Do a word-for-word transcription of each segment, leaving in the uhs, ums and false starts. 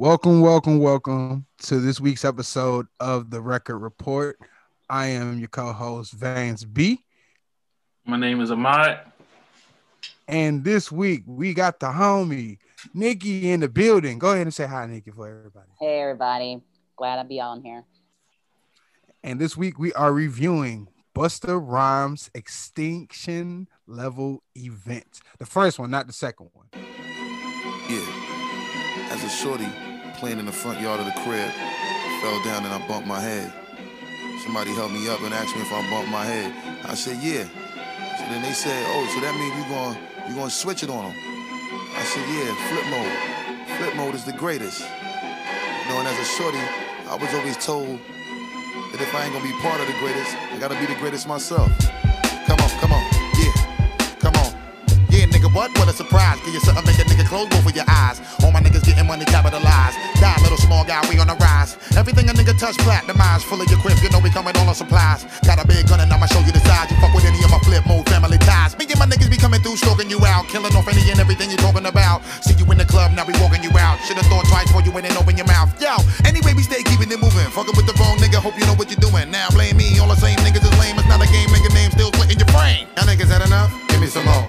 Welcome, welcome, welcome to this week's episode of The Record Report. I am your co-host, Vance B. My name is Ahmad. And this week, we got the homie, Nikki, in the building. Go ahead and say hi, Nikki, for everybody. Hey, everybody. Glad I'll be on here. And this week, we are reviewing Busta Rhymes' Extinction Level Event. The first one, not the second one. Yeah. As a shorty... playing in the front yard of the crib, fell down and I bumped my head. Somebody helped me up and asked me if I bumped my head. I said, yeah. So then they said, oh, so that means you're going you're going to switch it on them. I said, yeah, flip mode. Flip mode is the greatest. You know, and as a shorty, I was always told that if I ain't going to be part of the greatest, I got to be the greatest myself. Come on, come on, yeah, come on. Yeah, nigga, what? What a surprise. Give you something, make a nigga close both of your eyes. All my niggas getting money capitalized. Die, little small guy, we on the rise. Everything a nigga touch, platinumized. Full of your grip, you know we coming all on supplies. Got a big gun and I'ma show you the size. You fuck with any of my flip mode family ties. Me and my niggas be coming through, stroking you out. Killing off any and everything you talking about. See you in the club, now we walking you out. Should've thought twice before you went and open your mouth. Yo, anyway we stay keeping it moving. Fucking with the wrong nigga, hope you know what you're doing. Now blame me, all the same niggas is lame. It's not a game, nigga name still split in your brain. Now niggas had enough? Give me some more.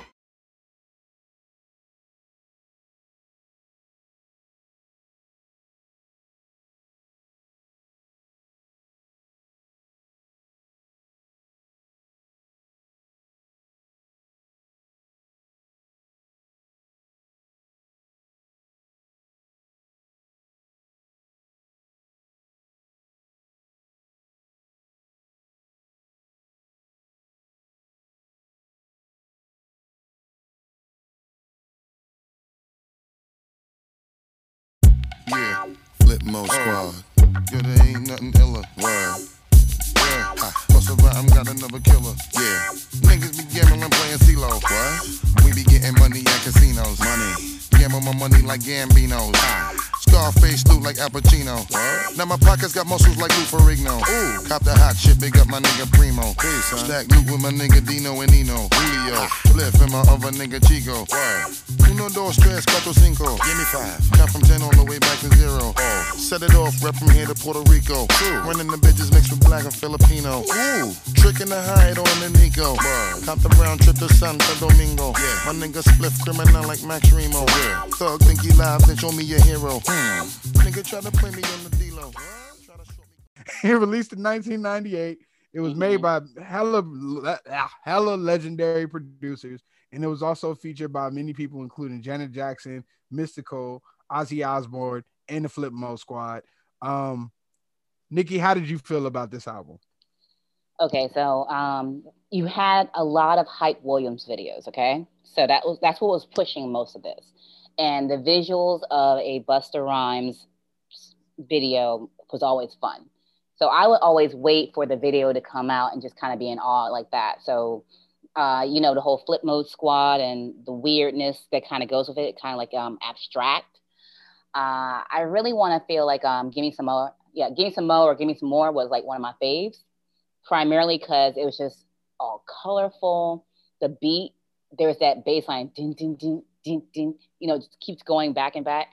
Yeah, Flip Mode Squad. Yeah, there ain't nothing iller. Word. Yeah, Busta Rhymes got another killer. Yeah, niggas be gambling and playing CeeLo. What? We be getting money at casinos. Money. Gamble my money like Gambinos. Ah. Scarface loot like Al Pacino. What? Now my pockets got muscles like Lou Ferrigno. Ooh. Cop the hot shit, big up my nigga Primo. Peace, huh? Stack loot with my nigga Dino and Nino. Julio, Cliff ah. and my other nigga Chico. What? Uno, dos, tres, cuatro, cinco. Give me five. Count from ten all the way back to zero. Oh. Set it off, rep from here to Puerto Rico. Ooh. Running the bitches mixed with black and Filipino. Ooh. Tricking the hide on the Nico. What? Cop the round trip to Santo Domingo. Yeah. My nigga split criminal like Max Remo. Yeah. Thug think he live, then show me your hero. Hmm. Nigga try to play me on the D-Lo. It released in nineteen ninety-eight. It was mm-hmm. made by hella, hella legendary producers, and it was also featured by many people, including Janet Jackson, Mystikal, Ozzy Osbourne, and the Flip Mode Squad. Um, Nikki, how did you feel about this album? Okay, so um, you had a lot of Hype Williams videos, okay? So that was that's what was pushing most of this. And the visuals of a Busta Rhymes video was always fun. So I would always wait for the video to come out and just kind of be in awe like that. So, uh, you know, the whole Flip Mode Squad and the weirdness that kind of goes with it, kind of like um, abstract. Uh, I really want to feel like um, Give Me Some More. Yeah, Give Me Some More or Give Me Some More was like one of my faves, primarily because it was just all colorful. The beat, there was that bass line, ding, ding, ding. Ding, ding, you know, just keeps going back and back.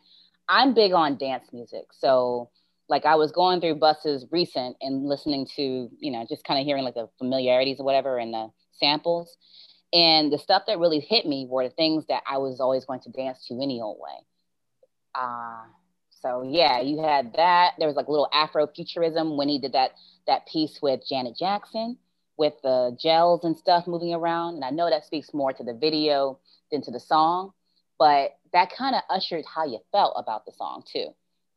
I'm big on dance music. So like I was going through Busta's recent and listening to, you know, just kind of hearing like the familiarities or whatever and the samples. And the stuff that really hit me were the things that I was always going to dance to any old way. Uh, so yeah, you had that. There was like a little Afrofuturism when he did that, that piece with Janet Jackson with the gels and stuff moving around. And I know that speaks more to the video than to the song. But that kind of ushered how you felt about the song too.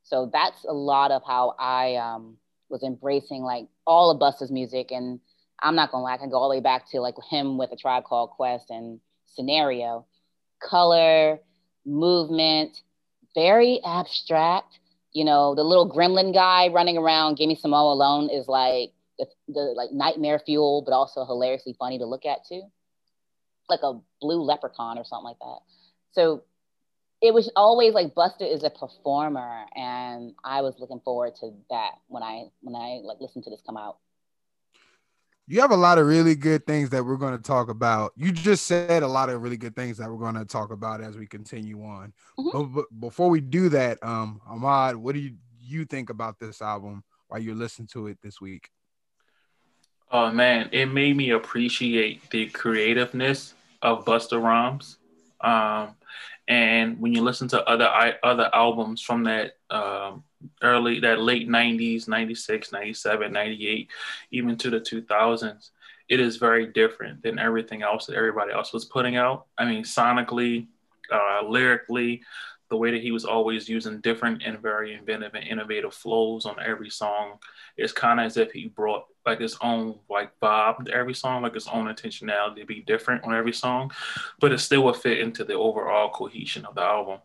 So that's a lot of how I um, was embracing like all of Busta's music. And I'm not gonna lie, I can go all the way back to like him with A Tribe Called Quest and Scenario. Color, movement, very abstract. You know, the little gremlin guy running around, Give Me Some More Alone is like the, the like nightmare fuel, but also hilariously funny to look at too. Like a blue leprechaun or something like that. So it was always like Busta is a performer, and I was looking forward to that when I when I like listened to this come out. You have a lot of really good things that we're going to talk about. You just said a lot of really good things that we're going to talk about as we continue on. Mm-hmm. But, but before we do that, um, Ahmad, what do you, you think about this album while you're listening to it this week? Oh, man, it made me appreciate the creativeness of Busta Rhymes. Um, and when you listen to other other albums from that um, early, that late nineties, ninety-six, ninety-seven, ninety-eight, even to the two thousands, it is very different than everything else that everybody else was putting out. I mean, sonically, uh, lyrically, the way that he was always using different and very inventive and innovative flows on every song. It's kind of as if he brought like his own like vibe to every song, like his own intentionality to be different on every song, but it still would fit into the overall cohesion of the album.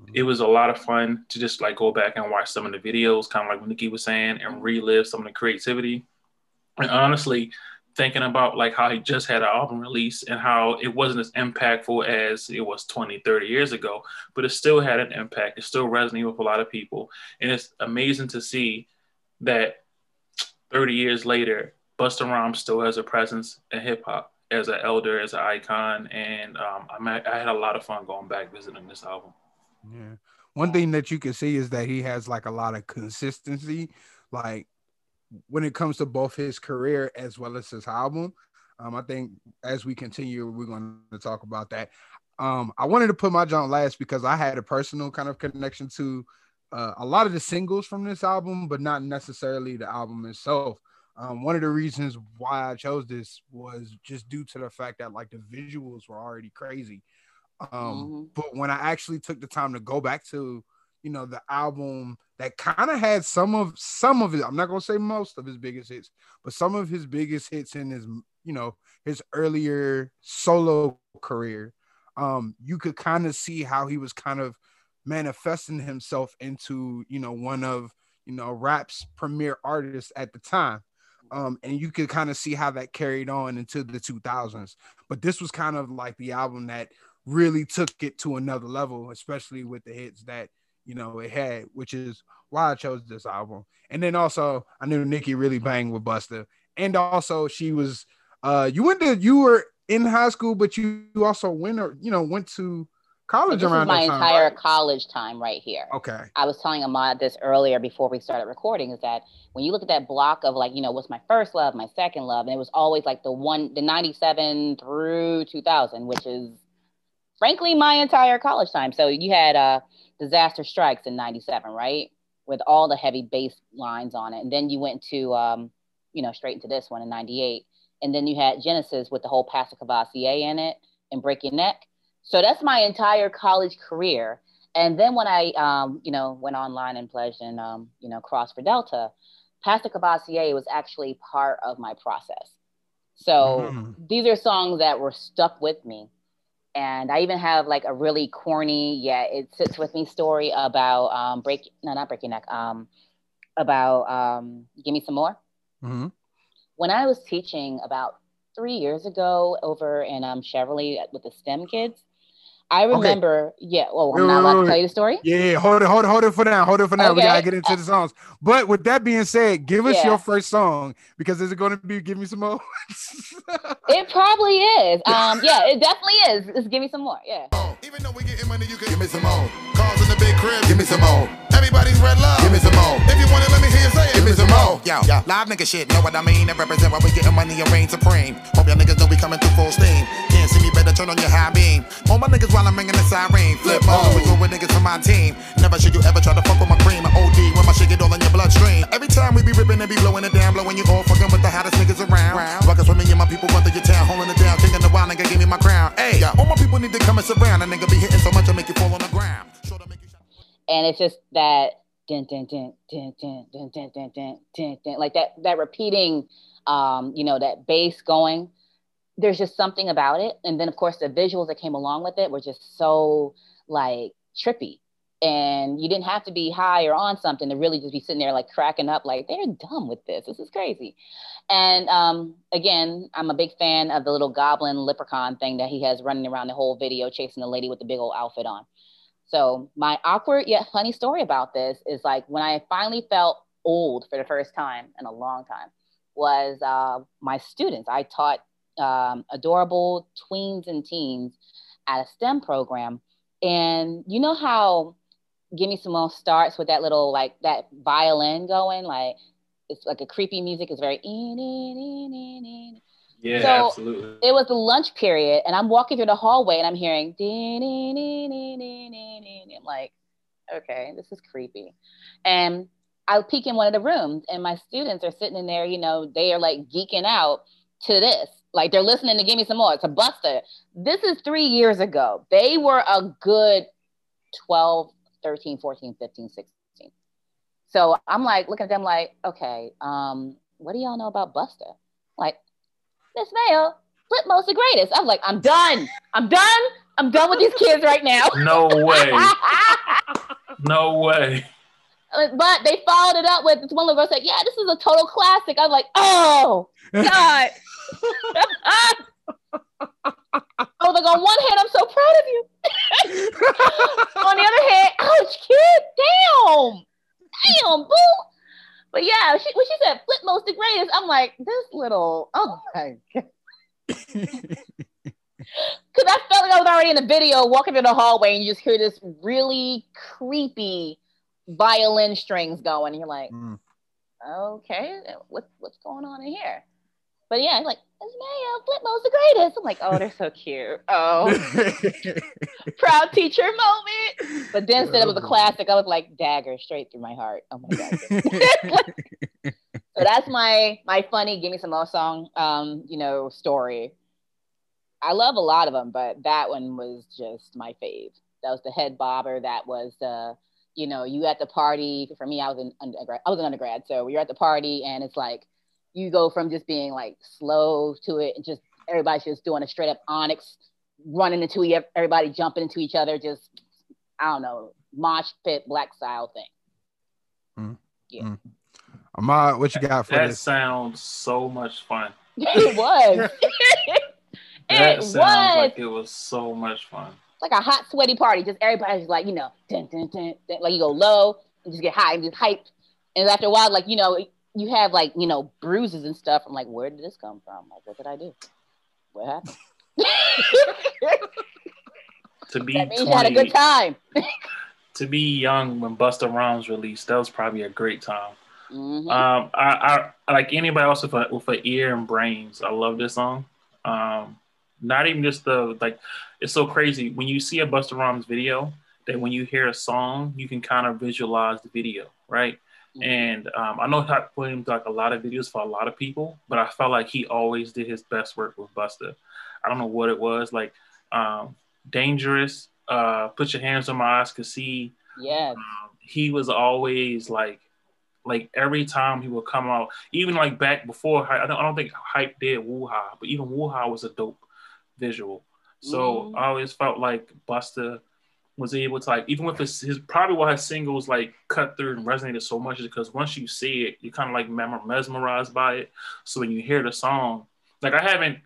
Mm-hmm. It was a lot of fun to just like go back and watch some of the videos, kind of like what Nikki was saying, and relive some of the creativity. And honestly, thinking about like how he just had an album release and how it wasn't as impactful as it was twenty, thirty years ago, but it still had an impact. It still resonated with a lot of people. And it's amazing to see that thirty years later, Busta Rhymes still has a presence in hip hop as an elder, as an icon. And um, I, I had a lot of fun going back visiting this album. Yeah. One thing that you can see is that he has like a lot of consistency, like when it comes to both his career as well as his album. Um, I think as we continue, we're going to talk about that. Um, I wanted to put my joint last because I had a personal kind of connection to Uh, a lot of the singles from this album, but not necessarily the album itself. Um, one of the reasons why I chose this was just due to the fact that like the visuals were already crazy. Um, mm-hmm. But when I actually took the time to go back to, you know, the album that kind of had some of some of it, I'm not going to say most of his biggest hits, but some of his biggest hits in his, you know, his earlier solo career, um, you could kind of see how he was kind of manifesting himself into, you know, one of, you know, rap's premier artists at the time. Um, and you could kind of see how that carried on into the two thousands. But this was kind of like the album that really took it to another level, especially with the hits that, you know, it had, which is why I chose this album. And then also, I knew Nikki really banged with Busta. And also, she was, uh, you went to, you were in high school, but you also went, or, you know, went to college around this is my entire time, right? College time right here. Okay. I was telling Ahmad this earlier before we started recording, is that when you look at that block of like, you know, what's my first love, my second love, and it was always like the one, the ninety-seven through two thousand, which is frankly my entire college time. So you had uh, Disaster Strikes in ninety-seven, right? With all the heavy bass lines on it. And then you went to, um, you know, straight into this one in ninety-eight. And then you had Genesis with the whole Pasta Cavassier in it and Break Your Neck. So that's my entire college career. And then when I, um, you know, went online and pledged and, um, you know, crossed for Delta, Pasta Cavassier was actually part of my process. So mm. these are songs that were stuck with me. And I even have like a really corny, yeah, it sits with me story about um, break, no, not Break Your Neck, um, about um, Give Me Some More. Mm-hmm. When I was teaching about three years ago over in um, Chevrolet with the STEM kids, I remember, okay. yeah, well, I'm wait, not allowed wait, to tell you the story? Yeah, yeah, hold it, hold it, hold it for now, hold it for now. Okay. We gotta get into uh, the songs. But with that being said, give us yeah. your first song, because is it gonna be Give Me Some More? It probably is. Um, yeah, it definitely is. It's Give Me Some More, yeah. Even though we getting money, you can give me some more. Cars in the big crib, give me some more. Everybody's red love, give me some more. If you want it, let me hear you say it, give me some more. Yo, yo, live nigga shit, know what I mean? And represent why we getting money and reign supreme. Hope y'all niggas don't be coming through full steam. Can't see me, better turn on your high beam. All my niggas while I'm making the siren. Flip mode, we go with niggas from my team. Never should you ever try to fuck with my cream. An O D when my shit get all in your bloodstream. Every time we be ripping and be blowing it down, blowing you all fucking with the hottest niggas around. Fuckers with me and my people run through your town, holding it down, kicking the wild nigga, give me my crown. Hey, all my people need to come and surround. A nigga be hitting so much I make you fall on the ground. And it's just that dun, dun, dun, dun, dun, dun, dun, dun, dun, dun, dun, like that that repeating, um, you know, that bass going. There's just something about it. And then, of course, the visuals that came along with it were just so, like, trippy. And you didn't have to be high or on something to really just be sitting there, like, cracking up, like, they're dumb with this. This is crazy. And, um, again, I'm a big fan of the little goblin leprechaun thing that he has running around the whole video, chasing the lady with the big old outfit on. So my awkward yet funny story about this is, like, when I finally felt old for the first time in a long time, was uh, my students. I taught um, adorable tweens and teens at a STEM program. And you know how Gimme Simone starts with that little, like that violin going, like it's like a creepy music. It's very in, in, in, in, in. Yeah, so absolutely. It was the lunch period, and I'm walking through the hallway, and I'm hearing, din, din, din, din, din, din, din. I'm like, okay, this is creepy. And I peek in one of the rooms, and my students are sitting in there, you know, they are like geeking out to this. Like they're listening to Gimme Some More. It's a Busta. This is three years ago. They were a good twelve, thirteen, fourteen, fifteen, sixteen. So I'm like, looking at them like, okay, um, what do y'all know about Busta? Like, Miss Mayo, Flip Mode's the greatest. I'm like, I'm done. I'm done. I'm done with these kids right now. No way. No way. But they followed it up with, one little girl said, yeah, this is a total classic. I'm like, oh, God. I was like, on one hand, I'm so proud of you. On the other hand, ouch, kid, damn. Damn, boo. But yeah, she, when she said Flip Mode's the greatest, I'm like, this little, oh my God. Because I felt like I was already in a video walking through the hallway and you just hear this really creepy violin strings going. And you're like, mm. okay, what, what's going on in here? But yeah, I'm like, Miss Mayo, Flip Mode's the greatest. I'm like, oh, they're so cute. Oh, proud teacher moment. But then instead of the classic, I was like, dagger straight through my heart. Oh my God. So that's my my funny Gimme Some More song, um, you know, story. I love a lot of them, but that one was just my fave. That was the head bobber. That was the, you know, you at the party. For me, I was an undergrad. I was an undergrad, so you're at the party, and it's like, you go from just being like slow to it and just everybody's just doing a straight up onyx, running into each, everybody jumping into each other, just, I don't know, mosh pit, black style thing. Mm-hmm. Yeah. Mm-hmm. Ahmad, what you got for that? That sounds so much fun. It was. That it sounds was. Like it was so much fun. Like a hot, sweaty party. Just everybody's like, you know, dun, dun, dun, dun. Like you go low and just get high and just hyped. And after a while, like, you know, you have like, you know, bruises and stuff. I'm like, where did this come from? Like, what did I do? What happened? To be that means twenty, you had a good time. To be young when Busta Rhymes released, that was probably a great time. Mm-hmm. Um, I, I like anybody else with a, with an ear and brains. I love this song. Um, not even just the like. It's so crazy when you see a Busta Rhymes video that when you hear a song, you can kind of visualize the video, right? Mm-hmm. And um, I know Hype Williams like a lot of videos for a lot of people, but I felt like he always did his best work with Busta. I don't know what it was like. Um, Dangerous, uh, Put Your Hands on My Eyes, Could See. Yeah. Um, he was always like, like every time he would come out, even like back before. I don't, I don't think Hype did Wu-Ha, but even Wu-Ha was a dope visual. So mm-hmm. I always felt like Busta was able to, like, even with his, his probably why his singles like cut through and resonated so much is because once you see it, you're kind of like mesmerized by it. So when you hear the song, like I haven't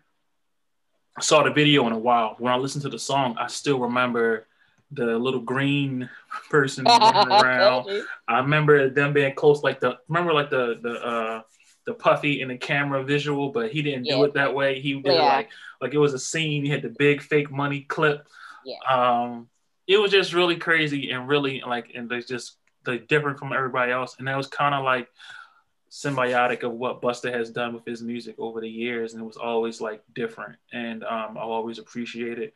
saw the video in a while. When I listen to the song, I still remember the little green person running around. I remember them being close, like the remember like the the uh the Puffy in the camera visual, but he didn't yeah. do it that way. He did yeah. like like it was a scene. He had the big fake money clip. Yeah. Um, it was just really crazy and really like, and they just, they're different from everybody else. And that was kind of like symbiotic of what Busta has done with his music over the years. And it was always like different. And um, I'll always appreciate it.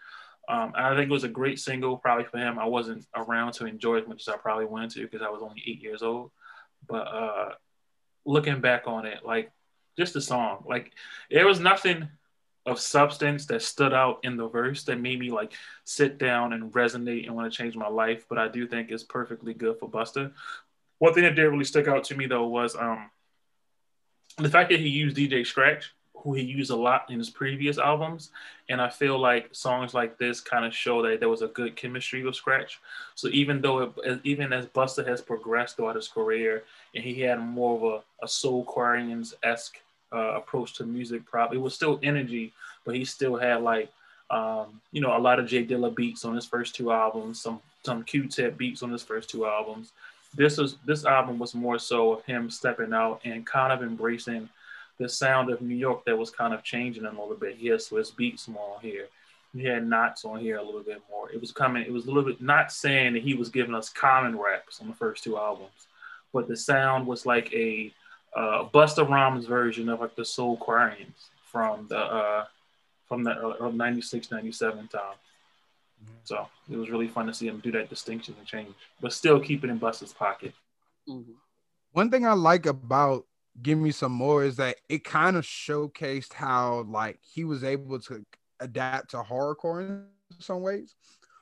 Um, I think it was a great single probably for him. I wasn't around to enjoy it as much as I probably wanted to because I was only eight years old. But uh, looking back on it, like just the song, like there was nothing of substance that stood out in the verse that made me like sit down and resonate and want to change my life. But I do think it's perfectly good for Busta. One thing that did really stick out to me though was um, the fact that he used D J Scratch, who he used a lot in his previous albums. And I feel like songs like this kind of show that there was a good chemistry with Scratch. So even though, it, even as Busta has progressed throughout his career and he had more of a, a Soul Quarians-esque Uh, approach to music, probably it was still energy, but he still had like um, you know, a lot of Jay Dilla beats on his first two albums, some some Q-Tip beats on his first two albums. This was this album was more so of him stepping out and kind of embracing the sound of New York that was kind of changing a little bit. He had Swiss Beats more on here. He had Knots on here a little bit more. It was coming, it was a little bit, not saying that he was giving us common raps on the first two albums, but the sound was like a uh, Busta Rhymes version of like the Soul Quarians from the uh, from the uh, ninety-six, ninety-seven time. Mm-hmm. So it was really fun to see him do that distinction and change, but still keep it in Busta's pocket. Mm-hmm. One thing I like about Give Me Some More is that it kind of showcased how like he was able to adapt to horrorcore in some ways.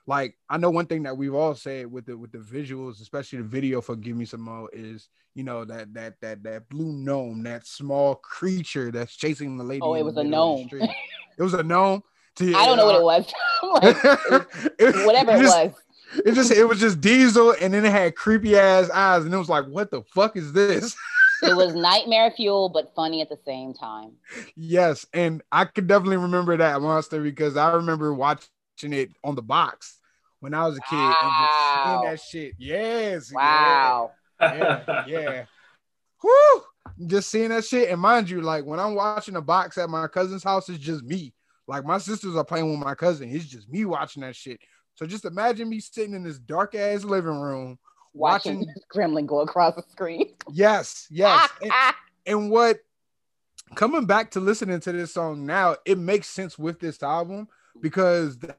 Like, I know one thing that we've all said with the with the visuals, especially the video for Give Me Some More, is, you know, that that that that blue gnome, that small creature that's chasing the lady. Oh, it was a gnome. It was a gnome. To, I don't know uh, what it was. Like, it was whatever it, it just, was. It just it was just Diesel, and then it had creepy ass eyes, and it was like, what the fuck is this? It was nightmare fuel, but funny at the same time. Yes, and I could definitely remember that monster because I remember watching it on the box when I was a kid. Wow. And just seeing that shit. Yes. Wow. Yeah. Yeah. Yeah. Woo! Just seeing that shit. And mind you, like when I'm watching a box at my cousin's house, it's just me. Like my sisters are playing with my cousin. It's just me watching that shit. So just imagine me sitting in this dark ass living room watching, watching Gremlin go across the screen. Yes, yes. and, and what, coming back to listening to this song now, it makes sense with this album because the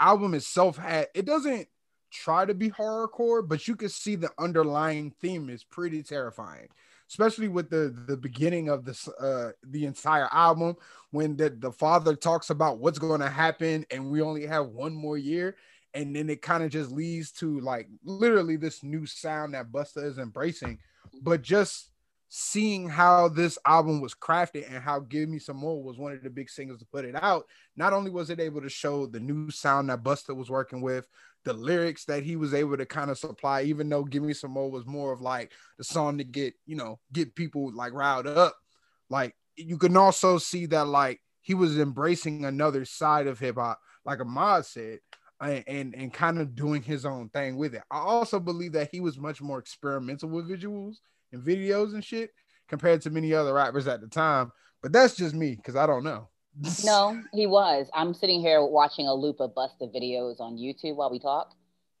album itself had, it doesn't try to be horrorcore, but you can see the underlying theme is pretty terrifying, especially with the, the beginning of this, uh, the entire album when the, the father talks about what's going to happen and we only have one more year. And then it kind of just leads to like literally this new sound that Busta is embracing, but just seeing how this album was crafted and how Give Me Some More was one of the big singles to put it out. Not only was it able to show the new sound that Busta was working with, the lyrics that he was able to kind of supply, even though Give Me Some More was more of like the song to get, you know, get people like riled up. Like you can also see that like he was embracing another side of hip hop, like Ahmad said, And, and and kind of doing his own thing with it. I also believe that he was much more experimental with visuals and videos and shit compared to many other rappers at the time. But that's just me because I don't know. No, he was. I'm sitting here watching a loop of Busta videos on YouTube while we talk,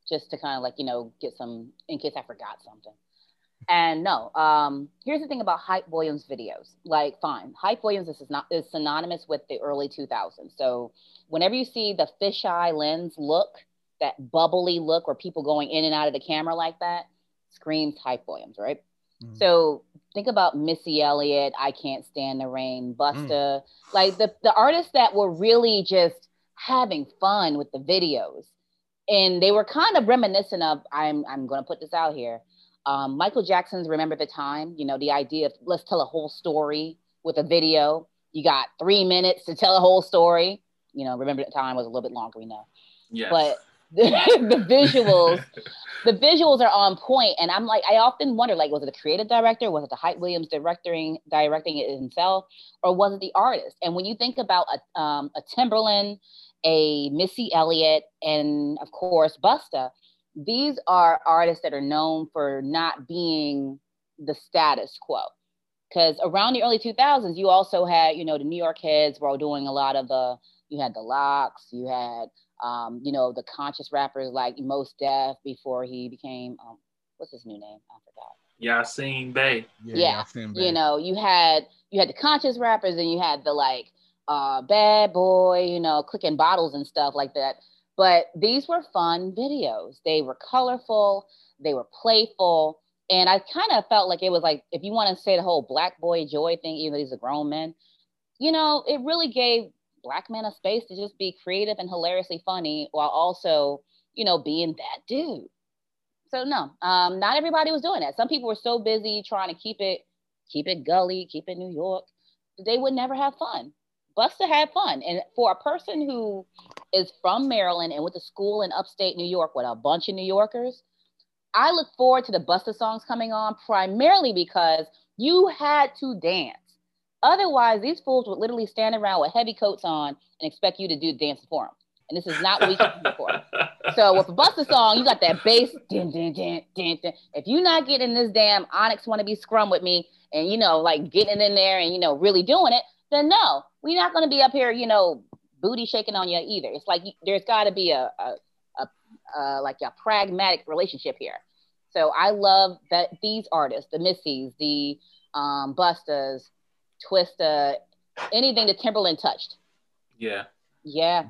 just to kind of like, you know, get some in case I forgot something. And no, um, here's the thing about Hype Williams videos. Like, fine, Hype Williams is not is synonymous with the early two thousands. So whenever you see the fisheye lens look, that bubbly look where people going in and out of the camera like that, screams Hype Williams, right? Mm. So think about Missy Elliott, I Can't Stand the Rain, Busta, mm. like the, the artists that were really just having fun with the videos. And they were kind of reminiscent of, I'm, I'm going to put this out here, um, Michael Jackson's Remember the Time, you know, the idea of let's tell a whole story with a video. You got three minutes to tell a whole story. You know, Remember the Time was a little bit longer, we know. Yes. But the, the visuals, the visuals are on point. And I'm like, I often wonder, like, was it the creative director? Was it the Hype Williams directing, directing it himself? Or was it the artist? And when you think about a, um, a Timberland, a Missy Elliott, and of course, Busta, these are artists that are known for not being the status quo. Because around the early two thousands, you also had, you know, the New York heads were doing a lot of the, you had the Locks, you had, um, you know, the conscious rappers like Mos Def before he became, um, what's his new name? I forgot. Yasiin Bey. Yeah, yeah. Yasiin Bey. You know, you had you had the conscious rappers and you had the like uh, bad boy, you know, clicking bottles and stuff like that. But these were fun videos. They were colorful. They were playful. And I kind of felt like it was like, if you want to say the whole Black boy joy thing, even though these are grown men, you know, it really gave Black men a space to just be creative and hilariously funny while also, you know, being that dude. So no, um, not everybody was doing that. Some people were so busy trying to keep it, keep it gully, keep it New York, they would never have fun. Busta had fun. And for a person who is from Maryland and went to school in upstate New York with a bunch of New Yorkers, I look forward to the Busta songs coming on primarily because you had to dance. Otherwise, these fools would literally stand around with heavy coats on and expect you to do dancing for them. and this is not what we should do for. So with a Busta song, you got that bass, din, din, din, din, din. If you're not getting this damn Onyx Wanna Be Scrum with me, and you know, like getting in there and you know, really doing it, then no, we're not gonna be up here, you know, booty shaking on you either. It's like you, there's got to be a, a, a, a like a pragmatic relationship here. So I love that these artists, the Missy's, the um, Bustas, Twista, anything that Timberland touched. Yeah. Yeah.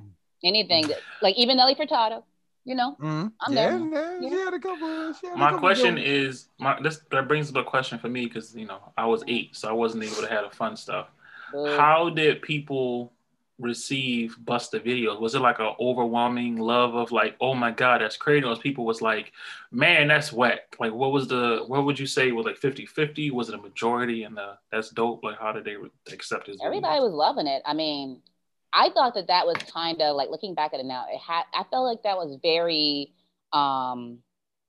Anything that, like even Nelly Furtado, you know, mm-hmm. I'm yeah, there. Man. Yeah. She had a couple, she had my a couple question of is, my, this that brings up a question for me because you know I was eight, so I wasn't able to have the fun stuff. But how did people receive Busta videos? Was it like an overwhelming love of like, oh my god, that's crazy? Or people was like, man, that's whack? Like, what was the, what would you say was like fifty fifty? Was it a majority and the that's dope? Like, how did they accept his everybody videos? Was loving it. I mean, I thought that that was kind of like, looking back at it now, it had, I felt like that was very um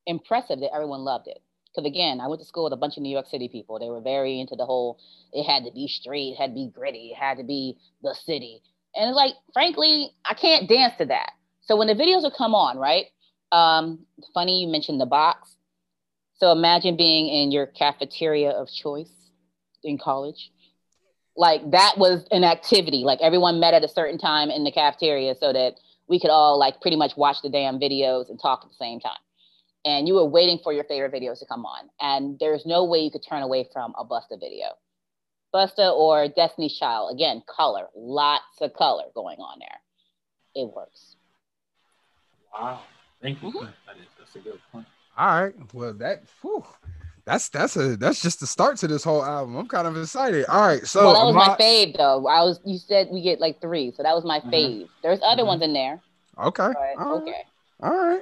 impressive that everyone loved it. Because again, I went to school with a bunch of New York City people. They were very into the whole, it had to be street, it had to be gritty, it had to be the city. And it's like, frankly, I can't dance to that. So when the videos would come on, right? Um, funny, you mentioned the box. So imagine being in your cafeteria of choice in college. Like that was an activity. Like everyone met at a certain time in the cafeteria so that we could all like pretty much watch the damn videos and talk at the same time. And you were waiting for your favorite videos to come on. And there's no way you could turn away from a Busta video. Busta or Destiny's Child, again, color, lots of color going on there. It works. Wow, thank you. Mm-hmm. That's a good point. All right, well that, whew, that's that's a that's just the start to this whole album. I'm kind of excited. All right, so well, that was my, my fave though. I was you said we get like three, so that was my mm-hmm. fave. There's other mm-hmm. ones in there. Okay. But, all right. Okay. All right.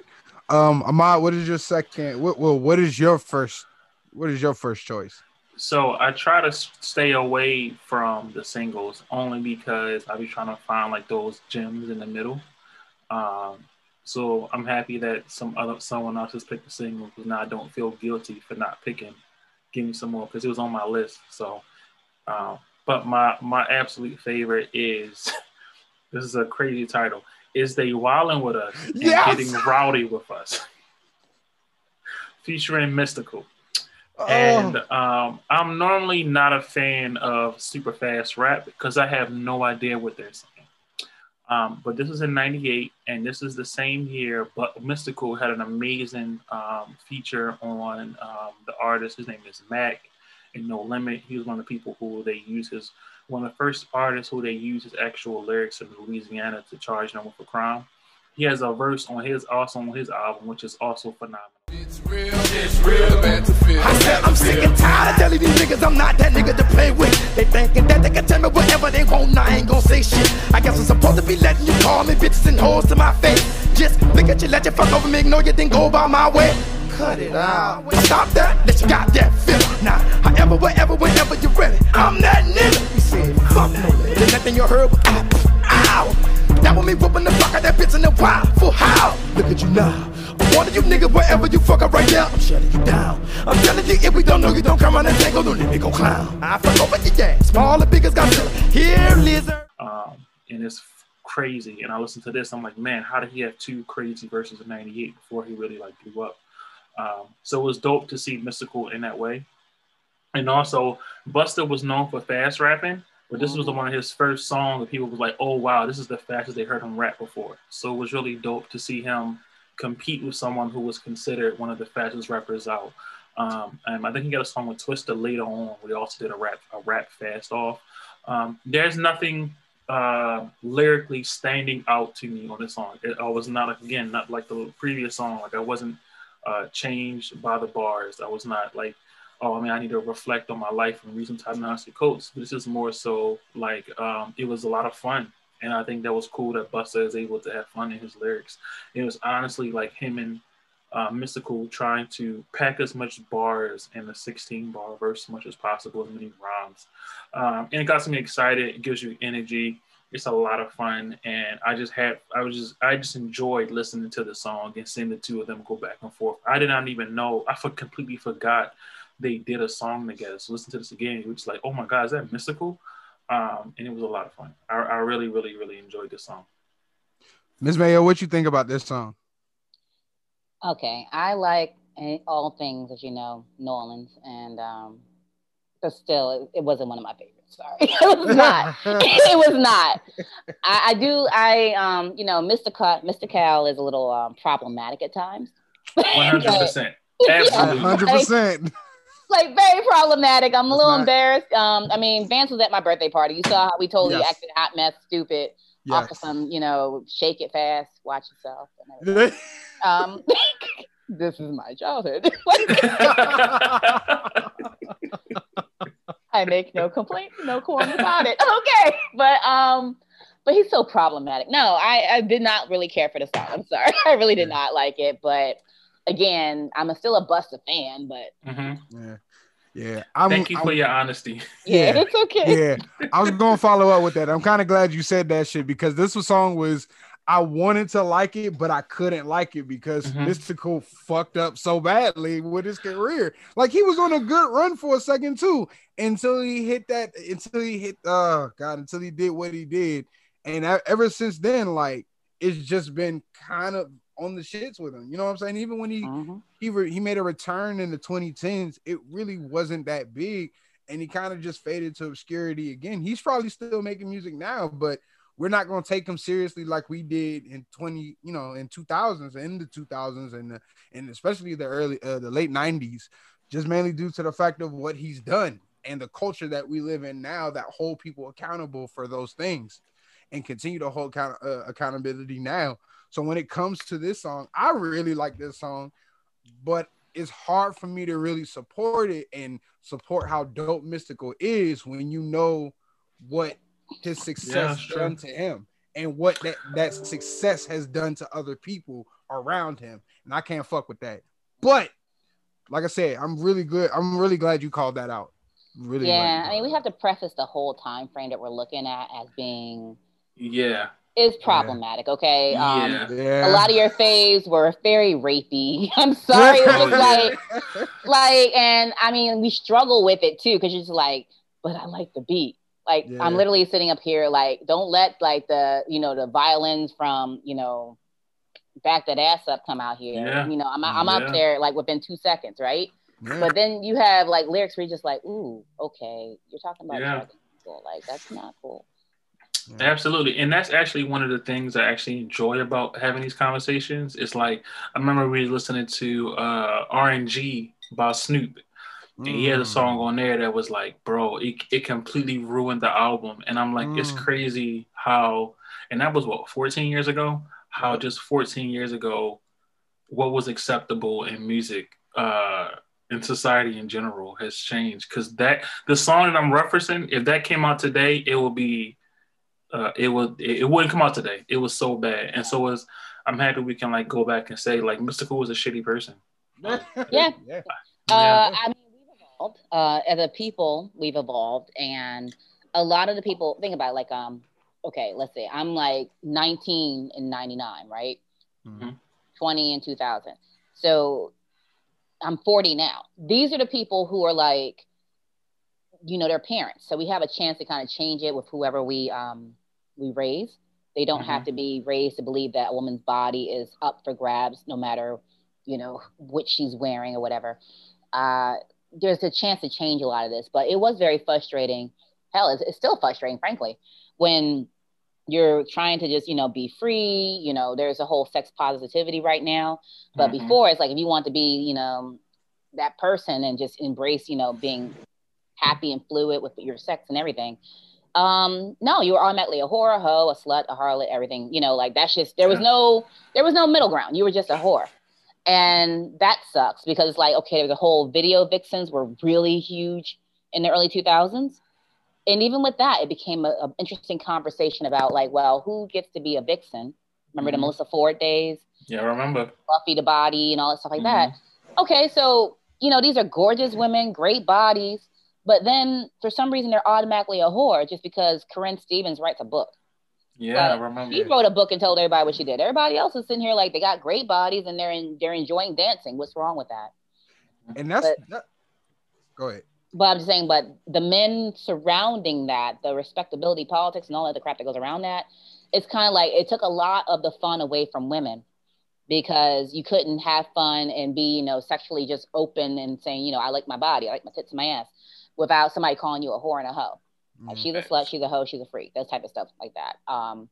Um, Ahmad, what is your second? What well, what is your first? What is your first choice? So I try to stay away from the singles only because I be trying to find like those gems in the middle. Um, so I'm happy that some other someone else has picked the single because now I don't feel guilty for not picking Give Me Some More because it was on my list. So, um, but my my absolute favorite is this is a crazy title. Is They Wildin' With Us and yes! Getting Rowdy With Us, featuring Mystikal. Oh. And um, I'm normally not a fan of super fast rap because I have no idea what they're saying. Um, but this is in ninety-eight, and this is the same year, but Mystikal had an amazing um, feature on um, the artist. His name is Mac in No Limit. He was one of the people who they use his one of the first artists who they use his actual lyrics in Louisiana to charge no one for crime. He has a verse on his also on his album, which is also phenomenal. It's real, it's real, man. I said I'm sick and tired of telling these niggas I'm not that nigga to play with. They thinking that they can tell me whatever they want, and I ain't gonna say shit. I guess I'm supposed to be letting you call me bitches and hoes to my face. Just look at you, let you fuck over me, ignore you, then go by my way. Cut it out. Stop that, that you got that feeling. Now, however, wherever, whenever you're ready, I'm that nigga. You said, fuck no, there's nothing you heard but ow, ow. That was me whooping the fuck out that bitch in the wild, for how? Look at you now. One of you niggas, wherever you fuck up right now, I'm shutting you down. I'm telling you, if we don't know you, don't come on and tango, don't let me go clown. I fuck over your ass, small and big as Godzilla. Here, lizard. Um, and it's crazy. And I listen to this, I'm like, man, how did he have two crazy verses in ninety-eight before he really like blew up? Um, so it was dope to see Mystikal in that way. And also, Busta was known for fast rapping, but this mm-hmm. was the one of his first songs that people were like, oh, wow, this is the fastest they heard him rap before. So it was really dope to see him compete with someone who was considered one of the fastest rappers out. Um, and I think he got a song with Twista later on, where he also did a rap, a rap fast off. Um, there's nothing uh, lyrically standing out to me on this song. It, I was not, again, not like the previous song. Like I wasn't Uh, changed by the bars. I was not like, oh, I mean, I need to reflect on my life and read some Ta-Nehisi Coates. This is more so like um, it was a lot of fun, and I think that was cool that Busta is able to have fun in his lyrics. It was honestly like him and uh, Mystikal trying to pack as much bars in the sixteen bar verse as much as possible, as many rhymes, um, and it got me excited. It gives you energy. It's a lot of fun, and I just had, I was just, I just enjoyed listening to the song and seeing the two of them go back and forth. I did not even know, I for, completely forgot they did a song together. So listen to this again, it was like, oh my God, is that Mystikal? Um, and it was a lot of fun. I, I really, really, really enjoyed this song. Miz Mayo, what you think about this song? Okay, I like all things, as you know, New Orleans, and um, but still, it, it wasn't one of my favorites. Sorry, it was not. it was not. I, I do. I um, you know, Mystikal, Mystikal is a little um, problematic at times. One hundred percent. Absolutely. One hundred percent. Like, very problematic. I'm a little not... embarrassed. Um, I mean, Vance was at my birthday party. You saw how we totally yes. acted hot mess, stupid, yes. off of some, you know, shake it fast, watch yourself. And um, this is my childhood. I make no complaint, no qualms about it. Okay, but um, but he's so problematic. No, I, I did not really care for the song. I'm sorry, I really did yeah. not like it, but. Again, I'm a, still a Busta fan, but mm-hmm. yeah, yeah. I'm, Thank you I'm, for your honesty. Yeah, yeah, it's okay. Yeah, I was gonna follow up with that. I'm kind of glad you said that shit because this was, song was I wanted to like it, but I couldn't like it because mm-hmm. Mystikal fucked up so badly with his career. Like he was on a good run for a second too, until he hit that. Until he hit. Uh, God, until he did what he did, and I, ever since then, like it's just been kind of. On the shits with him, you know what I'm saying? Even when he mm-hmm. he re- he made a return in the twenty tens, it really wasn't that big, and he kind of just faded to obscurity again. He's probably still making music now, but we're not gonna take him seriously like we did in twenty, you know, in two thousands, in the two thousands, and the, and especially the early, uh, the late nineties, just mainly due to the fact of what he's done and the culture that we live in now that hold people accountable for those things, and continue to hold account- uh, accountability now. So when it comes to this song, I really like this song, but it's hard for me to really support it and support how dope Mystikal is when you know what his success yeah, done sure. to him and what that, that success has done to other people around him. And I can't fuck with that. But like I said, I'm really good. I'm really glad you called that out. Really. Yeah, I mean, we have to preface the whole time frame that we're looking at as being. Yeah. Is problematic, okay? Um, yeah. A lot of your faves were very rapey. I'm sorry, it was like, like, and I mean, we struggle with it too, because you're just like, but I like the beat. Like, yeah. I'm literally sitting up here, like, don't let like the, you know, the violins from, you know, Back That Ass Up come out here. Yeah. You know, I'm I'm yeah. up there like within two seconds, right? Yeah. But then you have like lyrics where you're just like, ooh, okay, you're talking about yeah. like that's not cool. Yeah. Absolutely. And that's actually one of the things I actually enjoy about having these conversations. It's like, I remember we were listening to uh, R and G by Snoop. And mm. he had a song on there that was like, bro, it, it completely ruined the album. And I'm like, mm. it's crazy how, and that was what, fourteen years ago? How just fourteen years ago, what was acceptable in music uh, and society in general has changed. Because that, the song that I'm referencing, if that came out today, it would be, Uh, it was it, it wouldn't come out today. It was so bad, and so was. I'm happy we can like go back and say like Mystikal was a shitty person. Yeah, yeah. yeah. Uh, I mean, we've evolved uh, as a people. We've evolved, and a lot of the people think about it, like um. Okay, let's say I'm like nineteen in ninety-nine, right? Mm-hmm. twenty in two thousand. So I'm forty now. These are the people who are like. You know, their parents. So we have a chance to kind of change it with whoever we um we raise. They don't mm-hmm. have to be raised to believe that a woman's body is up for grabs, no matter, you know, what she's wearing or whatever. Uh, there's a chance to change a lot of this, but it was very frustrating. Hell, it's, it's still frustrating, frankly, when you're trying to just, you know, be free. You know, there's a whole sex positivity right now. But mm-hmm. before, it's like if you want to be, you know, that person and just embrace, you know, being happy and fluid with your sex and everything. Um, no, you were automatically a whore, a hoe, a slut, a harlot, everything. You know, like that's just there was no there was no middle ground. You were just a whore, and that sucks because it's like okay, the whole video vixens were really huge in the early two thousands, and even with that, it became an interesting conversation about like, well, who gets to be a vixen? Remember mm-hmm. the Melissa Ford days? Yeah, I remember Buffy the Body and all that stuff like mm-hmm. that. Okay, so you know these are gorgeous women, great bodies. But then, for some reason, they're automatically a whore just because Corinne Stevens writes a book. Yeah, like, I remember. She wrote a book and told everybody what she did. Everybody else is sitting here like they got great bodies and they're in, they're enjoying dancing. What's wrong with that? And that's but, that, go ahead. But I'm just saying, but the men surrounding that, the respectability politics and all that the crap that goes around that, it's kind of like it took a lot of the fun away from women, because you couldn't have fun and be, you know, sexually just open and saying, you know, I like my body, I like my tits and my ass, without somebody calling you a whore and a hoe. Like, she's a slut, she's a hoe, she's a freak, those type of stuff like that. Um,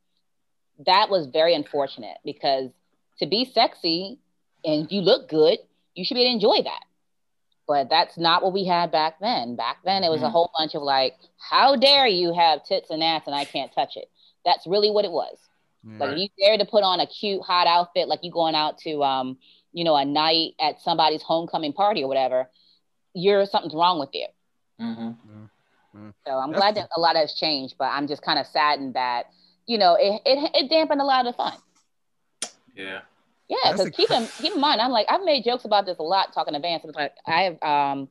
that was very unfortunate, because to be sexy and if you look good, you should be able to enjoy that. But that's not what we had back then. Back then, it was mm-hmm. a whole bunch of like, how dare you have tits and ass and I can't touch it. That's really what it was. Mm-hmm. Like, if you dare to put on a cute, hot outfit, like you going out to, um, you know, a night at somebody's homecoming party or whatever, you're something's wrong with you. Mm-hmm. Mm-hmm. So I'm That's glad that a lot has changed, but I'm just kind of saddened that, you know, it, it it dampened a lot of the fun. Yeah. Yeah, because keep in, keep in mind, I'm like, I've made jokes about this a lot talking to Vance. Like, I have, um,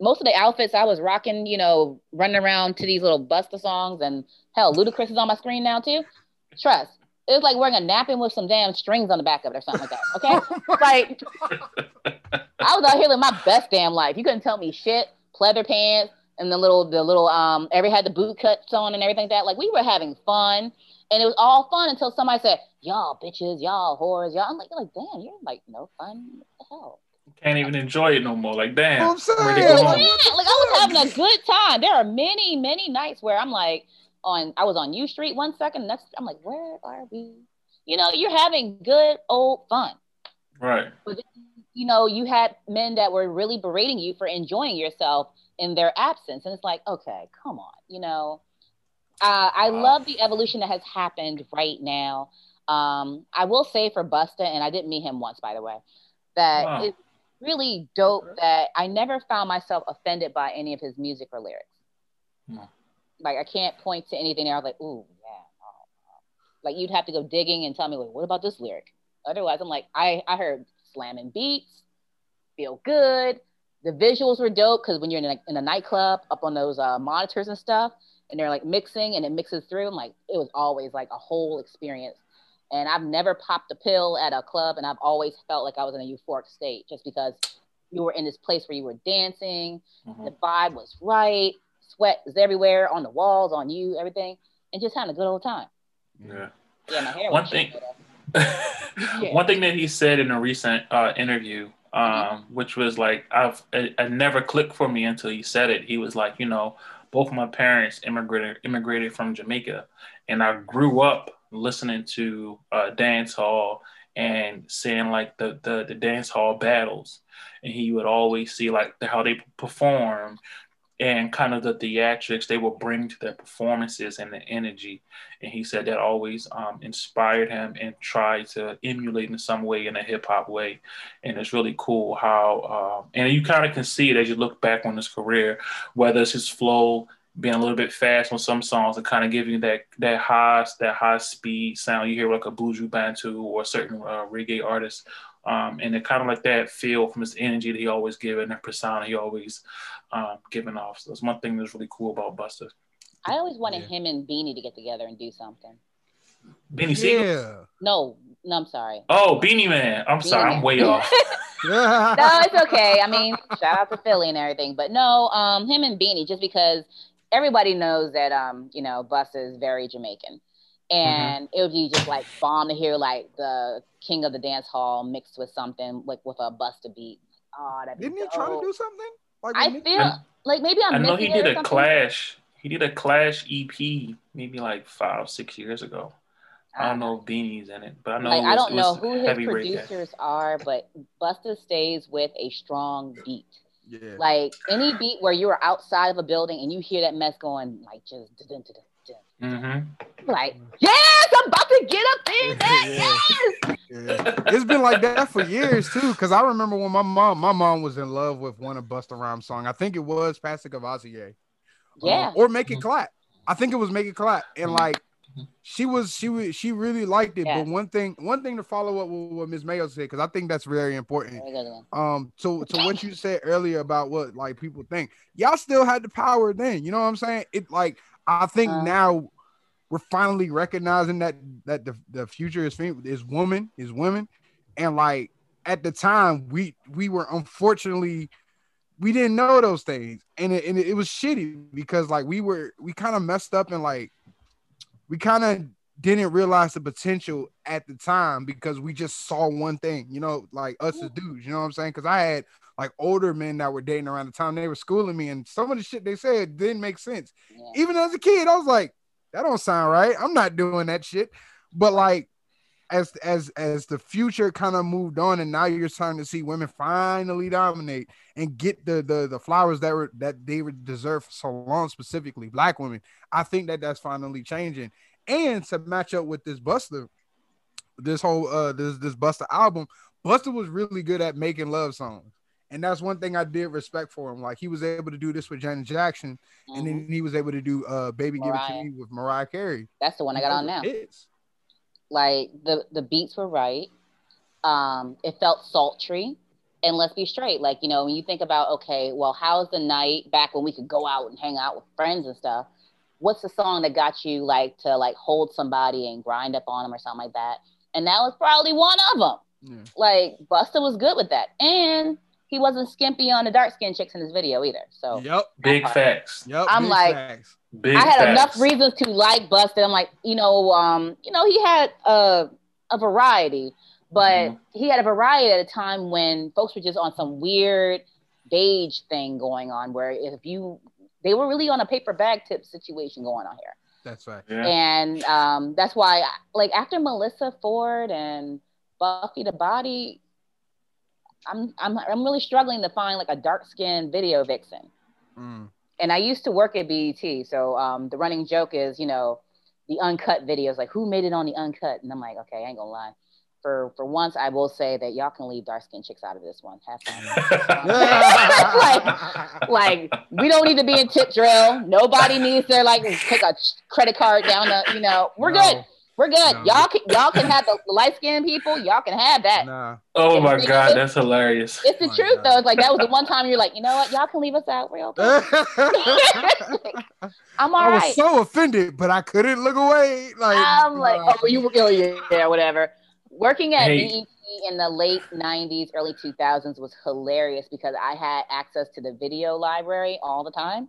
most of the outfits I was rocking, you know, running around to these little Busta songs, and hell, Ludacris is on my screen now too. Trust. It was like wearing a napkin with some damn strings on the back of it or something like that, okay? Like, I was out here living my best damn life. You couldn't tell me shit, pleather pants, and the little, the little, um, every had the boot cuts on and everything like that. Like, we were having fun, and it was all fun until somebody said, y'all bitches, y'all whores, y'all. I'm like, like, damn, you're like, no fun. What the hell? Can't even enjoy it no more. Like, damn. I'm sorry. Like, yeah, like, I was having a good time. There are many, many nights where I'm like, on, I was on U Street one second, next, I'm like, where are we? You know, you're having good old fun. Right. But then, you know, you had men that were really berating you for enjoying yourself in their absence, and it's like, okay, come on, you know. Uh, I wow. love the evolution that has happened right now. Um, I will say for Busta, and I didn't meet him once, by the way, that wow. it's really dope that I never found myself offended by any of his music or lyrics. Hmm. Like, I can't point to anything there. I was like, ooh, yeah. Oh, oh. Like, you'd have to go digging and tell me, like, what about this lyric? Otherwise, I'm like, I, I heard slamming beats, feel good. The visuals were dope, because when you're in a, in a nightclub, up on those uh, monitors and stuff, and they're like mixing and it mixes through, and like, it was always like a whole experience. And I've never popped a pill at a club, and I've always felt like I was in a euphoric state, just because you were in this place where you were dancing, mm-hmm. the vibe was right, sweat was everywhere, on the walls, on you, everything, and just having a good old time. Yeah. Yeah, my hair was one thing. yeah. One thing that he said in a recent uh, interview, Um, which was like, I've it, it never clicked for me until he said it. He was like, you know, both of my parents immigrated immigrated from Jamaica, and I grew up listening to uh, dance hall and seeing like the, the the dance hall battles, and he would always see like the, how they perform and kind of the theatrics they would bring to their performances and the energy. And he said that always um, inspired him and tried to emulate in some way, in a hip hop way. And it's really cool how, uh, and you kind of can see it as you look back on his career, whether it's his flow being a little bit fast on some songs and kind of giving you that, that high, that high speed sound you hear like a Buju Bantu or certain uh, reggae artists. Um, and it kind of like that feel from his energy that he always gave and the persona he always um, giving off. So that's one thing that's really cool about Busta. I always wanted yeah. him and Beanie to get together and do something. Beanie Siegel? Yeah. No, no, I'm sorry. Oh, Beanie Man. I'm Beanie sorry, Man. I'm way off. No, it's okay. I mean, shout out to Philly and everything. But no, um, him and Beanie, just because everybody knows that, um, you know, Busta is very Jamaican. And mm-hmm. it would be just like bomb to hear like the King of the Dance Hall mixed with something like with a Busta beat. Oh, that'd be Didn't dope. He try to do something? Like, I feel I, like maybe I'm. I know he did a something. Clash. He did a Clash E P maybe like five, six years ago. I don't know if Beanie's in it, but I know. Like, it was, I don't know who his producers are, but Busta stays with a strong beat. Yeah. Like any beat where you are outside of a building and you hear that mess going, like just. Mm-hmm. Like, yes, I'm about to get up there. Yes. Yeah. Yeah. It's been like that for years too, because I remember when my mom, my mom was in love with one of Busta Rhymes' song. I think it was Plastic of Ozzy. Yeah. Um, or Make It Clap. I think it was Make It Clap. And like, she was, she was, she really liked it. Yeah. But one thing, one thing to follow up with what Miz Mayo said, because I think that's very important. Um, to to what you said earlier about what like people think, y'all still had the power then. You know what I'm saying? It like. I think um, now we're finally recognizing that that the, the future is fem- is woman is women, and like at the time we we were unfortunately we didn't know those things, and it, and it was shitty because like we were we kind of messed up and like we kind of didn't realize the potential at the time because we just saw one thing, you know, like us as dudes, you know what I'm saying? Because I had like older men that were dating around the time they were schooling me, and some of the shit they said didn't make sense. Yeah. Even as a kid, I was like, that don't sound right. I'm not doing that shit. But like, as as as the future kind of moved on, and now you're starting to see women finally dominate and get the the the flowers that were that they would deserve for so long, specifically Black women. I think that that's finally changing. And to match up with this Busta, this whole uh this this Busta album, Busta was really good at making love songs, and that's one thing I did respect for him. Like, he was able to do this with Janet Jackson, mm-hmm. and then he was able to do uh "Baby Mariah. Give It to Me" with Mariah Carey. That's the one I got on now. Hits. Like, the, the beats were right. Um, it felt sultry. And let's be straight. Like, you know, when you think about, okay, well, how's the night back when we could go out and hang out with friends and stuff? What's the song that got you, like, to, like, hold somebody and grind up on them or something like that? And that was probably one of them. Yeah. Like, Busta was good with that. And he wasn't skimpy on the dark-skinned chicks in his video either. So Yep. Big facts. Yep, I'm big like... Facts. Big I had facts. Enough reasons to like Busta. I'm like, you know, um, you know, he had a a variety, but mm-hmm. he had a variety at a time when folks were just on some weird beige thing going on, where if you, they were really on a paper bag tip situation going on here. That's right. Yeah. And um, that's why, like, after Melissa Ford and Buffy the Body, I'm I'm I'm really struggling to find like a dark skinned video vixen. Mm. And I used to work at B E T, so um, the running joke is, you know, the uncut videos, like, who made it on the uncut? And I'm like, okay, I ain't gonna lie. For for once, I will say that y'all can leave dark-skinned chicks out of this one. Have fun. like, like, we don't need to be in tip drill. Nobody needs to, like, take a credit card down the, you know, we're no. good. We're good. No. Y'all can y'all can have the light-skinned people. Y'all can have that. Nah. Oh, my it's, God. It's, that's hilarious. It's the oh truth, God. Though. It's like, that was the one time you're like, you know what? Y'all can leave us out. We're okay. I'm all I right. I was so offended, but I couldn't look away. Like, I'm like, uh, oh, you were oh, yeah, yeah, whatever. Working at hey. B E T in the late nineties, early two thousands was hilarious because I had access to the video library all the time.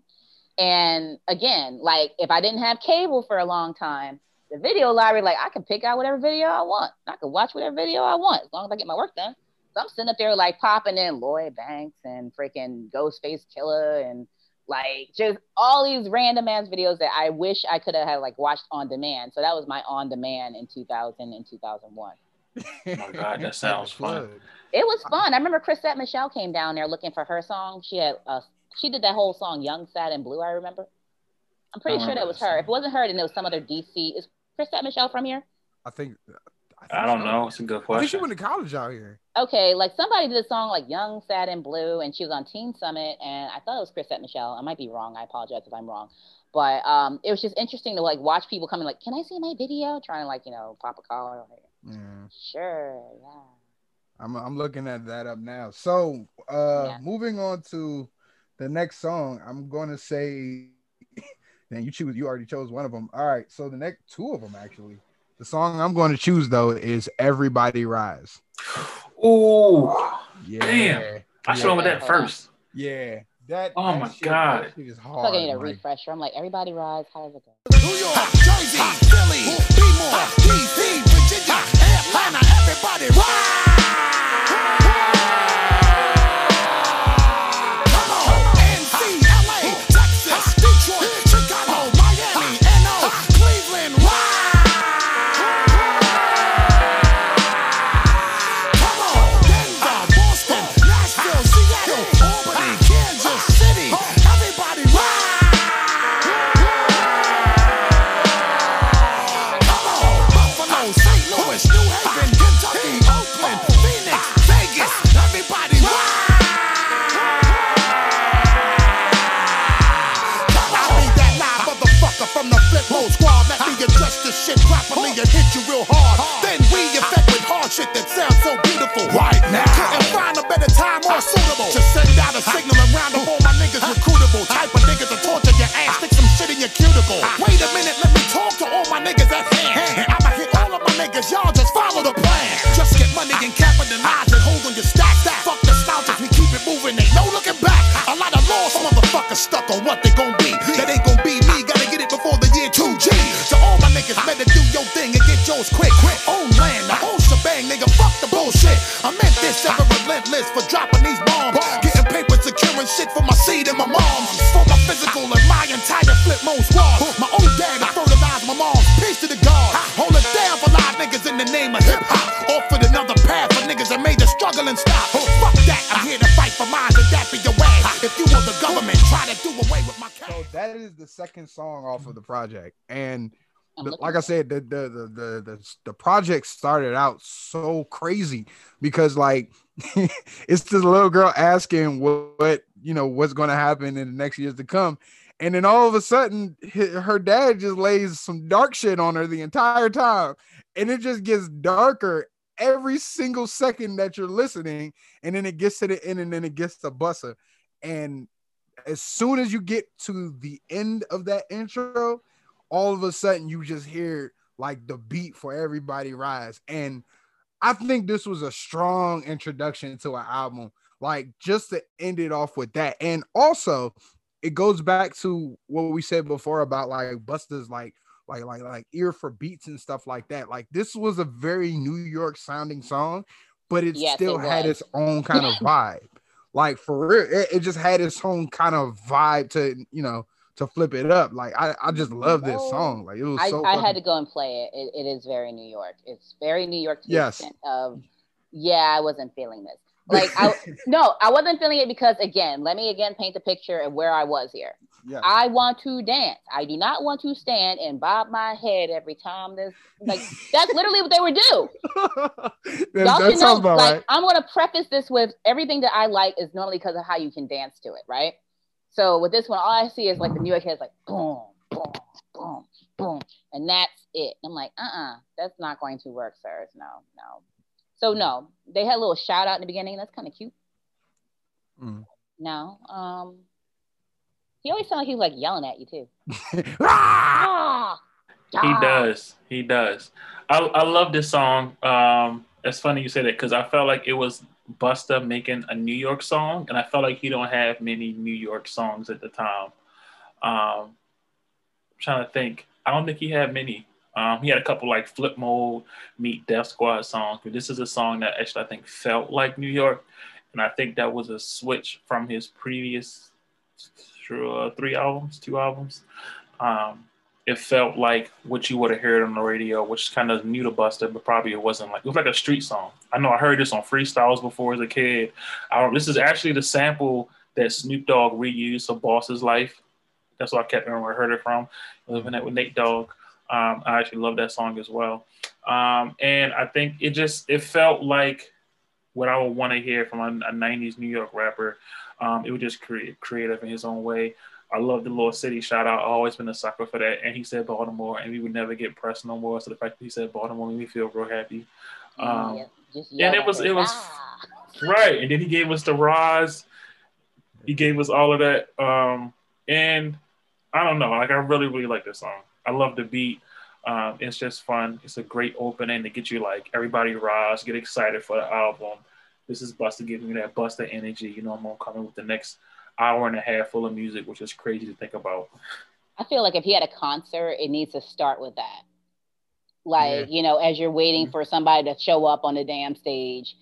And again, like, if I didn't have cable for a long time, the video library, like, I can pick out whatever video I want. I can watch whatever video I want as long as I get my work done. So I'm sitting up there, like, popping in Lloyd Banks and freaking Ghostface Killer and, like, just all these random-ass videos that I wish I could have, like, watched on demand. So that was my on-demand in two thousand and two thousand one. Oh, my God, that sounds fun. It was fun. I remember Chrisette Michelle came down there looking for her song. She had uh, she did that whole song, Young, Sad, and Blue, I remember. I'm pretty sure that was her. If it wasn't her, then it was some other D C. Is Chrisette Michelle from here? I think. I, think I don't know. It's a good question. I think she went to college out here. Okay, like, somebody did a song like "Young, Sad, and Blue," and she was on Teen Summit, and I thought it was Chrisette Michelle. I might be wrong. I apologize if I'm wrong, but um, it was just interesting to, like, watch people coming like, "Can I see my video?" Trying to, like, you know, pop a collar. Yeah. Sure. Yeah. I'm I'm looking at that up now. So uh, yeah. moving on to the next song, I'm going to say. Then you choose. You already chose one of them. All right. So the next two of them, actually, the song I'm going to choose though is "Everybody Rise." Oh, yeah. Damn! I should have went that first. Yeah. That. Oh that my shit, God. It is hard. I need a refresher. I'm like, "Everybody Rise." How does it go? New York, Jersey, Philly, Baltimore, D C, Virginia, Atlanta. Everybody rise. Shit properly and hit you real hard. Then we effect with hard shit that sounds so beautiful. Right now, couldn't find a better time more suitable to send out a signal and round up all my niggas recruitable. Type of niggas to torture your ass, stick some shit in your cuticle. Wait a minute, let me talk to all my niggas at hand. I'ma hit all of my niggas, y'all just follow the plan. Just get money and capitalize and hold on your stack. That fuck the slouch, if we keep it moving, ain't no looking back. A lot of lost motherfuckers stuck on what they gon' be. That ain't gon' be me, gotta get it before the year two G. G. So all my niggas better do your thing and get yours quick. Quit own land, the whole shebang, nigga, fuck the bullshit. I meant this ever relentless for dropping these bombs. Getting paper, securing shit for my seed and my mom. For my physical and my entire Flip Mode Squad. My own dad that fertilized my mom. Peace to the God. Hold it down for live niggas in the name of hip hop. Offered another path for niggas that made the struggle and stop. Fuck that, I'm here to fight for mine and that be your ass. If you want the government, try to do away with my cash. So that is the second song off of the project. And the, like I said, the the, the the the the project started out so crazy because like it's this little girl asking what, what you know what's going to happen in the next years to come, and then all of a sudden her dad just lays some dark shit on her the entire time, and it just gets darker every single second that you're listening, and then it gets to the end, and then it gets to Busta, and as soon as you get to the end of that intro, all of a sudden you just hear like the beat for Everybody Rise. And I think this was a strong introduction to an album, like just to end it off with that. And also it goes back to what we said before about like Busta's like, like, like, like ear for beats and stuff like that. Like this was a very New York sounding song, but it yes, still it had its own kind of vibe. Like for real, it, it just had its own kind of vibe to, you know, to flip it up. Like I, I just love this song. Like it was I, so I had to go and play it. it. It is very New York. It's very New York to yes. the extent of, yeah, I wasn't feeling this. Like I no, I wasn't feeling it because again, let me again paint the picture of where I was here. Yes. I want to dance. I do not want to stand and bob my head every time this like that's literally what they would do. Y'all should know, about like, right. I'm gonna preface this with everything that I like is normally because of how you can dance to it, right? So with this one, all I see is like the New York heads like boom, boom, boom, boom, and that's it. I'm like, uh-uh, that's not going to work, sirs. No, no. So no, they had a little shout out in the beginning. That's kind of cute. Mm. No, um, he always sounds like he's like yelling at you too. ah! Ah! He does. He does. I I love this song. Um, it's funny you say that because I felt like it was Busta making a New York song, and I felt like he don't have many New York songs at the time. Um, I'm trying to think. I don't think he had many. Um, he had a couple like Flip Mode, Meet Def Squad songs, but this is a song that actually I think felt like New York, and I think that was a switch from his previous uh, three albums, two albums. Um, it felt like what you would have heard on the radio, which is kind of new to Busta, but probably it wasn't like, it was like a street song. I know I heard this on freestyles before as a kid. I, this is actually the sample that Snoop Dogg reused for Boss's Life. That's what I kept remembering where I heard it from, living that with Nate Dogg. Um, I actually love that song as well. Um, and I think it just, it felt like what I would want to hear from a, a nineties New York rapper. Um, it was just cre- creative in his own way. I love the Little City shout out. I've always been a sucker for that. And he said Baltimore, and we would never get pressed no more. So the fact that he said Baltimore made me feel real happy. Um, yeah, just and it was, it was, ah. right. And then he gave us the Rise. He gave us all of that. Um, and I don't know, like I really, really like this song. I love the beat. Um, it's just fun. It's a great opening to get you like everybody rise, get excited for the album. This is Busta giving you that Busta energy. You know, I'm gonna come in with the next hour and a half full of music, which is crazy to think about. I feel like if he had a concert, it needs to start with that. Like, yeah. you know, as you're waiting for somebody to show up on the damn stage.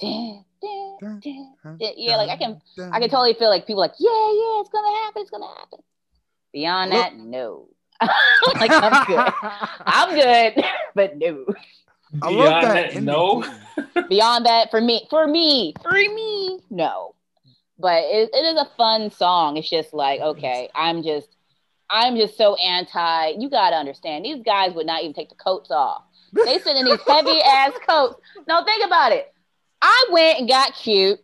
Dun, dun, dun, dun, dun, yeah, like I can dun, I can totally feel like people like, yeah, yeah, it's gonna happen, it's gonna happen. Beyond Look. that, no. like I'm good, I'm good, but no. I love Beyond that. that no. Beyond that, for me, for me, for me, no. But it, it is a fun song. It's just like, okay, I'm just, I'm just so anti. You gotta understand, these guys would not even take the coats off. They sit in these heavy ass coats. No, think about it. I went and got cute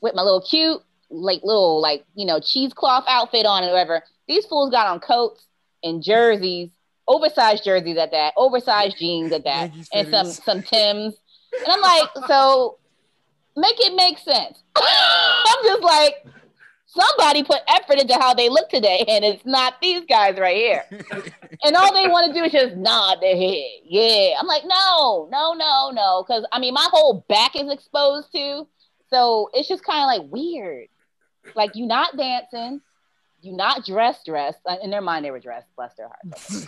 with my little cute, like little, like you know, cheesecloth outfit on and whatever. These fools got on coats. And jerseys, oversized jerseys at that, oversized jeans at that, and some some Tims. And I'm like, so make it make sense. I'm just like, somebody put effort into how they look today, and it's not these guys right here. And all they want to do is just nod their head. Yeah. I'm like, no, no, no, no. Because, I mean, my whole back is exposed too. So it's just kind of like weird. Like, you're not dancing. you not dress dress. In their mind, they were dressed, bless their hearts.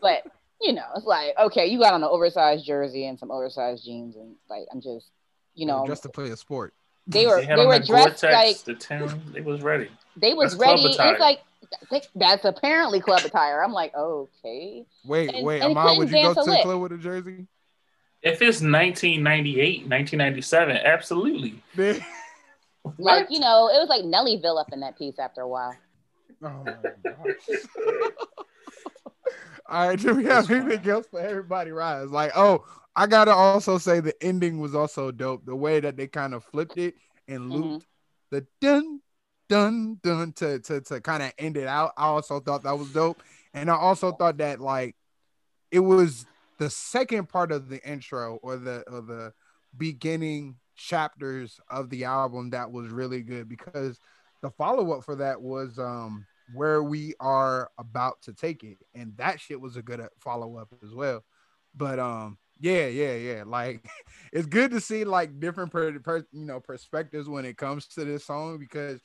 But, you know, it's like, okay, you got on an oversized jersey and some oversized jeans, and like, I'm just, you know, dressed to play a sport. They were, they, they were dressed like the town. They was ready. They was that's ready. It's like that's apparently club attire. I'm like, okay. Wait, and, wait, and Amon, would you go to the club with a jersey? If it's nineteen ninety-eight, nineteen ninety-seven, absolutely. Like, you know, it was like Nellyville up in that piece after a while. Oh my gosh. All right, do we have anything else for everybody? Rise, like, oh, I gotta also say the ending was also dope. The way that they kind of flipped it and looped mm-hmm. the dun dun dun to to to kind of end it out. I also thought that was dope, and I also thought that like it was the second part of the intro or the or the beginning chapters of the album that was really good, because the follow up for that was um. Where We Are About to Take It, and that shit was a good follow-up as well. But um yeah yeah yeah like it's good to see like different per, per, you know perspectives when it comes to this song, because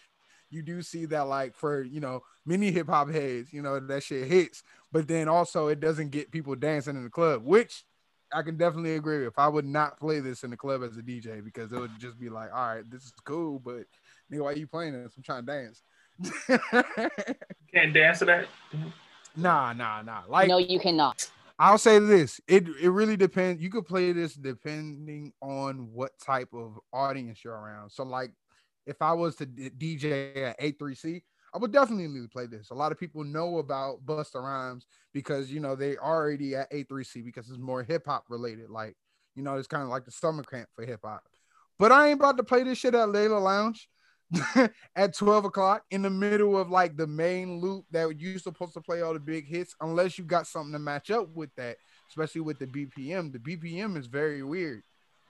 you do see that like for you know many hip-hop heads, you know that shit hits, but then also it doesn't get people dancing in the club, which I can definitely agree with. I would not play this in the club as a D J, because it would just be like, all right, this is cool, but nigga, why are you playing this? I'm trying to dance. Can't dance to that? Nah, nah, nah. Like, no, you cannot. I'll say this. It it really depends. You could play this depending on what type of audience you're around. So, like, if I was to D J at A three C, I would definitely play this. A lot of people know about Busta Rhymes because, you know, they already at A three C because it's more hip-hop related. Like, you know, it's kind of like the summer camp for hip-hop. But I ain't about to play this shit at Layla Lounge. At twelve o'clock in the middle of like the main loop that you're supposed to play all the big hits, unless you got something to match up with that, especially with the B P M. The B P M is very weird,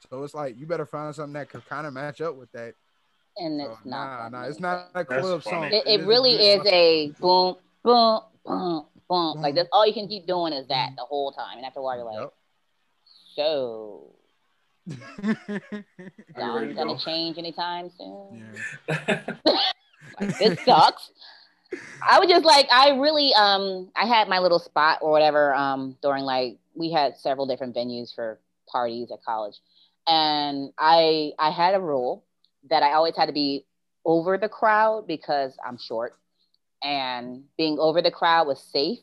so it's like you better find something that could kind of match up with that. And so, it's not nah, nah, it's not a club song. It, it, it really is a boom, boom, boom, boom. Like that's all you can keep doing is that the whole time, and after a while you're like, yep. So. Sounds gonna go. Change anytime soon. Yeah. Like, this sucks. I was just like, I really, um, I had my little spot or whatever. Um, during like we had several different venues for parties at college, and I, I had a rule that I always had to be over the crowd because I'm short, and being over the crowd was safe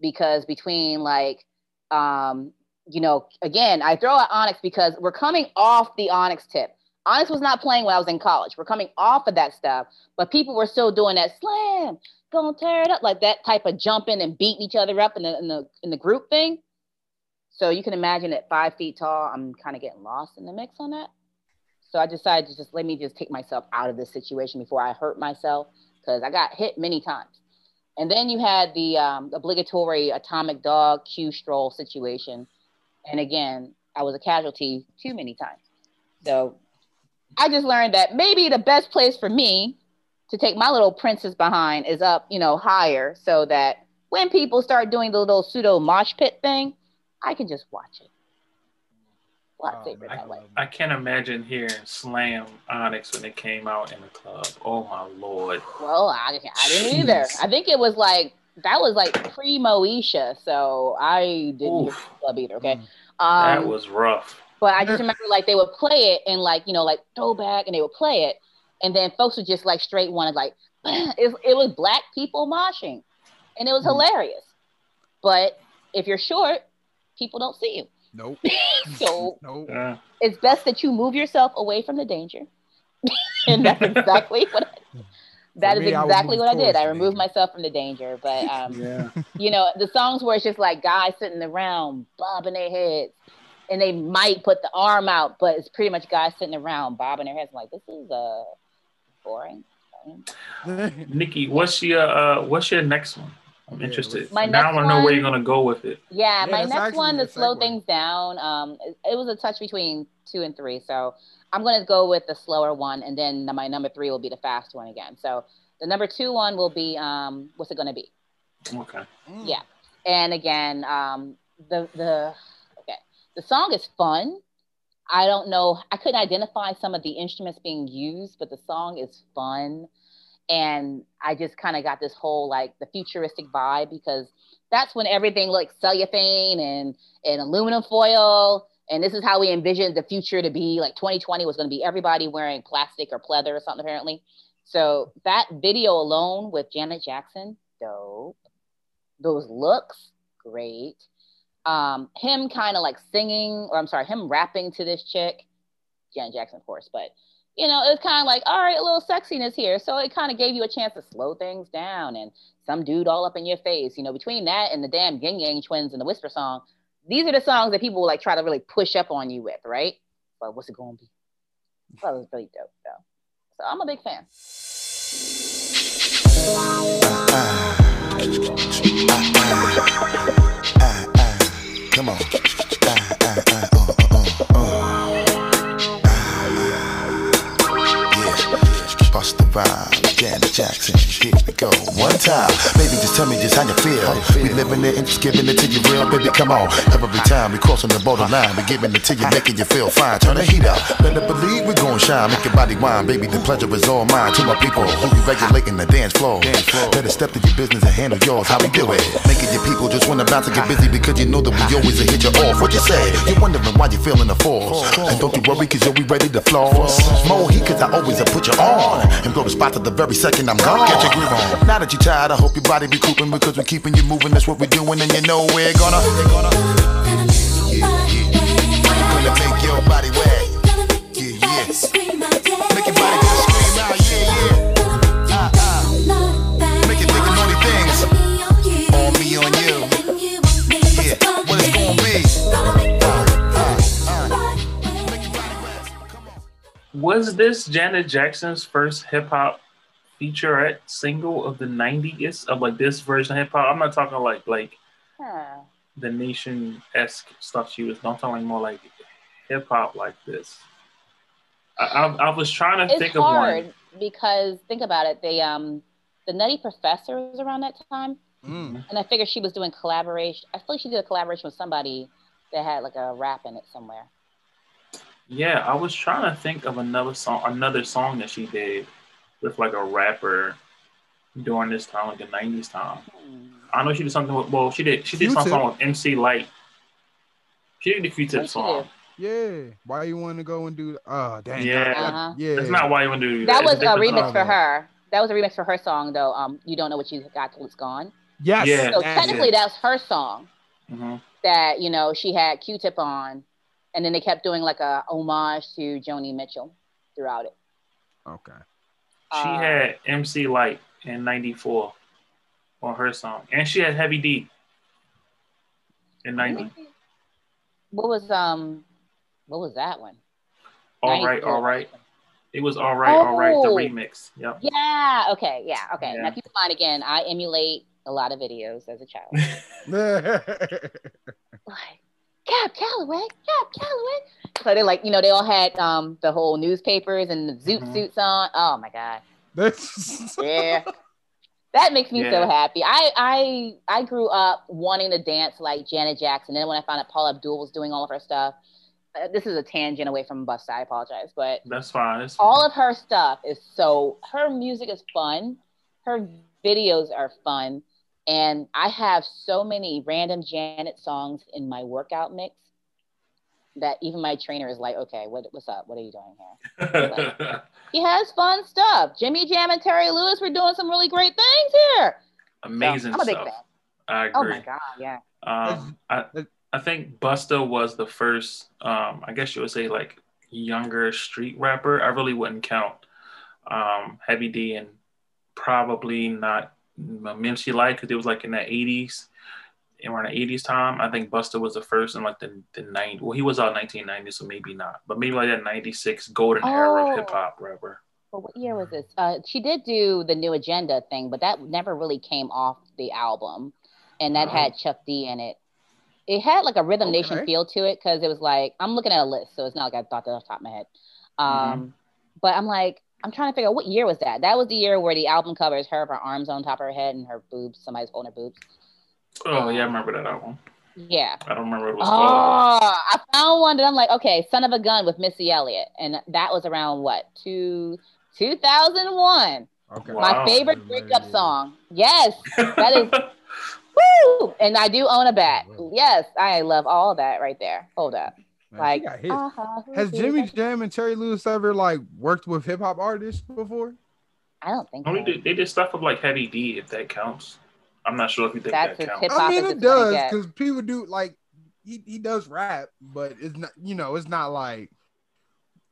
because between like, um. You know, again, I throw out Onyx because we're coming off the Onyx tip. Onyx was not playing when I was in college. We're coming off of that stuff, but people were still doing that slam, gonna tear it up, like that type of jumping and beating each other up in the in the in the group thing. So you can imagine at five feet tall, I'm kind of getting lost in the mix on that. So I decided to just let me just take myself out of this situation before I hurt myself, because I got hit many times. And then you had the um, obligatory Atomic Dog Q Stroll situation. And again, I was a casualty too many times. So I just learned that maybe the best place for me to take my little princess behind is up, you know, higher, so that when people start doing the little pseudo mosh pit thing, I can just watch it. Well, oh, I, that way. I can't imagine hearing Slam Onyx when it came out in the club. Oh my Lord. Well, I, I didn't either. I think it was like, that was like pre Moesha, so I didn't get club either. Okay, um, that was rough. But I just remember like they would play it and like you know like throwback, and they would play it, and then folks would just like straight wanted like it, it was black people moshing, and it was hilarious. But if you're short, people don't see you. Nope. So nope. It's best that you move yourself away from the danger, and that's exactly what. I did. That is exactly what I did. I removed myself from the danger. But, um, yeah. you know, the songs where it's just like guys sitting around bobbing their heads, and they might put the arm out, but it's pretty much guys sitting around bobbing their heads. I'm like, this is uh, boring. Nikki, what's your, uh, what's your next one? I'm interested. My now I want to know where you're going to go with it. Yeah, yeah my next one to slow things down, um, it, it was a touch between two and three, so... I'm going to go with the slower one, and then my number three will be the fast one again. So the number two one will be, um, what's it going to be? Okay. Mm. Yeah. And again, um, the, the, okay. The song is fun. I don't know. I couldn't identify some of the instruments being used, but the song is fun. And I just kind of got this whole, like, the futuristic vibe, because that's when everything looked cellophane and, and aluminum foil. And this is how we envisioned the future to be. Like, twenty twenty was going to be everybody wearing plastic or pleather or something, apparently. So that video alone with Janet Jackson, dope. Those looks, great. Um, him kind of like singing, or I'm sorry, him rapping to this chick, Janet Jackson, of course, but you know, it's kind of like, all right, a little sexiness here. So it kind of gave you a chance to slow things down, and some dude all up in your face, you know, between that and the damn Ying Yang Twins and the Whisper song. These are the songs that people will like try to really push up on you with, right? But what's it going to be? That was really dope though. So I'm a big fan. Come on. Busta Rhymes, Janet Jackson, here we go. One time, baby, just tell me just how you feel. We living it and just giving it to you real, baby, come on. Every time we crossing the borderline, we giving it to you, making you feel fine. Turn the heat up, better believe we gon' shine. Make your body whine, baby, the pleasure is all mine. To my people, who you regulating the dance floor. Better step to your business and handle yours, how we do it. Making your people just wanna bounce and get busy, because you know that we always a hit you off. What you say? You're wondering why you feeling the force. And don't you worry, cause you'll be ready to floss. More heat, cause I always a put you on. And blow the spot to the very second I'm gone. Get your groove on. Now that you're tired, I hope your body be cooping, because we're keeping you moving. That's what we're doing, and you know we're gonna. We're gonna, yeah, yeah. Gonna make your body wet. Yeah, yeah. Make your body go scream out. Yeah, yeah. Uh, uh. Make it think of naughty things. All me on you. Yeah. What it's gonna be? Uh, uh, uh. Was this Janet Jackson's first hip-hop featurette single of the nineties, of like this version of hip-hop? I'm not talking like like huh. the Nation-esque stuff she was, I'm talking more like hip-hop like this. I, I, I was trying to it's think of one. It's hard because, think about it, they, um, the Nutty Professor was around that time, mm. and I figured she was doing collaboration. I feel like she did a collaboration with somebody that had like a rap in it somewhere. Yeah, I was trying to think of another song, another song that she did with like a rapper during this time, like the nineties time. I know she did something with, well, she did, she did Q-Tip. Some song with M C Lyte. She did the Q-Tip what song. Yeah, why you want to go and do? Oh, dang. Yeah, uh-huh. yeah. That's not why you want to do. That, that was a remix song. For her. That was a remix for her song though. Um, you don't know what you got till it's gone. Yes. Yeah. So that's technically, it. That's her song mm-hmm. that you know she had Q-Tip on. And then they kept doing like a homage to Joni Mitchell throughout it. Okay. She um, had M C Lyte in ninety-four on her song. And she had Heavy D in ninety. What was um what was that one? All right, all right. It was all right, oh, all right, the remix. Yep. Yeah, okay, yeah, okay. Yeah. Now keep in mind again, I emulate a lot of videos as a child. Like Cab Calloway, Cab Calloway. So they like, you know, they all had um the whole newspapers and the zoot mm-hmm. suits on. Oh my God. That's yeah. That makes me yeah. so happy. I I I grew up wanting to dance like Janet Jackson. Then when I found out Paula Abdul was doing all of her stuff, uh, this is a tangent away from Busta. I apologize, but that's fine. That's all fine. Of her stuff is so. Her music is fun. Her videos are fun. And I have so many random Janet songs in my workout mix that even my trainer is like, okay, what, what's up? What are you doing here? Like, he has fun stuff. Jimmy Jam and Terry Lewis were doing some really great things here. Amazing so, I'm a big stuff. Fan. I agree. Oh my God, yeah. Um, I, I think Busta was the first, um, I guess you would say like younger street rapper. I really wouldn't count um, Heavy D and probably not Missy Elliott, because it was like in the eighties, around the eighties time. I think Busta was the first in like the, the nineties. Well, he was out nineteen ninety, so maybe not, but maybe like that ninety-six golden oh. era of hip hop rapper. Well, what year was this? Uh, she did do the New Agenda thing, but that never really came off the album, and that oh. had Chuck D in it. It had like a Rhythm okay. Nation feel to it, because it was like, I'm looking at a list, so it's not like I thought that off the top of my head. Um, mm-hmm. But I'm like, I'm trying to figure out what year was that. That was the year where the album covers her with her arms on top of her head and her boobs. Somebody's holding her boobs. Oh yeah, I remember that album. Yeah. I don't remember what it was oh, called. Oh, I found one that I'm like, okay, Son of a Gun with Missy Elliott, and that was around what two two thousand one. Okay. Wow. My favorite breakup song. Yes, that is. Woo! And I do own a bat. Yes, I love all of that right there. Hold up. Man, like, uh-huh, has Jimmy that? Jam and Terry Lewis ever like worked with hip hop artists before? I don't think. Only so. did, they did stuff with like Heavy D, if that counts. I'm not sure if you think That's that counts. I mean, it does, because people do like he he does rap, but it's not, you know, it's not like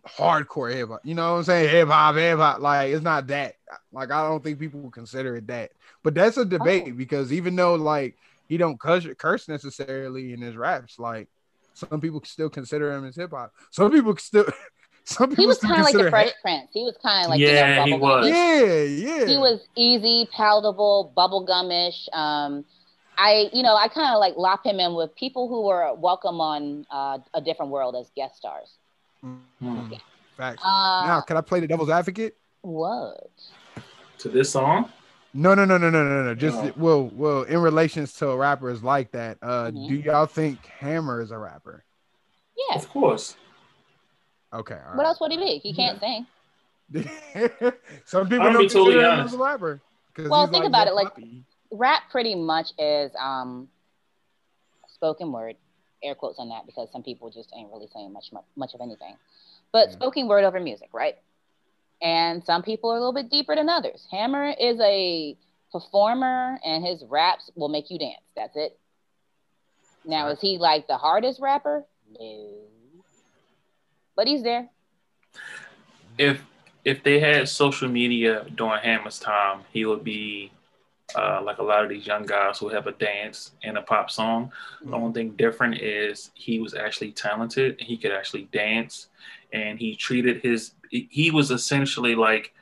hardcore hip hop. You know what I'm saying? Hip hop, hip hop. Like, it's not that. Like, I don't think people would consider it that. But that's a debate oh. because even though like he don't curse, curse necessarily in his raps, like some people still consider him as hip hop. Some people still. Some people he was kind of like the Fresh Prince. He was kind of like yeah, you know, bubblegum. He was. Yeah, yeah. He was easy, palatable, bubblegumish. Um, I, you know, I kind of like lop him in with people who were welcome on uh, A Different World as guest stars. Mm-hmm. Yeah. Facts. Uh, now, can I play the devil's advocate? What? To this song? No, no, no, no, no, no, no. Just oh. well, well, in relations to rappers like that, uh, mm-hmm. do y'all think Hammer is a rapper? Yeah, of course. Okay. All right. What else would he be? He can't yeah. sing. Some people I'll don't consider totally him as a rapper. Well, think like about it. Like, rap pretty much is um, spoken word. Air quotes on that, because some people just ain't really saying much, much, much of anything. But yeah. spoken word over music, right? And some people are a little bit deeper than others. Hammer is a performer, and his raps will make you dance. That's it. Now, is he like the hardest rapper? No. But he's there. If if they had social media during Hammer's time, he would be uh, like a lot of these young guys who have a dance and a pop song. Mm-hmm. The only thing different is he was actually talented. He could actually dance, and he treated his. He was essentially like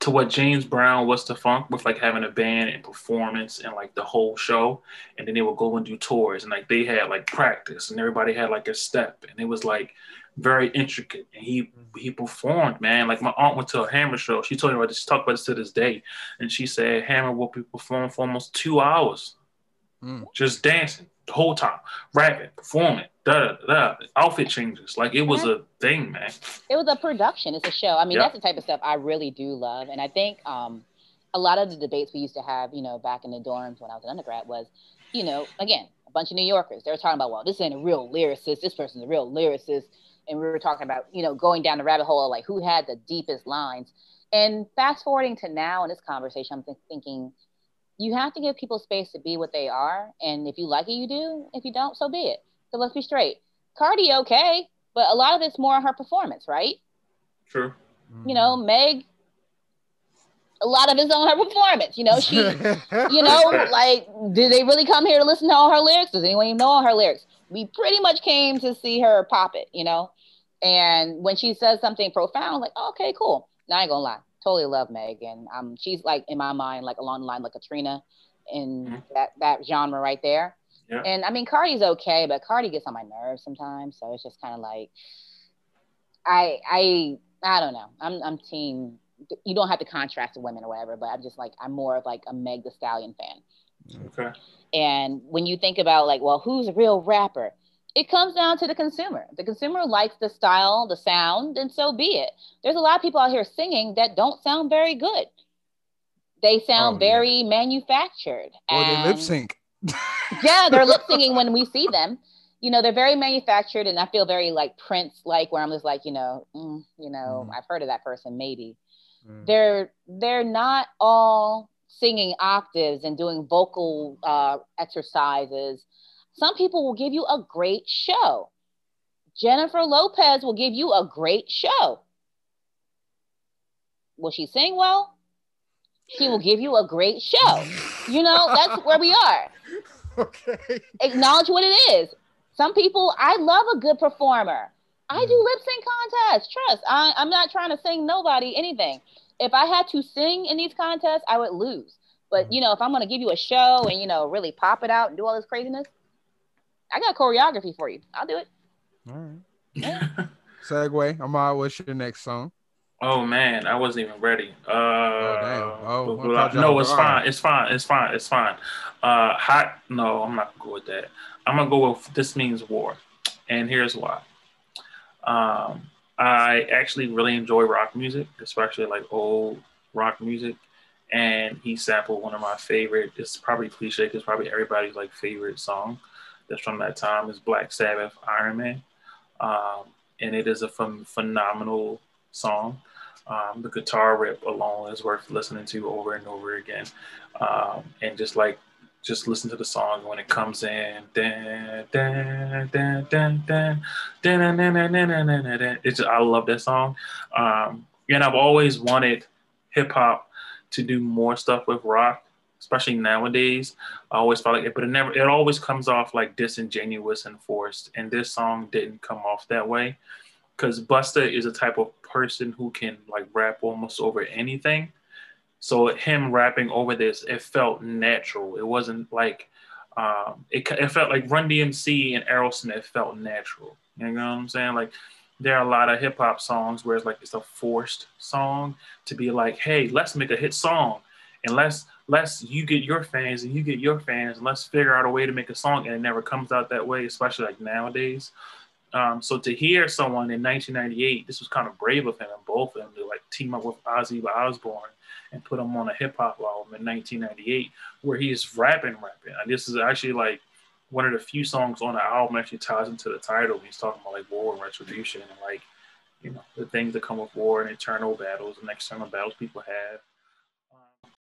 to what James Brown was to funk, with like having a band and performance and like the whole show, and then they would go and do tours, and like they had like practice, and everybody had like a step, and it was like very intricate, and he he performed, man. Like, my aunt went to a Hammer show. She told me about this. She talked about this to this day, and she said Hammer will be performing for almost two hours, mm. just dancing the whole time, rapping, performing, da da da, outfit changes. Like, it was a thing, man. It was a production. It's a show. I mean, yep. that's the type of stuff I really do love, and I think um, a lot of the debates we used to have, you know, back in the dorms when I was an undergrad was, you know, again, a bunch of New Yorkers. They were talking about, well, this ain't a real lyricist. This person's a real lyricist. And we were talking about, you know, going down the rabbit hole of like who had the deepest lines. And fast forwarding to now in this conversation, I'm th- thinking you have to give people space to be what they are. And if you like it, you do. If you don't, so be it. So let's be straight. Cardi, okay. But a lot of it's more her performance, right? True. Mm-hmm. You know, Meg, a lot of it's on her performance. You know, she, you know, like, did they really come here to listen to all her lyrics? Does anyone even know all her lyrics? We pretty much came to see her pop it, you know? And when she says something profound, like, oh, okay, cool. Now I ain't gonna lie, totally love Meg, and um, she's like in my mind, like along the line, like Katrina, in mm-hmm. that that genre right there. Yeah. And I mean, Cardi's okay, but Cardi gets on my nerves sometimes, so it's just kind of like, I I I don't know. I'm I'm team. You don't have to contrast to women or whatever, but I'm just like I'm more of like a Meg Thee Stallion fan. Okay. And when you think about like, well, who's a real rapper? It comes down to the consumer. The consumer likes the style, the sound, and so be it. There's a lot of people out here singing that don't sound very good. They sound oh, very yeah. manufactured. Or and they lip sync. Yeah, they're lip syncing when we see them. You know, they're very manufactured, and I feel very like Prince-like, where I'm just like, you know, mm, you know, mm. I've heard of that person, maybe. Mm. They're they're not all singing octaves and doing vocal uh, exercises. Some people will give you a great show. Jennifer Lopez will give you a great show. Will she sing well? She will give you a great show. You know, that's where we are. Okay. Acknowledge what it is. Some people, I love a good performer. I do lip sync contests. Trust, I, I'm not trying to sing nobody anything. If I had to sing in these contests, I would lose. But, you know, if I'm going to give you a show and, you know, really pop it out and do all this craziness, I got choreography for you. I'll do it. All right. Yeah. Segway. Amar, what's your next song? Oh, man. I wasn't even ready. Uh, oh, damn. Oh, blah, blah, blah. No, it's fine. It's fine. It's fine. It's fine. Uh, hot. No, I'm not going to go with that. I'm going to go with This Means War. And here's why. Um, I actually really enjoy rock music, especially like old rock music, and he sampled one of my favorite, it's probably cliche because probably everybody's like favorite song that's from that time is Black Sabbath, Iron Man. Um, and it is a ph- phenomenal song. Um, the guitar riff alone is worth listening to over and over again. Um, and just like, just listen to the song when it comes in. It's just, I love that song. Um, and I've always wanted hip hop to do more stuff with rock, especially nowadays. I always felt like it, but it never, it always comes off like disingenuous and forced. And this song didn't come off that way. Cause Busta is a type of person who can like rap almost over anything. So him rapping over this, it felt natural. It wasn't like, um, it, it felt like Run D M C and Aerosmith felt natural. You know what I'm saying? Like there are a lot of hip hop songs where it's like, it's a forced song to be like, hey, let's make a hit song. And let's, let's, you get your fans and you get your fans and let's figure out a way to make a song. And it never comes out that way, especially like nowadays. Um, so to hear someone in nineteen ninety-eight, this was kind of brave of him and both of them to like team up with Ozzy Osbourne and put him on a hip hop album in nineteen ninety-eight where he is rapping, rapping. And this is actually like one of the few songs on the album actually ties into the title. He's talking about like war and retribution and like, you know, the things that come with war and internal battles and external battles people have.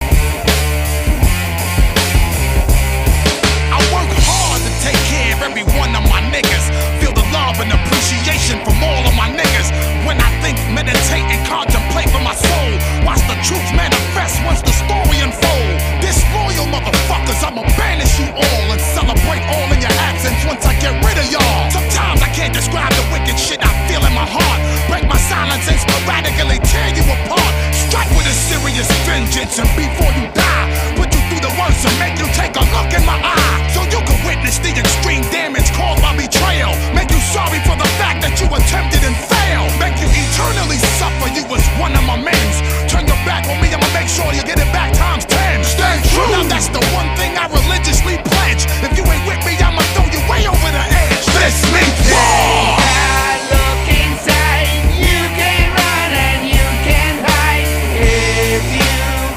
I work hard to take care of every one of my niggas. Feel the love and appreciation from all of my niggas. When I think, meditate, and contemplate for my soul. Watch the truth manifest once the story unfolds. Disloyal motherfuckers, I'ma banish you all and celebrate all in your absence once I get rid of y'all. Sometimes I can't describe the wicked shit I feel in my heart. Break my silence and sporadically tear you apart. Strike with a serious vengeance and before you die, put you through the worst and make you take a look in my eye. So you can witness the extreme damage caused by betrayal. Make you sorry for the fact that you attempted and failed. Make you eternally suffer, you was one of my men's. Turn your back on me, I'ma make sure you get it back times ten. Stay true. Now that's the one thing I religiously pledge. If you ain't with me, I'ma throw you way over the edge. Let's make war. I look inside, you can run and you can hide. If you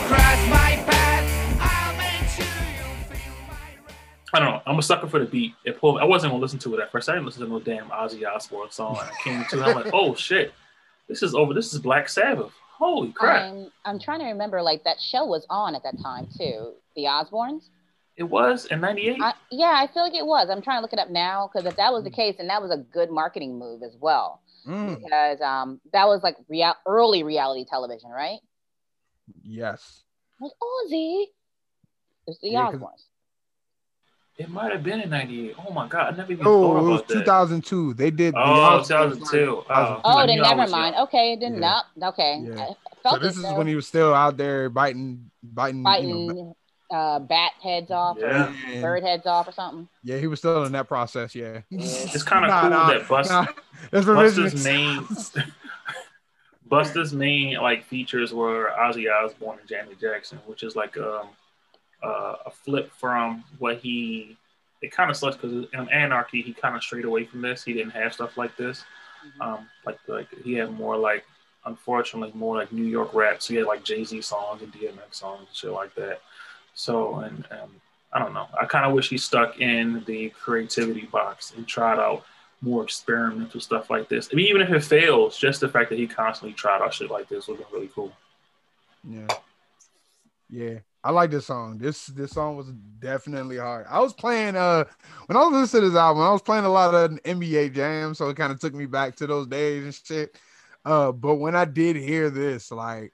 cross my path, I'll make sure you feel my wrath. I don't know. I'm a sucker for the beat. It pulled. I wasn't gonna listen to it at first. I didn't listen to no damn Ozzy Osbourne song. I came to it. I'm like, oh shit, this is over. This is Black Sabbath. Holy crap. I'm, I'm trying to remember, like, that show was on at that time, too. The Osbournes? It was in ninety-eight? I, yeah, I feel like it was. I'm trying to look it up now, because if that was the case, then that was a good marketing move as well. Mm. Because um, that was, like, rea- early reality television, right? Yes. Like, Ozzy. It's the yeah, Osbournes. It might have been in ninety-eight. Oh, my God. I never even oh, thought about that. Oh, it was two thousand two. That. They did. Oh, two thousand two. Oh, oh then never mind. Young. Okay, it didn't. Yeah. Not, okay. Yeah. So this is though. when he was still out there biting, biting, biting you know, uh, bat heads off yeah. or bird heads off or something. Yeah, he was still in that process, yeah. yeah. It's kind of nah, cool nah, that Bust, nah. Busta's main... Busta's main, like, features were Ozzy Osbourne and Janet Jackson, which is like... Um, Uh, a flip from what he, it kind of sucks because in Anarchy he kind of strayed away from this. He didn't have stuff like this. Mm-hmm. Um, like like he had more like, unfortunately, more like New York rap. So he had like Jay-Z songs and D M X songs and shit like that. So and, and I don't know. I kind of wish he stuck in the creativity box and tried out more experimental stuff like this. I mean, even if it fails, just the fact that he constantly tried out shit like this would be really cool. Yeah. Yeah. I like this song. This this song was definitely hard. I was playing uh when I was listening to this album, I was playing a lot of N B A Jam, so it kind of took me back to those days and shit. Uh, but when I did hear this, like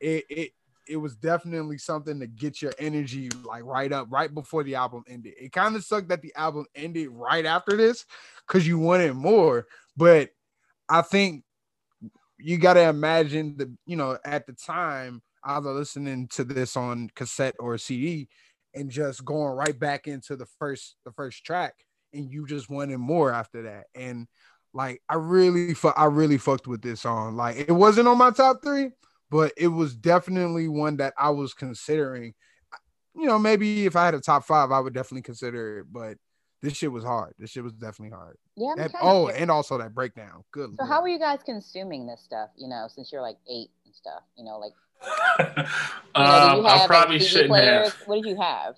it it it was definitely something to get your energy like right up right before the album ended. It kind of sucked that the album ended right after this because you wanted more. But I think you gotta imagine the you know at the time. Either listening to this on cassette or C D and just going right back into the first the first track and you just wanted more after that. And like I really fu- I really fucked with this song. Like it wasn't on my top three, but it was definitely one that I was considering. You know, maybe if I had a top five, I would definitely consider it, but this shit was hard. This shit was definitely hard. Yeah. That, oh, of- and also that breakdown. Good. So Lord. How were you guys consuming this stuff, you know, since you're like eight and stuff, you know, like um, I probably shouldn't have. What did you have?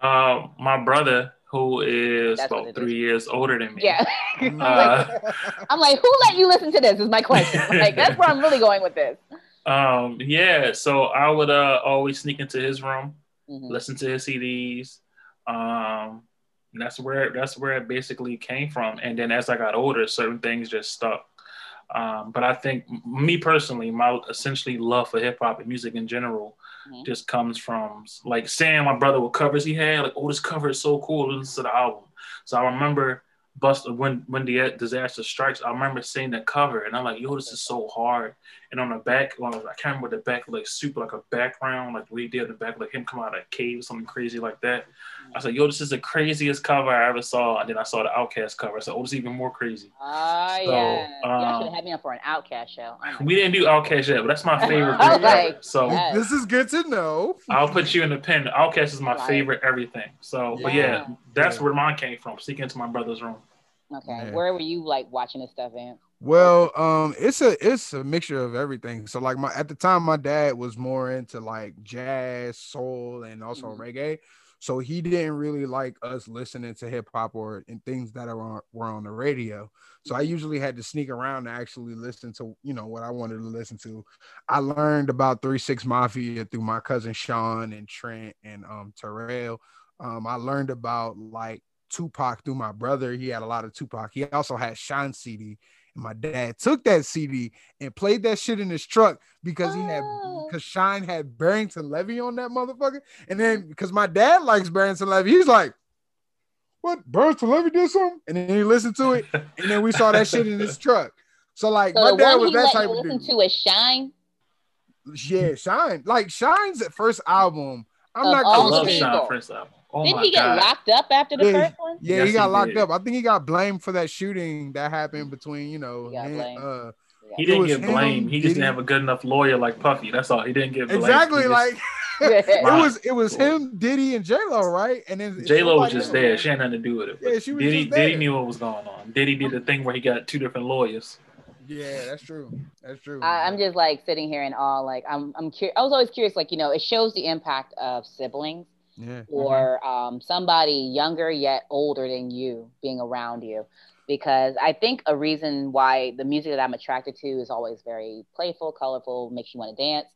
Uh, my brother, who is That's about three is. years older than me. Yeah. uh, I'm like, who let you listen to this is my question. Like, that's where I'm really going with this. Um, yeah, so I would uh, always sneak into his room, mm-hmm. listen to his C Ds. Um, and that's where that's where it basically came from. And then as I got older, certain things just stuck. Um, but I think me personally, my essentially love for hip hop and music in general mm-hmm. just comes from like seeing my brother with covers he had, like, oh, this cover is so cool, listen to the album. So I remember Busta, when when the disaster strikes, I remember seeing the cover and I'm like, yo, this is so hard. And on the back, well, I can't remember the back, like super like a background, like we did the back, like him come out of a cave, something crazy like that. Mm-hmm. I said, yo, this is the craziest cover I ever saw. And then I saw the Outkast cover. I said, oh, this is even more crazy. Oh, so, yeah. Um, Y'all should have had me up for an Outkast show. Oh, we didn't do Outkast yet, but that's my favorite. Group like, ever. So yes. This is good to know. I'll put you in the pen. Outkast is my right. favorite everything. So, yeah. but yeah, that's yeah. where mine came from, sneaking into my brother's room. Okay, yeah. Where were you like watching this stuff in? Well, um, it's a it's a mixture of everything. So like my at the time, my dad was more into like jazz, soul, and also mm-hmm. reggae. So he didn't really like us listening to hip hop or and things that are on, were on the radio. So I usually had to sneak around to actually listen to, you know, what I wanted to listen to. I learned about three six Mafia through my cousin Sean and Trent and um Terrell. Um, I learned about like Tupac through my brother. He had a lot of Tupac. He also had Shyne C D. And my dad took that C D and played that shit in his truck because he had because Shyne had Barrington Levy on that motherfucker. And then because my dad likes Barrington Levy, he's like, what? Barrington Levy did something? And then he listened to it. And then we saw that shit in his truck. So like so my dad was that type of dude. To a Shyne. Yeah, Shyne. Like Shine's first album. I'm of not gonna say Shyne first album. Oh Didn't he God. get locked up after the yeah, first one? Yeah, yes, he got he locked did. up. I think he got blamed for that shooting that happened between, you know. He, him, uh, he didn't get blamed. Him, he just Diddy. didn't have a good enough lawyer like Puffy. That's all. He didn't get blamed. Exactly. Just, like it was it was him, Diddy, and J-Lo, right? And then J-Lo was just there. She had nothing to do with it. Yeah, she was Diddy, just there. Diddy knew what was going on. Diddy did the thing where he got two different lawyers. Yeah, that's true. That's true. I, I'm just like sitting here in awe. Like I'm I'm curious. I was always curious. Like, you know, it shows the impact of siblings. Yeah. Or um, somebody younger yet older than you being around you, because I think a reason why the music that I'm attracted to is always very playful, colorful, makes you want to dance,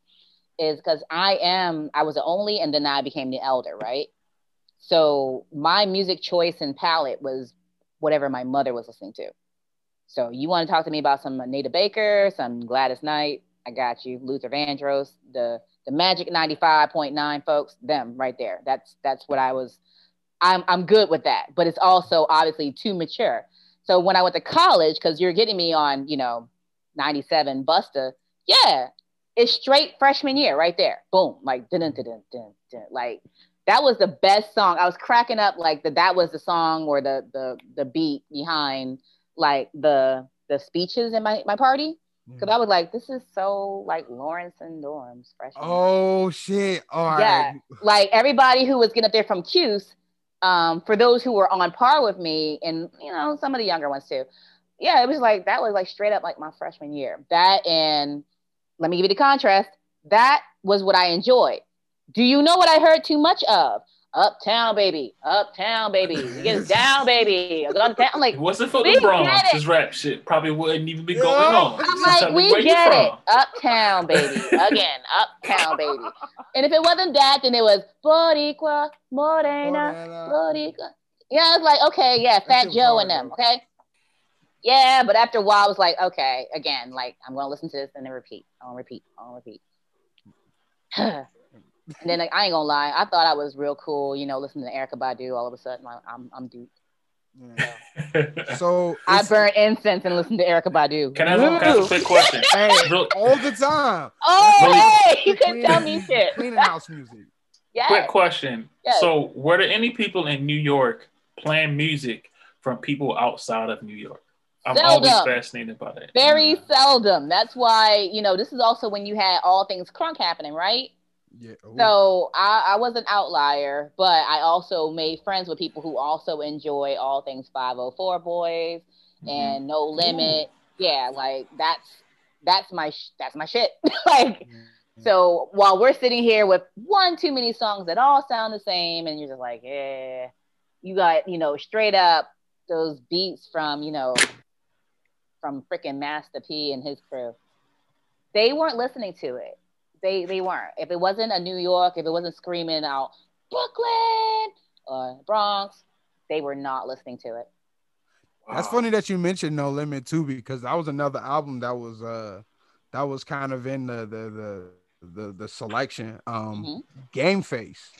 is because I am I was the only, and then I became the elder, right? So my music choice and palette was whatever my mother was listening to. So you want to talk to me about some Anita Baker, some Gladys Knight, I got you, Luther Vandross, the The Magic ninety-five point nine folks, them right there. That's that's what I was, I'm I'm good with that. But it's also obviously too mature. So when I went to college, because you're getting me on, you know, ninety-seven Busta, yeah, it's straight freshman year right there. Boom, like, dun dun dun dun dun. Like, that was the best song. I was cracking up like that. That was the song or the the the beat behind like the the speeches in my my party. Because I was like, this is so like Lawrence and Dorm's freshman. Oh, shit. All yeah. right. Like everybody who was getting up there from Q's, um, for those who were on par with me and, you know, some of the younger ones too. Yeah, it was like, that was like straight up like my freshman year. That and, let me give you the contrast, that was what I enjoyed. Do you know what I heard too much of? Uptown, baby. Uptown, baby. You get down, baby. I'm like, what's it for the Bronx? This rap shit probably wouldn't even be going yeah. on. I'm like, we get it. From. Uptown, baby. Again, uptown, baby. And if it wasn't that, then it was Boricua, Morena, Boricua. Yeah, I was like, okay, yeah, Fat Joe and them, okay? Yeah, but after a while, I was like, okay, again, like, I'm going to listen to this and then repeat, on repeat, on repeat. And then, like, I ain't gonna lie, I thought I was real cool, you know, listening to Erykah Badu. All of a sudden, like, I'm I'm Duke. Yeah. So I burn incense and listen to Erykah Badu. Can I ask a quick question? Hey, all the time. Oh, really? Hey, you couldn't tell me shit. Cleaning house music. Yeah. Quick question. Yes. So, were there any people in New York playing music from people outside of New York? I'm seldom. always fascinated by that. Very mm. seldom. That's why, you know, this is also when you had all things crunk happening, right? Yeah. So I, I was an outlier, but I also made friends with people who also enjoy all things five oh four Boys mm-hmm. and No Limit. Ooh. Yeah, like that's that's my sh- that's my shit. Like, So while we're sitting here with one too many songs that all sound the same, and you're just like, yeah, you got, you know, straight up those beats from, you know, from freaking Master P and his crew. They weren't listening to it. They they weren't. If it wasn't a New York, if it wasn't screaming out Brooklyn or Bronx, they were not listening to it. Wow. That's funny that you mentioned No Limit too, because that was another album that was uh that was kind of in the the the the, the selection. Um, mm-hmm. Game Face.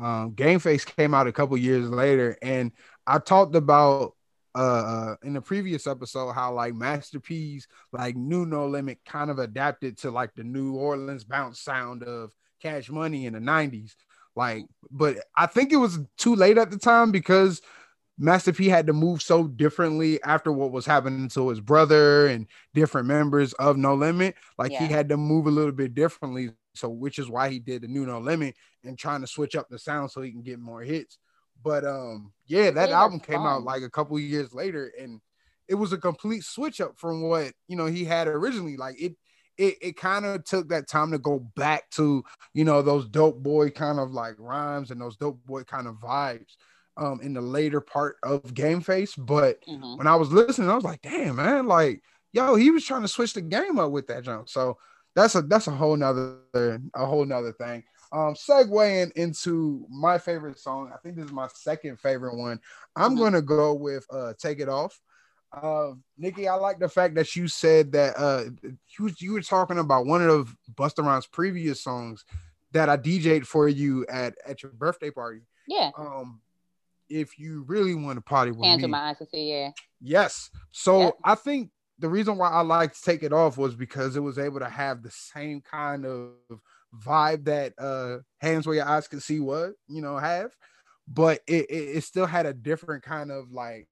Um, Game Face came out a couple years later, and I talked about uh in the previous episode how like Master P's like new No Limit kind of adapted to like the New Orleans bounce sound of Cash Money in the nineties. Like, but I think it was too late at the time because Master P had to move so differently after what was happening to his brother and different members of No Limit. Like, yeah. He had to move a little bit differently, so which is why he did the new No Limit and trying to switch up the sound so he can get more hits. But um, yeah, that album came out like a couple of years later, and it was a complete switch up from what, you know, he had originally. Like it, it, it kind of took that time to go back to, you know, those dope boy kind of like rhymes and those dope boy kind of vibes um, in the later part of Game Face. But mm-hmm. when I was listening, I was like, damn man, like yo, he was trying to switch the game up with that jump. So that's a that's a whole nother a whole nother thing. Um, segueing into my favorite song, I think this is my second favorite one. I'm mm-hmm. gonna go with uh, "Take It Off." Uh, Nikki, I like the fact that you said that uh, you was, you were talking about one of Busta Rhymes' previous songs that I D J'd for you at, at your birthday party. Yeah. Um, if you really want to party with Hands me, my eyes to see, yeah. Yes. So yep. I think the reason why I liked "Take It Off" was because it was able to have the same kind of vibe that uh Hands Where Your Eyes Can See what you know have, but it, it it still had a different kind of like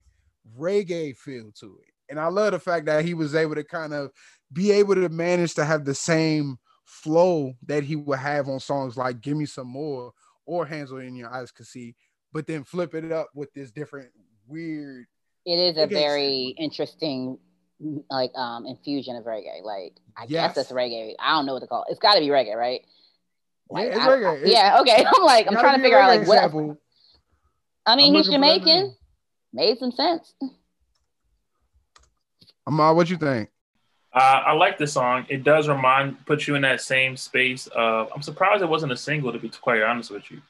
reggae feel to it. And I love the fact that he was able to kind of be able to manage to have the same flow that he would have on songs like Give Me Some More or Hands Where Your Eyes Can See, but then flip it up with this different weird it is a very sound. Interesting like um infusion of reggae. Like I yes. guess that's reggae. I don't know what to call it. It's got to be reggae, right? Like, yeah, it's I, reggae. I, yeah, okay. I'm like I'm trying to figure out like example. what. I mean, I'm he's Jamaican. Made some sense. Amar, what you think? Uh, I like this song. It does remind put you in that same space. Of, I'm surprised it wasn't a single. To be quite honest with you,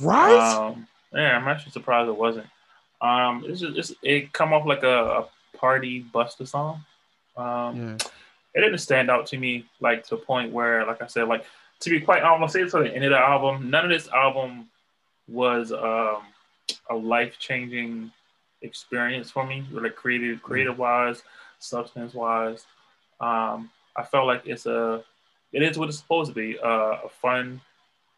right? Um, yeah, I'm actually surprised it wasn't. Um, it's just it's, it come off like a. a party Busta song. Um, yeah. It didn't stand out to me like to a point where, like I said, like to be quite honest, I'll say this at the end of the album, none of this album was um, a life-changing experience for me, like creative, creative-wise, substance-wise. Um, I felt like it's a, it is what it's supposed to be, uh, a fun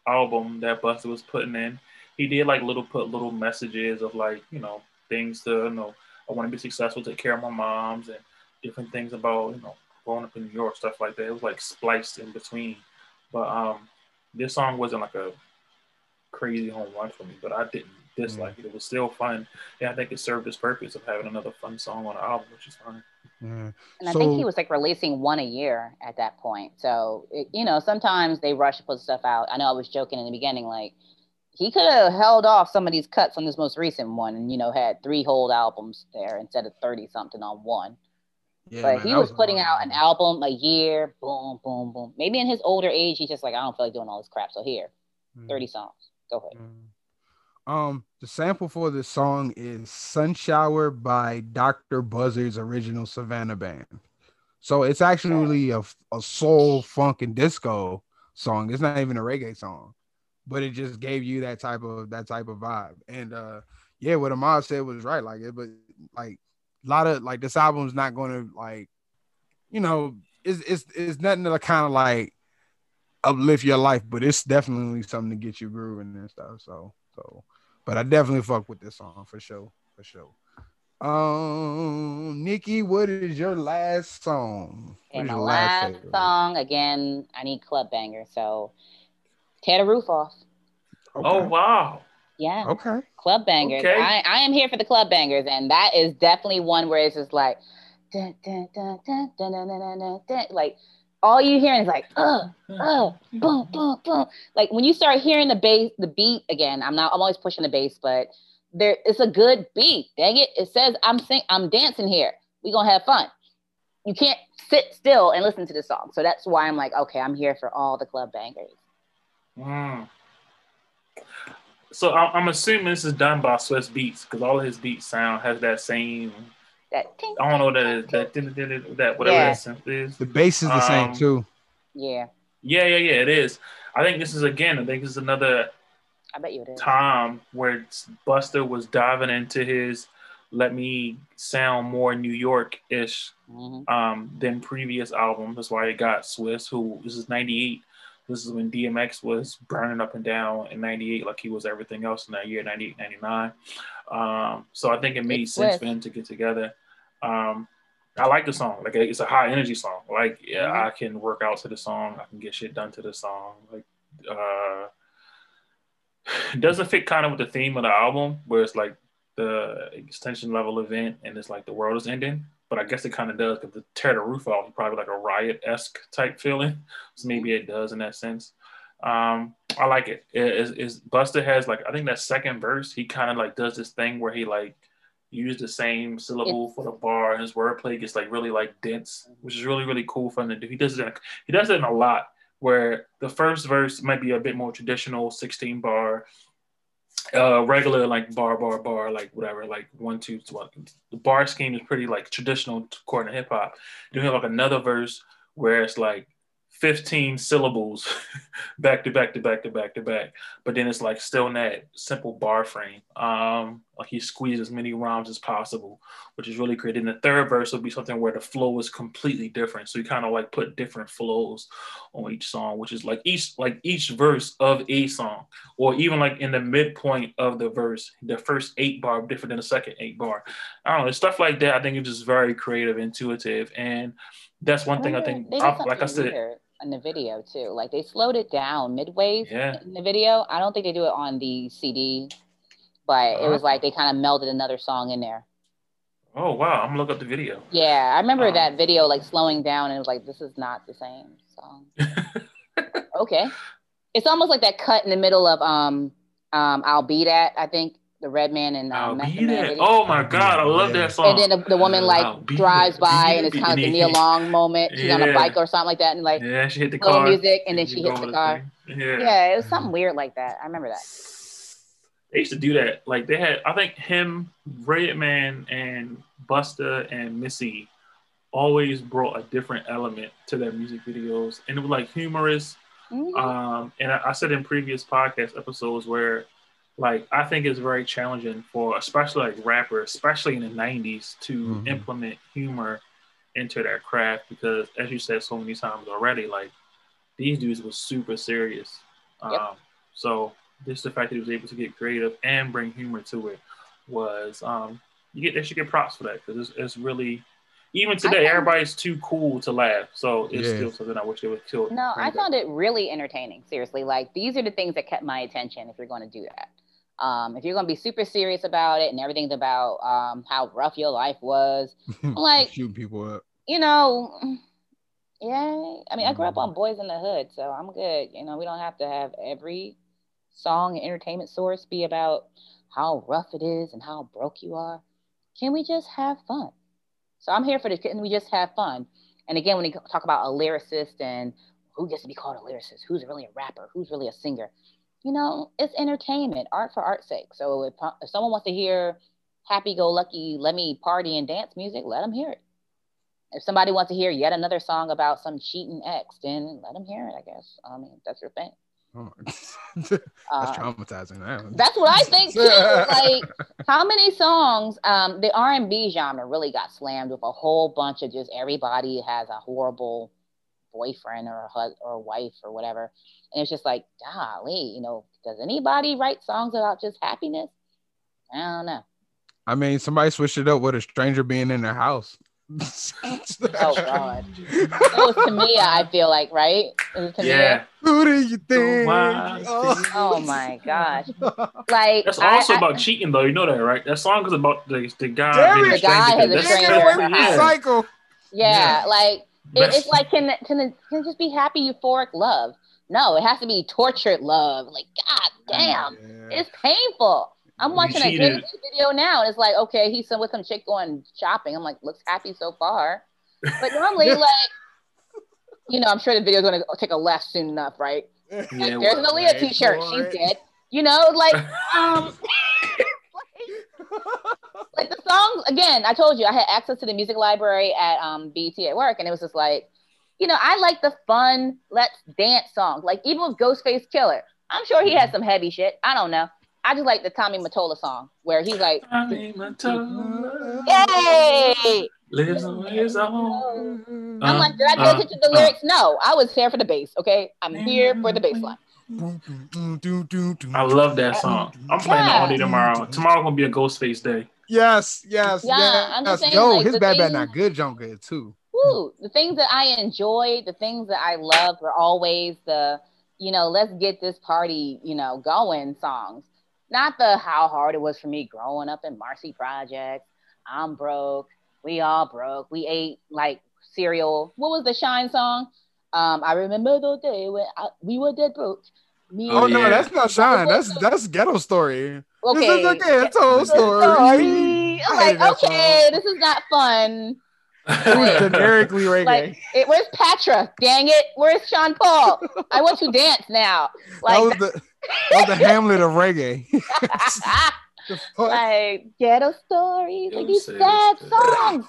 album that Busta was putting in. He did like little put little messages of like, you know, things to, you know, I want to be successful, take care of my moms, and different things about, you know, growing up in New York, stuff like that. It was like spliced in between. But um, this song wasn't like a crazy home run for me, but I didn't dislike mm. it. It was still fun. And I think it served its purpose of having another fun song on the album, which is fun. Mm. And I so, think he was like releasing one a year at that point. So, it, you know, sometimes they rush to put stuff out. I know I was joking in the beginning, like, he could have held off some of these cuts on this most recent one and, you know, had three whole albums there instead of thirty something on one. Yeah, but man, he was, was putting out an album a year, boom, boom, boom. Maybe in his older age, he's just like, I don't feel like doing all this crap. So here, mm. thirty songs. Go ahead. Um, the sample for this song is Sunshower by Doctor Buzzard's original Savannah Band. So it's actually a, a soul, funk, and disco song. It's not even a reggae song. But it just gave you that type of that type of vibe, and uh, yeah, what Amar said was right. Like it, but like a lot of like this album's not going to like, you know, it's it's it's nothing to kind of like uplift your life, but it's definitely something to get you grooving and stuff. So so, but I definitely fuck with this song for sure, for sure. Um, Nikki, what is your last song? And my last song again, I need club banger, so. Tear the Roof Off. Okay. Oh, wow. Yeah. Okay. Club bangers. Okay. I, I am here for the club bangers. And that is definitely one where it's just like, dun, dun, dun, dun, dun, dun, dun, dun, dun, like all you hearing is like, uh, uh, boom, boom, boom. Like when you start hearing the bass, the beat again, I'm not, I'm always pushing the bass, but there, it's a good beat. Dang it. It says I'm sing, I'm dancing here. We're going to have fun. You can't sit still and listen to the song. So that's why I'm like, okay, I'm here for all the club bangers. Mm. So I'm assuming this is done by Swiss Beats because all of his beat sound has that same, that ting, I don't know that that ting, that, ting, that whatever yeah. that synth is. The bass is the um, same too. Yeah. Yeah, yeah, yeah. It is. I think this is again. I think this is another. I bet you it is. Time where Busta was diving into his, let me sound more New York-ish mm-hmm. um, than previous albums. That's why it got Swiss. Who this is ninety-eight. This is when D M X was burning up and down in ninety-eight, like he was everything else in that year, ninety-eight, ninety-nine. Um, so I think it made it's sense with. for him to get together. Um, I like the song. Like it's a high energy song. Like yeah, mm-hmm. I can work out to the song. I can get shit done to the song. Like uh, it doesn't fit kind of with the theme of the album, where it's like the extension level event and it's like the world is ending. But I guess it kind of does because the tear the roof off is probably like a riot-esque type feeling. So maybe it does in that sense. Um, I like it. it is Busta has like, I think that second verse, he kind of like does this thing where he like uses the same syllable it's, for the bar and his wordplay gets like really like dense, which is really, really cool for him to do. He does it in a, he does it in a lot where the first verse might be a bit more traditional sixteen bar, Uh, regular like bar, bar, bar, like whatever, like one, two, one. The bar scheme is pretty like traditional according to hip hop. You have like another verse where it's like fifteen syllables back to back to back to back to back, but then it's like still in that simple bar frame. Um, like he squeezed as many rhymes as possible, which is really great. And the third verse will be something where the flow is completely different. So you kind of like put different flows on each song, which is like each like each verse of a song, or even like in the midpoint of the verse, the first eight bar different than the second eight bar. I don't know, stuff like that. I think it's just very creative, intuitive, and that's one I thing I think. I, like I said. Weird. In the video too, like they slowed it down midway yeah. in the video. I don't think they do it on the C D, but uh, it was like they kind of melded another song in there. Oh wow, I'm gonna look up the video. Yeah, I remember um, that video like slowing down, and it was like this is not the same song. Okay, it's almost like that cut in the middle of um um I'll Be That. I think the Redman and um, I'll Be That. Oh my God, I love that song. And then the, the woman like I'll drives by, and it's kind of like the Nia Long moment. She's yeah. on a bike or something like that, and like yeah, she hit the car. Music, and then she hits the car. The yeah. yeah, it was something weird like that. I remember that. They used to do that. Like they had, I think him, Redman, and Busta and Missy always brought a different element to their music videos, and it was like humorous. Mm-hmm. Um, and I, I said in previous podcast episodes where. Like, I think it's very challenging for, especially like rappers, especially in the nineties, to mm-hmm. implement humor into their craft because, as you said so many times already, like, these dudes were super serious. Yep. Um, so just the fact that he was able to get creative and bring humor to it was, um, you get they should get props for that because it's, it's really, even today, everybody's too cool to laugh. So it's yeah. still something I wish they would kill. No, I found it really entertaining, seriously. Like, these are the things that kept my attention if you're going to do that. Um, if you're going to be super serious about it and everything's about um, how rough your life was, like, shoot people up, you know, yeah, I mean, I grew up on Boys in the Hood, so I'm good. You know, we don't have to have every song and entertainment source be about how rough it is and how broke you are. Can we just have fun? So I'm here for the, can we just have fun? And again, when you talk about a lyricist and who gets to be called a lyricist, who's really a rapper, who's really a singer, you know, it's entertainment, art for art's sake. So if, if someone wants to hear happy-go-lucky, let me party and dance music, let them hear it. If somebody wants to hear yet another song about some cheating ex, then let them hear it, I guess. I mean, that's your thing. Oh, that's uh, traumatizing. Now. That's what I think too. Like, how many songs, um, the R and B genre really got slammed with a whole bunch of just everybody has a horrible boyfriend or a hus- or a wife or whatever. And it's just like, golly, you know, does anybody write songs about just happiness? I don't know. I mean, somebody switched it up with a stranger being in their house. Oh God. It was Tamia, I feel like, right? It was Tamia. Yeah. Who do you think? Oh, oh my gosh. Like that's also I, about I, cheating though, you know that, right? That song is about the, the guy. The guy has a stranger in her house. Cycle. Yeah, yeah, like It, it's like, can can it, can it just be happy, euphoric love? No, it has to be tortured love. Like, God damn, yeah. It's painful. I'm you watching cheated. a video now, and it's like, okay, he's with some chick going shopping. I'm like, looks happy so far. But normally, like, you know, I'm sure the video's going to take a left soon enough, right? Yeah, like, there's an Aaliyah t-shirt. She's dead. You know, like, um, like, like the songs, again, I told you, I had access to the music library at um, B E T at work, and it was just like, you know, I like the fun, let's dance songs. Like, even with Ghostface Killer, I'm sure he has some heavy shit. I don't know. I just like the Tommy Mottola song where he's like, Tommy Mottola yay! Lives on his own. I'm uh, like, did I pay uh, attention to the lyrics? Uh, no, I was here for the bass, okay? I'm here for the bass line. I love that song. I'm playing yeah. it all day tomorrow. Tomorrow's gonna be a Ghostface day. Yes, yes, yeah. Yes. I'm just saying, yo, like, his bad bad not good, John good too. Woo, the things that I enjoy, the things that I love are always the, you know, let's get this party, you know, going songs. Not the how hard it was for me growing up in Marcy Project. I'm broke. We all broke. We ate like cereal. What was the Shyne song? Um, I remember the day when I, we were dead broke. Me oh no, yeah. that's not Shyne. That's that's Ghetto Story. Okay, this is okay. It's a whole story. story. Like okay, this is not fun. It was generically reggae. Like, it, where's Patra? Dang it! Where's Sean Paul? I want to dance now. Like that was the, that was the Hamlet of reggae. Like ghetto stories, like these sad songs.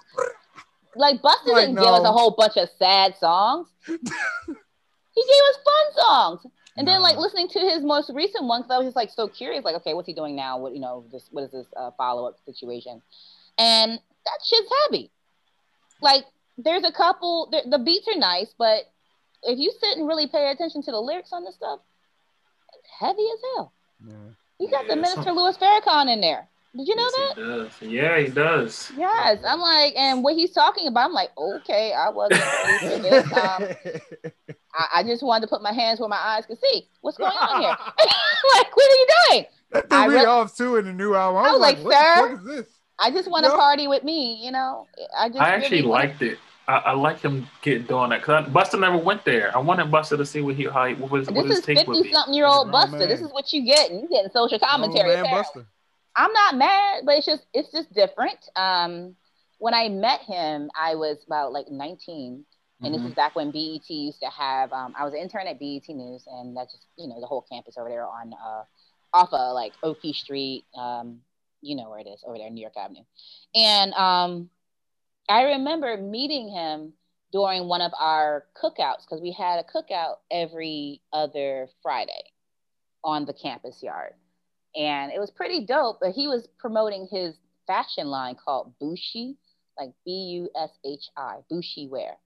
Like Busta like, didn't no. give us a whole bunch of sad songs. He gave us fun songs. And no. then like listening to his most recent one, because I was just like so curious, like, okay, what's he doing now? What you know, this what is this uh, follow-up situation? And that shit's heavy. Like there's a couple the, the beats are nice, but if you sit and really pay attention to the lyrics on this stuff, it's heavy as hell. Yeah. He got yeah, the Minister some... Louis Farrakhan in there. Did you know yes, that? He does. Yeah, he does. Yes. I'm like, and what he's talking about, I'm like, okay, I wasn't crazy this time. I, I just wanted to put my hands where my eyes could see. What's going on here? Like, what are you doing? That threw me re- off too in the new album. I was, I was like, like, sir, what the fuck is this? I just want to no. party with me, you know? I just. I actually really liked it. I, I like him getting doing that because Busta never went there. I wanted Busta to see what he how he, what was what his take would be. This is fifty-something-year-old Busta. Man. This is what you getting. You getting social commentary. Busta. I'm not mad, but it's just it's just different. Um, when I met him, I was about like nineteen, and mm-hmm. this is back when B E T used to have. Um, I was an intern at B E T News, and that's just you know the whole campus over there on uh, off of like Oakey Street. Um, you know where it is over there, New York Avenue, and um. I remember meeting him during one of our cookouts because we had a cookout every other Friday on the campus yard. And it was pretty dope, but he was promoting his fashion line called Bushi, like B U S H I, Bushi wear.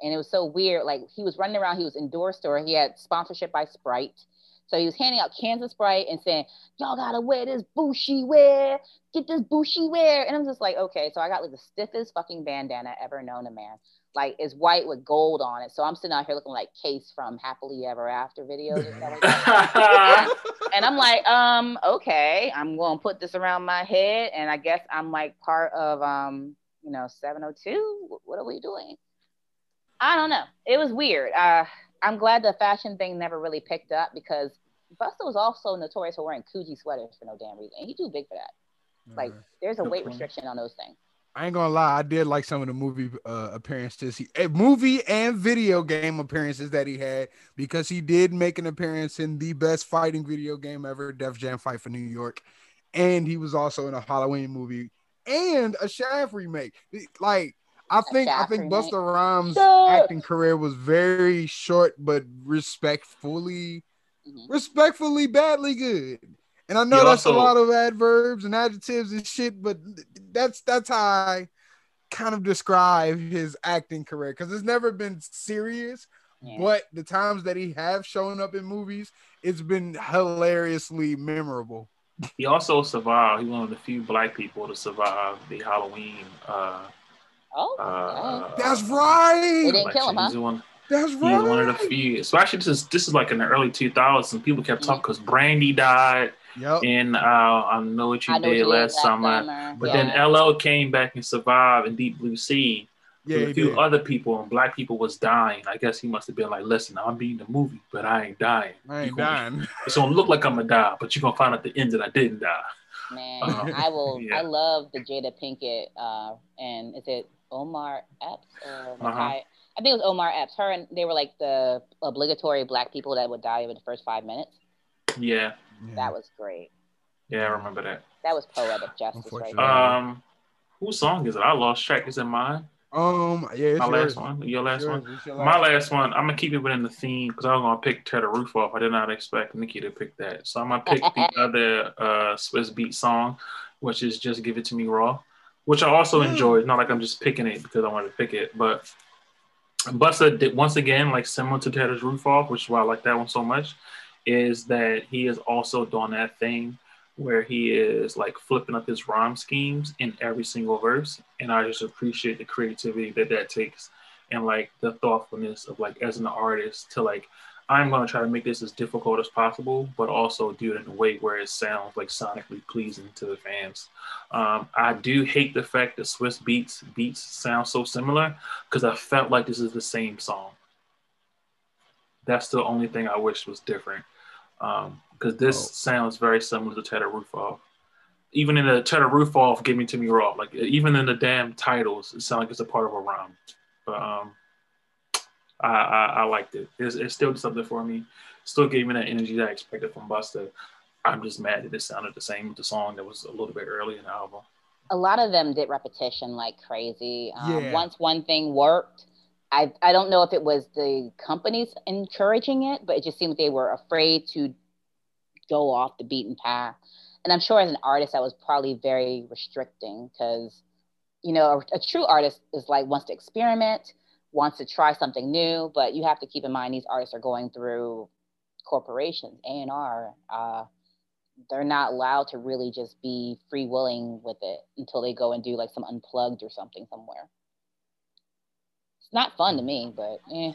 And it was so weird. Like he was running around, he was indoor store. He had sponsorship by Sprite. So he was handing out cans of Sprite and saying, y'all gotta wear this Bushi wear, get this Bushi wear. And I'm just like, okay. So I got like the stiffest fucking bandana ever known to man. Like it's white with gold on it. So I'm sitting out here looking like Case from Happily Ever After videos. Or something like that. And I'm like, um, okay, I'm gonna put this around my head. And I guess I'm like part of, um, you know, seven oh two. What are we doing? I don't know. It was weird. Uh, I'm glad the fashion thing never really picked up because Busta was also notorious for wearing Coogee sweaters for no damn reason. And he too big for that. Like, there's a weight restriction on those things. I ain't gonna lie. I did like some of the movie uh, appearances. He, movie and video game appearances that he had because he did make an appearance in the best fighting video game ever, Def Jam Fight for New York. And he was also in a Halloween movie and a Shaft remake. Like, I think I think Busta Rhymes' Shut. acting career was very short, but respectfully, mm-hmm. respectfully badly good. And I know he that's also, a lot of adverbs and adjectives and shit, but that's that's how I kind of describe his acting career because it's never been serious. Yeah. But the times that he have shown up in movies, it's been hilariously memorable. He also survived. He's one of the few black people to survive the Halloween. Uh, Oh, uh, that's right. It didn't kill him, huh? One, that's right. He's one of the few. So actually, this is this is like in the early two thousands. People kept talking because Brandy died, yep. and uh, I know what you I did, what you last, did last summer. summer. But yeah. then L L came back and survived in Deep Blue Sea. yeah, a few did. other people, and black people was dying. I guess he must have been like, listen, I'm being the movie, but I ain't dying. I ain't dying. Gonna, it's gonna look like I'm gonna die, but you're gonna find out the end that I didn't die. Man, um, I will. Yeah. I love the Jada Pinkett, uh, and is it Omar Epps? Or uh-huh. I, I think it was Omar Epps. Her and they were like the obligatory black people that would die over the first five minutes. Yeah. yeah. That was great. Yeah, I remember that. That was poetic justice right there. Um, whose song is it? I lost track. Is it mine? Um, yeah, it's my yours. last one. Your last yours. one. Your last my last one. one. I'm gonna keep it within the theme because I was gonna pick "Tear the Roof Off." I did not expect Nikki to pick that, so I'm gonna pick the other uh Swiss Beat song, which is "Just Give It to Me Raw," which I also mm. enjoyed. Not like I'm just picking it because I wanted to pick it, but Busta did once again, like similar to "Tear the Roof Off," which is why I like that one so much. Is that he is also doing that thing where he is like flipping up his rhyme schemes in every single verse, and I just appreciate the creativity that that takes, and like the thoughtfulness of like as an artist to like, I'm gonna try to make this as difficult as possible, but also do it in a way where it sounds like sonically pleasing to the fans. Um, I do hate the fact that Swiss Beats beats sound so similar because I felt like this is the same song. That's the only thing I wish was different. Um, Because this oh. sounds very similar to Tear the Roof Off. Even in the Tear the Roof Off, Give Me to Me Raw. Like, even in the damn titles, it sounds like it's a part of a rhyme. But um, I, I, I liked it. It's, it's still something for me. Still gave me that energy that I expected from Busta. I'm just mad that it sounded the same with the song that was a little bit early in the album. A lot of them did repetition like crazy. Um, yeah. Once one thing worked, I, I don't know if it was the companies encouraging it, but it just seemed like they were afraid to go off the beaten path. And I'm sure as an artist, that was probably very restricting because, you know, a, a true artist is like, wants to experiment, wants to try something new, but you have to keep in mind, these artists are going through corporations, A and R. Uh, they're not allowed to really just be free willing with it until they go and do like some unplugged or something somewhere. It's not fun to me, but eh.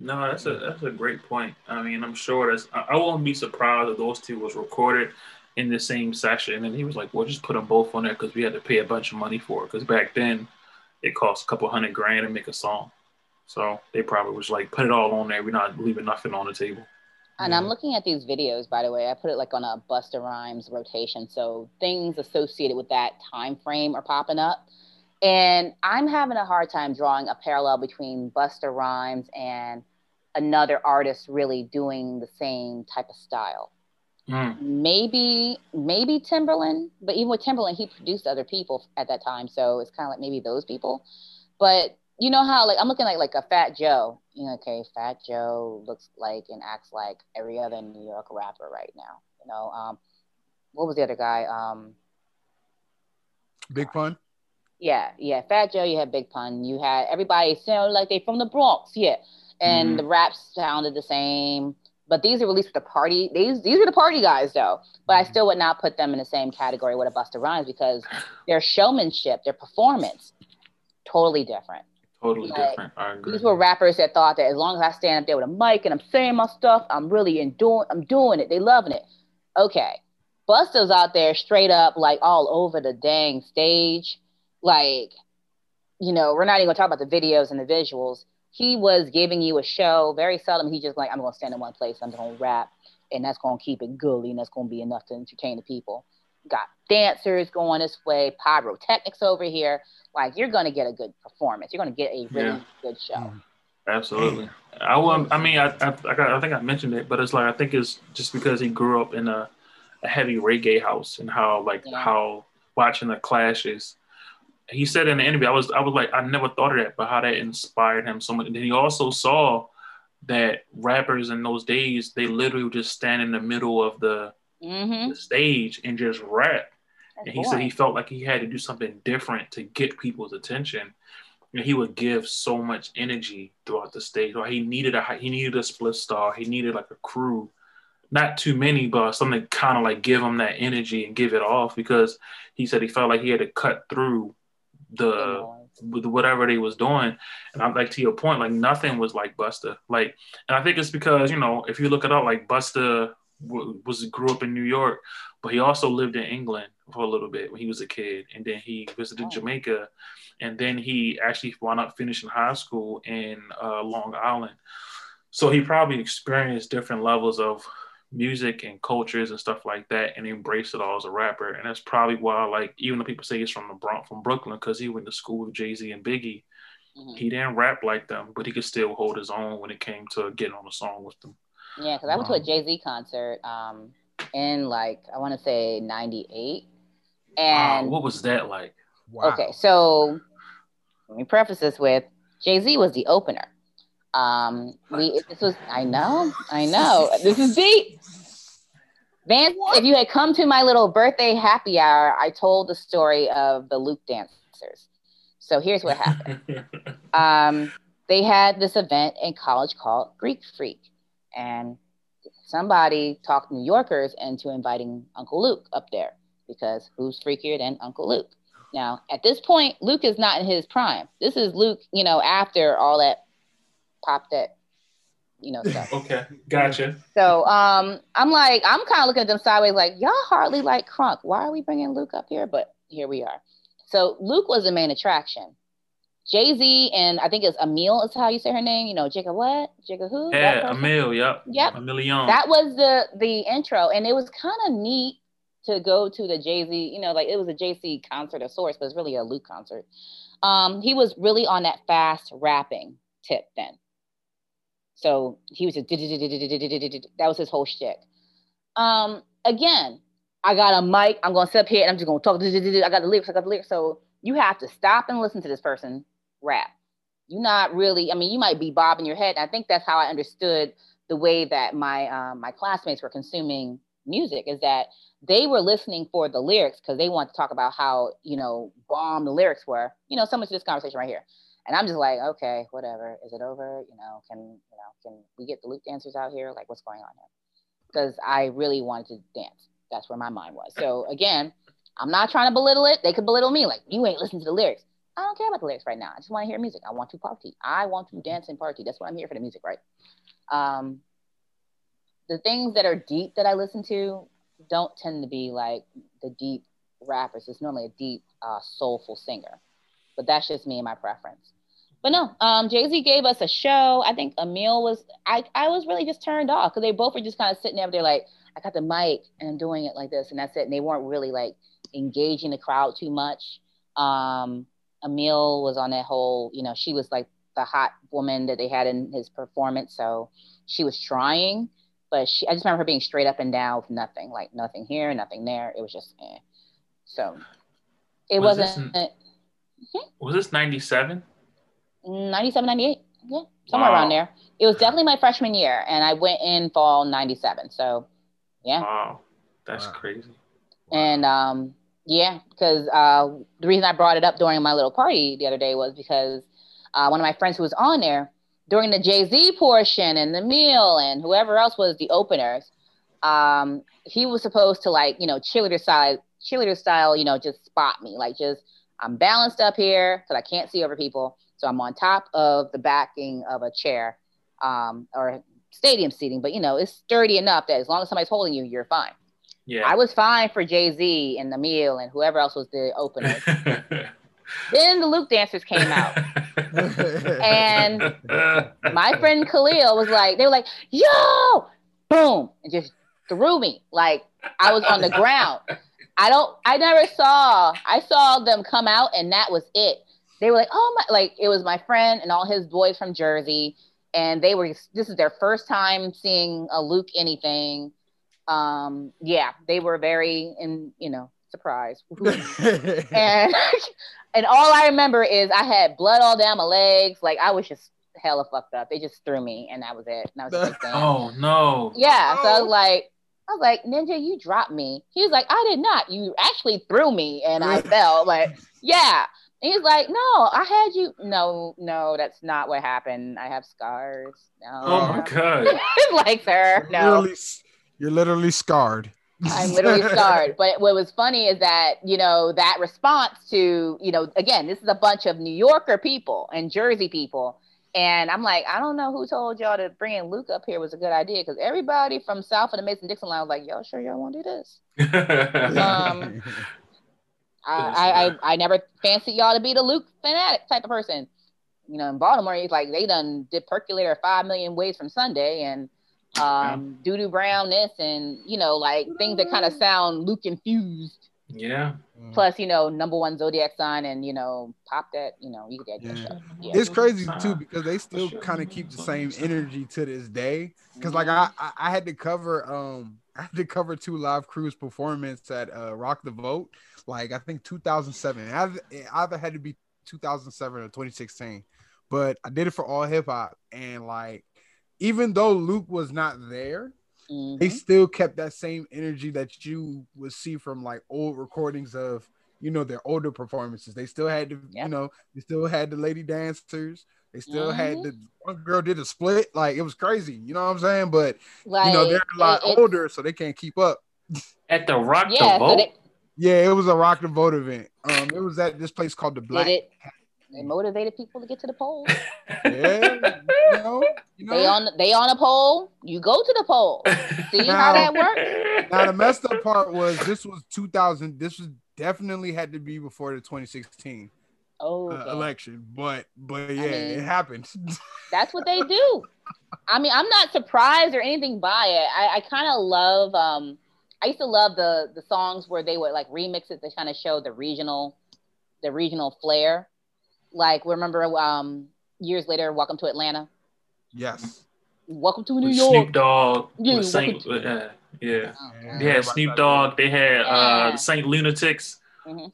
No, that's a that's a great point. I mean, I'm sure that's. I, I won't be surprised if those two was recorded in the same session, and he was like, "Well, just put them both on there because we had to pay a bunch of money for it." Because back then, it cost a couple hundred grand to make a song, so they probably was like, "Put it all on there. We're not leaving nothing on the table." And yeah. I'm looking at these videos, by the way. I put it like on a Busta Rhymes rotation, so things associated with that time frame are popping up. And I'm having a hard time drawing a parallel between Busta Rhymes and another artist really doing the same type of style. Mm. Maybe, maybe Timberland, but even with Timberland, he produced other people at that time. So it's kind of like maybe those people. But you know how, like, I'm looking like like a Fat Joe. You know, okay, Fat Joe looks like and acts like every other New York rapper right now. You know, um, what was the other guy? Um, Big Pun. Yeah, yeah. Fat Joe, you had Big Pun. You had everybody sound like they from the Bronx, yeah. And mm-hmm. the raps sounded the same. But these are released with the party. These these are the party guys, though. But I still would not put them in the same category with a Busta Rhymes because their showmanship, their performance, totally different. Totally like, different. I agree. These were rappers that thought that as long as I stand up there with a mic and I'm saying my stuff, I'm really enjoying. I'm doing it. They loving it. Okay, Busta's out there straight up like all over the dang stage. Like, you know, we're not even gonna talk about the videos and the visuals. He was giving you a show. Very seldom he just like, I'm gonna stand in one place, I'm gonna rap, and that's gonna keep it gully, and that's gonna be enough to entertain the people. Got dancers going this way, pyrotechnics over here. Like, you're gonna get a good performance. You're gonna get a really yeah. good show. Absolutely. I will. I mean, I I, I, got, I think I mentioned it, but it's like I think it's just because he grew up in a, a heavy reggae house and how like yeah. how watching the clashes. He said in the interview, I was I was like, I never thought of that, but how that inspired him so much. And then he also saw that rappers in those days, they literally would just stand in the middle of the, mm-hmm. the stage and just rap. That's and he boring. Said he felt like he had to do something different to get people's attention. And he would give so much energy throughout the stage. Like he needed a he needed a split star. He needed like a crew. Not too many, but something kind of like give him that energy and give it off, because he said he felt like he had to cut through the with whatever they was doing. And I'm like, to your point, like nothing was like Busta. Like, and I think it's because, you know, if you look it up, like Busta w- was grew up in New York, but he also lived in England, for a little bit when he was a kid, and then he visited oh. Jamaica, and then he actually wound up finishing high school in uh, Long Island. So he probably experienced different levels of music and cultures and stuff like that, and embraced it all as a rapper. And that's probably why, like, even though people say he's from the Bronx, from Brooklyn, because he went to school with Jay-Z and Biggie, mm-hmm. he didn't rap like them, but he could still hold his own when it came to getting on a song with them. Yeah, because I went um, to a Jay-Z concert um, in, like, I want to say ninety-eight. And wow, what was that like? Wow. Okay, so let me preface this with Jay-Z was the opener. Um, we this was I know, I know. This is deep. Vance, if you had come to my little birthday happy hour, I told the story of the Luke dancers. So here's what happened. um, they had this event in college called Greek Freak, and somebody talked New Yorkers into inviting Uncle Luke up there because who's freakier than Uncle Luke? Now, at this point, Luke is not in his prime. This is Luke, you know, after all that pop that, you know, stuff. Okay, gotcha. So um, I'm like, I'm kind of looking at them sideways like, y'all hardly like crunk. Why are we bringing Luke up here? But here we are. So Luke was the main attraction. Jay-Z and I think it's Emil is how you say her name. You know, Jigga what? Jigga who? Yeah, Emil, yep. Yep. Emilion. That was the, the intro. And it was kind of neat to go to the Jay-Z, you know, like it was a Jay-Z concert of sorts, but it's really a Luke concert. Um, he was really on that fast rapping tip then. So he was just, that was his whole shtick. Um, again, I got a mic, I'm gonna sit up here and I'm just gonna talk, I got the lyrics, I got the lyrics. So you have to stop and listen to this person rap. You're not really, I mean, you might be bobbing your head. I think that's how I understood the way that my, um, my classmates were consuming music, is that they were listening for the lyrics because they wanted to talk about how, you know, bomb the lyrics were, you know, so much of this conversation right here. And I'm just like, okay, whatever. Is it over? You know, can you know, can we get the Luke dancers out here? Like, what's going on here? Because I really wanted to dance. That's where my mind was. So again, I'm not trying to belittle it. They could belittle me. Like, you ain't listening to the lyrics. I don't care about the lyrics right now. I just want to hear music. I want to party. I want to dance and party. That's what I'm here for, the music, right? Um, the things that are deep that I listen to don't tend to be like the deep rappers. It's normally a deep, uh, soulful singer. But that's just me and my preference. But no, um, Jay-Z gave us a show. I think Emil was, I, I was really just turned off because they both were just kind of sitting there. They're like, I got the mic and I'm doing it like this. And that's it. And they weren't really like engaging the crowd too much. Um, Emil was on that whole, you know, she was like the hot woman that they had in his performance. So she was trying, but she, I just remember her being straight up and down with nothing, like nothing here, nothing there. It was just, eh. So it was wasn't. This- Mm-hmm. Was this ninety-seven? ninety-seven, ninety-eight. Yeah, somewhere wow. around there. It was definitely my freshman year, and I went in fall ninety-seven. So, yeah. Wow, that's wow. crazy. Wow. And, um, yeah, because uh, the reason I brought it up during my little party the other day was because uh, one of my friends who was on there, during the Jay-Z portion and the meal and whoever else was the openers, um, he was supposed to, like, you know, cheerleader style, cheerleader style, you know, just spot me, like, just I'm balanced up here because I can't see over people. So I'm on top of the backing of a chair um, or stadium seating. But, you know, it's sturdy enough that as long as somebody's holding you, you're fine. Yeah. I was fine for Jay-Z and Emil and whoever else was the opener. Then the Luke dancers came out. And my friend Khalil was like, they were like, yo, boom, and just threw me. Like I was on the ground. I don't, I never saw, I saw them come out and that was it. They were like, oh my, like it was my friend and all his boys from Jersey. And they were, this is their first time seeing a Luke anything. Um, yeah, they were very, in, you know, surprised. and, and all I remember is I had blood all down my legs. Like I was just hella fucked up. They just threw me and that was it. And I was just like, damn. Oh no. Yeah, oh. So I was like, I was like, Ninja, you dropped me. He was like, I did not. You actually threw me and I fell. Like, yeah. And he's like, no, I had you. No, no, that's not what happened. I have scars. No. Oh my God. Like, sir, you're no. Literally, you're literally scarred. I'm literally scarred. But what was funny is that, you know, that response to, you know, again, this is a bunch of New Yorker people and Jersey people. And I'm like, I don't know who told y'all to bringing Luke up here was a good idea, because everybody from south of the Mason-Dixon line was like, y'all sure y'all want to do this? um, I, I I never fancied y'all to be the Luke fanatic type of person. You know, in Baltimore, it's like they done did Percolator five million ways from Sunday, and um, yeah. Doodoo Brown this, and, you know, like things that kind of sound Luke infused. Yeah. Plus, you know, number one zodiac sign, and, you know, pop that, you know, you get that yeah. stuff. Yeah. It's crazy too, because they still kind of keep the same energy to this day. Because like I, I had to cover, um, I had to cover two live crews performance at uh, Rock the Vote, like I think two thousand seven. I've, it either had to be two thousand seven or twenty sixteen, but I did it for All Hip Hop, and like even though Luke was not there. Mm-hmm. They still kept that same energy that you would see from like old recordings of, you know, their older performances. They still had to, yep. you know, they still had the lady dancers. They still mm-hmm. had the one girl did a split. Like it was crazy. You know what I'm saying? But like, you know, they're a lot it, older, so they can't keep up. At the Rock yeah, the Vote. So they, yeah, it was a Rock the Vote event. Um, it was at this place called the Black. It, they motivated people to get to the poll. Yeah. You know, you know. They on they on a poll. You go to the poll. See now, how that works. Now the messed up part was this was two thousand. This was definitely had to be before the twenty sixteen oh, okay. uh, election. But but yeah, I mean, it happened. That's what they do. I mean, I'm not surprised or anything by it. I, I kind of love. Um, I used to love the the songs where they would like remix it to kind of show the regional, the regional flair. Like remember, um, years later, Welcome to Atlanta. Yes. Welcome to New with York. Snoop Dogg. Yeah. Saint, to- uh, yeah. Oh, yeah. They had Snoop Dogg. They had yeah. uh, Saint Lunatics. Mm-hmm.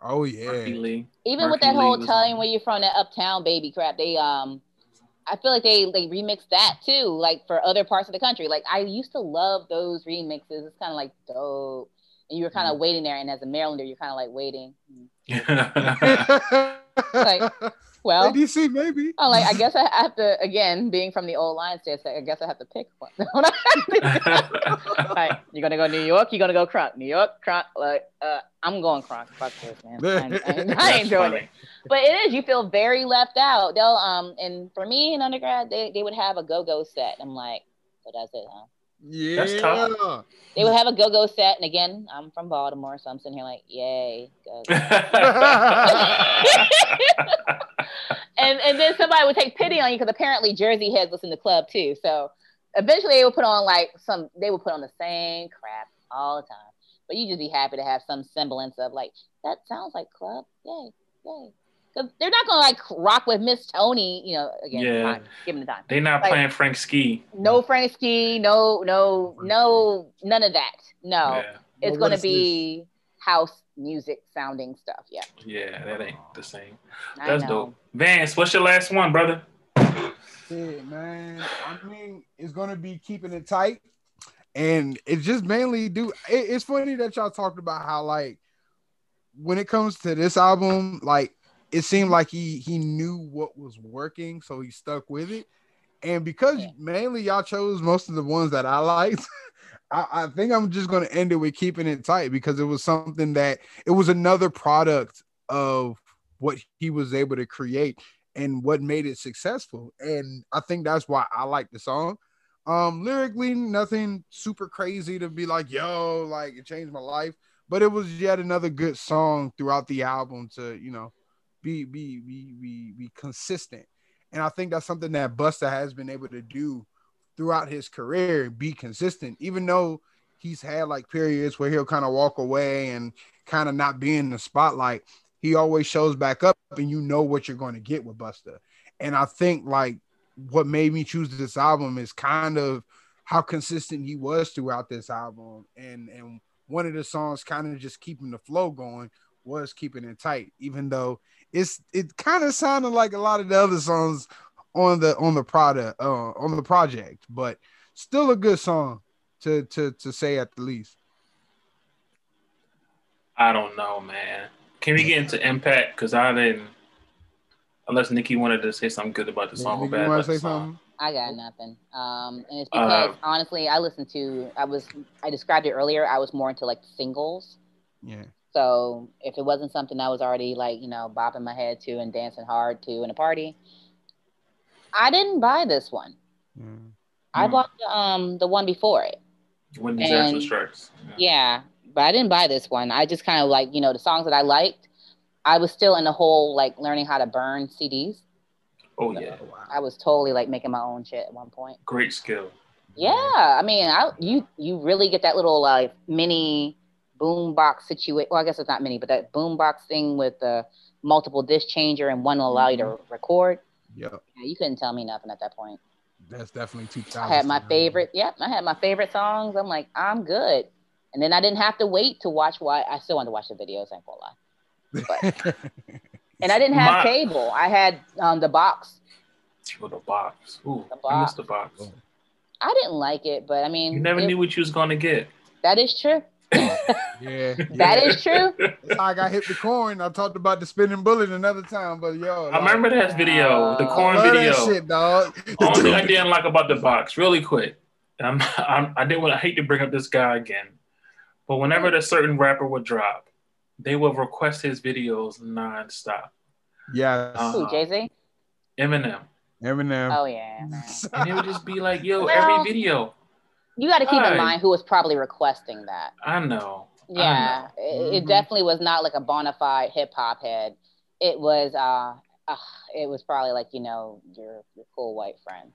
Oh yeah. Even Murphy with that Lee whole telling where you're from, that Uptown Baby crap. They um, I feel like they they remixed that too, like for other parts of the country. Like I used to love those remixes. It's kind of like dope, and you were kind of mm-hmm. waiting there. And as a Marylander, you're kind of like waiting. Mm-hmm. Like, well, A D C maybe. I'm like, I guess I have to, again, being from the old line state, I guess I have to pick one. Like, you're gonna go New York, you're gonna go Crunk. New York, Crunk. Like, uh, I'm going Crunk. Fuck this, man. I, I, I ain't doing it. But it is. You feel very left out. They'll um, and for me in undergrad, they they would have a go-go set. I'm like, so that's it, huh? Yeah. That's tough. They would have a go-go set, and again, I'm from Baltimore, so I'm sitting here like, yay, go-go. and and then somebody would take pity on you because apparently Jersey heads listen to club too. So eventually they would put on like some, they would put on the same crap all the time. But you just be happy to have some semblance of like, that sounds like club, yay, yay. Because they're not gonna like rock with Miss Tony, you know. Again, yeah. time, give them the time. They're not like, playing Frank Ski. No Frank Ski. No, no, no, none of that. No, yeah. It's well, gonna be this? House music sounding stuff. Yeah. Yeah, that ain't the same. I That's know. Dope. Vance, what's your last one, brother? Shit, man. I mean, it's gonna be keeping it tight, and it's just mainly do. It, it's funny that y'all talked about how like when it comes to this album, like. It seemed like he he knew what was working, so he stuck with it. And because yeah. mainly y'all chose most of the ones that I liked, I, I think I'm just going to end it with keeping it tight because it was something that it was another product of what he was able to create and what made it successful. And I think that's why I like the song. Um, lyrically, nothing super crazy to be like, yo, like it changed my life. But it was yet another good song throughout the album to, you know, Be, be be be be consistent, and I think that's something that Busta has been able to do throughout his career. Be consistent, even though he's had like periods where he'll kind of walk away and kind of not be in the spotlight. He always shows back up, and you know what you're going to get with Busta. And I think like what made me choose this album is kind of how consistent he was throughout this album, and and one of the songs kind of just keeping the flow going. Was keeping it tight, even though it's it kind of sounded like a lot of the other songs on the on the product uh, on the project, but still a good song to to to say at the least. I don't know, man. Can we get into Impact? Because I didn't, unless Nikki wanted to say something good about the song. Or bad about the song. I got nothing, um, and it's because uh, honestly, I listened to. I was I described it earlier. I was more into like singles. Yeah. So if it wasn't something I was already like, you know, bopping my head to and dancing hard to in a party, I didn't buy this one. Mm. I mm. bought the, um the one before it. When Disaster Strikes. Yeah. yeah, but I didn't buy this one. I just kind of like, you know, the songs that I liked, I was still in the whole like learning how to burn C Ds. Oh, so yeah. Wow. I was totally like making my own shit at one point. Great skill. Yeah. I mean, I, you you really get that little like mini boombox situation. Well, I guess it's not mini, but that boombox thing with the multiple disc changer and one will allow you to record. Yep. Yeah. You couldn't tell me nothing at that point. That's definitely two thousand. I had my favorite. Yep. I had my favorite songs. I'm like, I'm good. And then I didn't have to wait to watch why. I still wanted to watch the videos. I ain't gonna lie. But. And I didn't have my cable. I had um, the box. Oh, the box. Ooh, the box. I missed the box. Oh. I didn't like it, but I mean, you never it, knew what you was gonna get. That is true. yeah, yeah, that is true. That's how I got hit the coin. I talked about the spinning bullet another time, but yo, I remember that uh, video, the coin video. That shit, dog. Only thing I didn't like about the box, really quick. I'm, I'm, I didn't want. I hate to bring up this guy again, but whenever a certain rapper would drop, they would request his videos nonstop. Yes. Uh, Jay-Z? Eminem. Eminem. Oh, yeah. And it would just be like, yo, well, every video. You got to keep Hi. in mind who was probably requesting that. I know. Yeah. I know. It, it mm-hmm. definitely was not like a bona fide hip-hop head. It was uh, uh, it was probably like, you know, your, your cool white friend.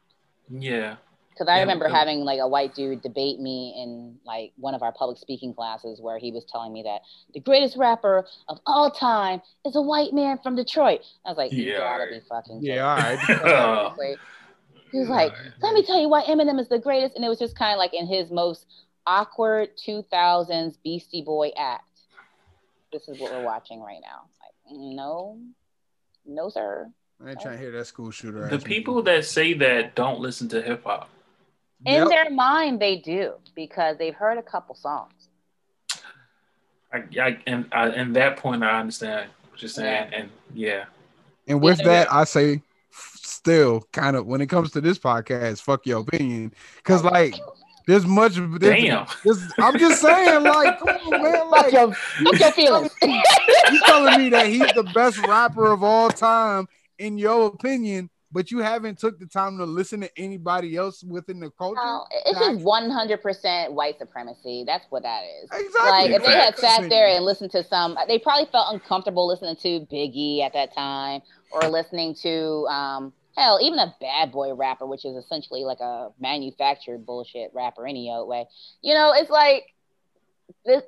Yeah. Because I yeah, remember yeah. having like a white dude debate me in like one of our public speaking classes where he was telling me that the greatest rapper of all time is a white man from Detroit. I was like, you yeah, gotta right. be fucking yeah, kidding. all right. like, he was yeah, like, let right. me tell you why Eminem is the greatest. And it was just kind of like in his most awkward two thousands Beastie Boy act. This is what we're watching right now. Like, no, no, sir. I ain't no. trying to hear that school shooter. The people me. that say that don't listen to hip hop. In yep. their mind, they do, because they've heard a couple songs. I, I and I, and that point, I understand what you're saying, yeah. and yeah. And with yeah. that, I say, still, kind of, when it comes to this podcast, fuck your opinion, because like, there's much. There's, Damn. There's, I'm just saying, like, come on, man, like, fuck your, fuck your feelings. You're telling me that he's the best rapper of all time, in your opinion. But you haven't took the time to listen to anybody else within the culture. No, it's just one hundred percent white supremacy. That's what that is. Exactly. Like, if they had sat there and listened to some, they probably felt uncomfortable listening to Biggie at that time, or listening to, um, hell, even a bad boy rapper, which is essentially like a manufactured bullshit rapper any old way. You know, it's like, this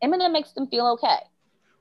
Eminem makes them feel okay.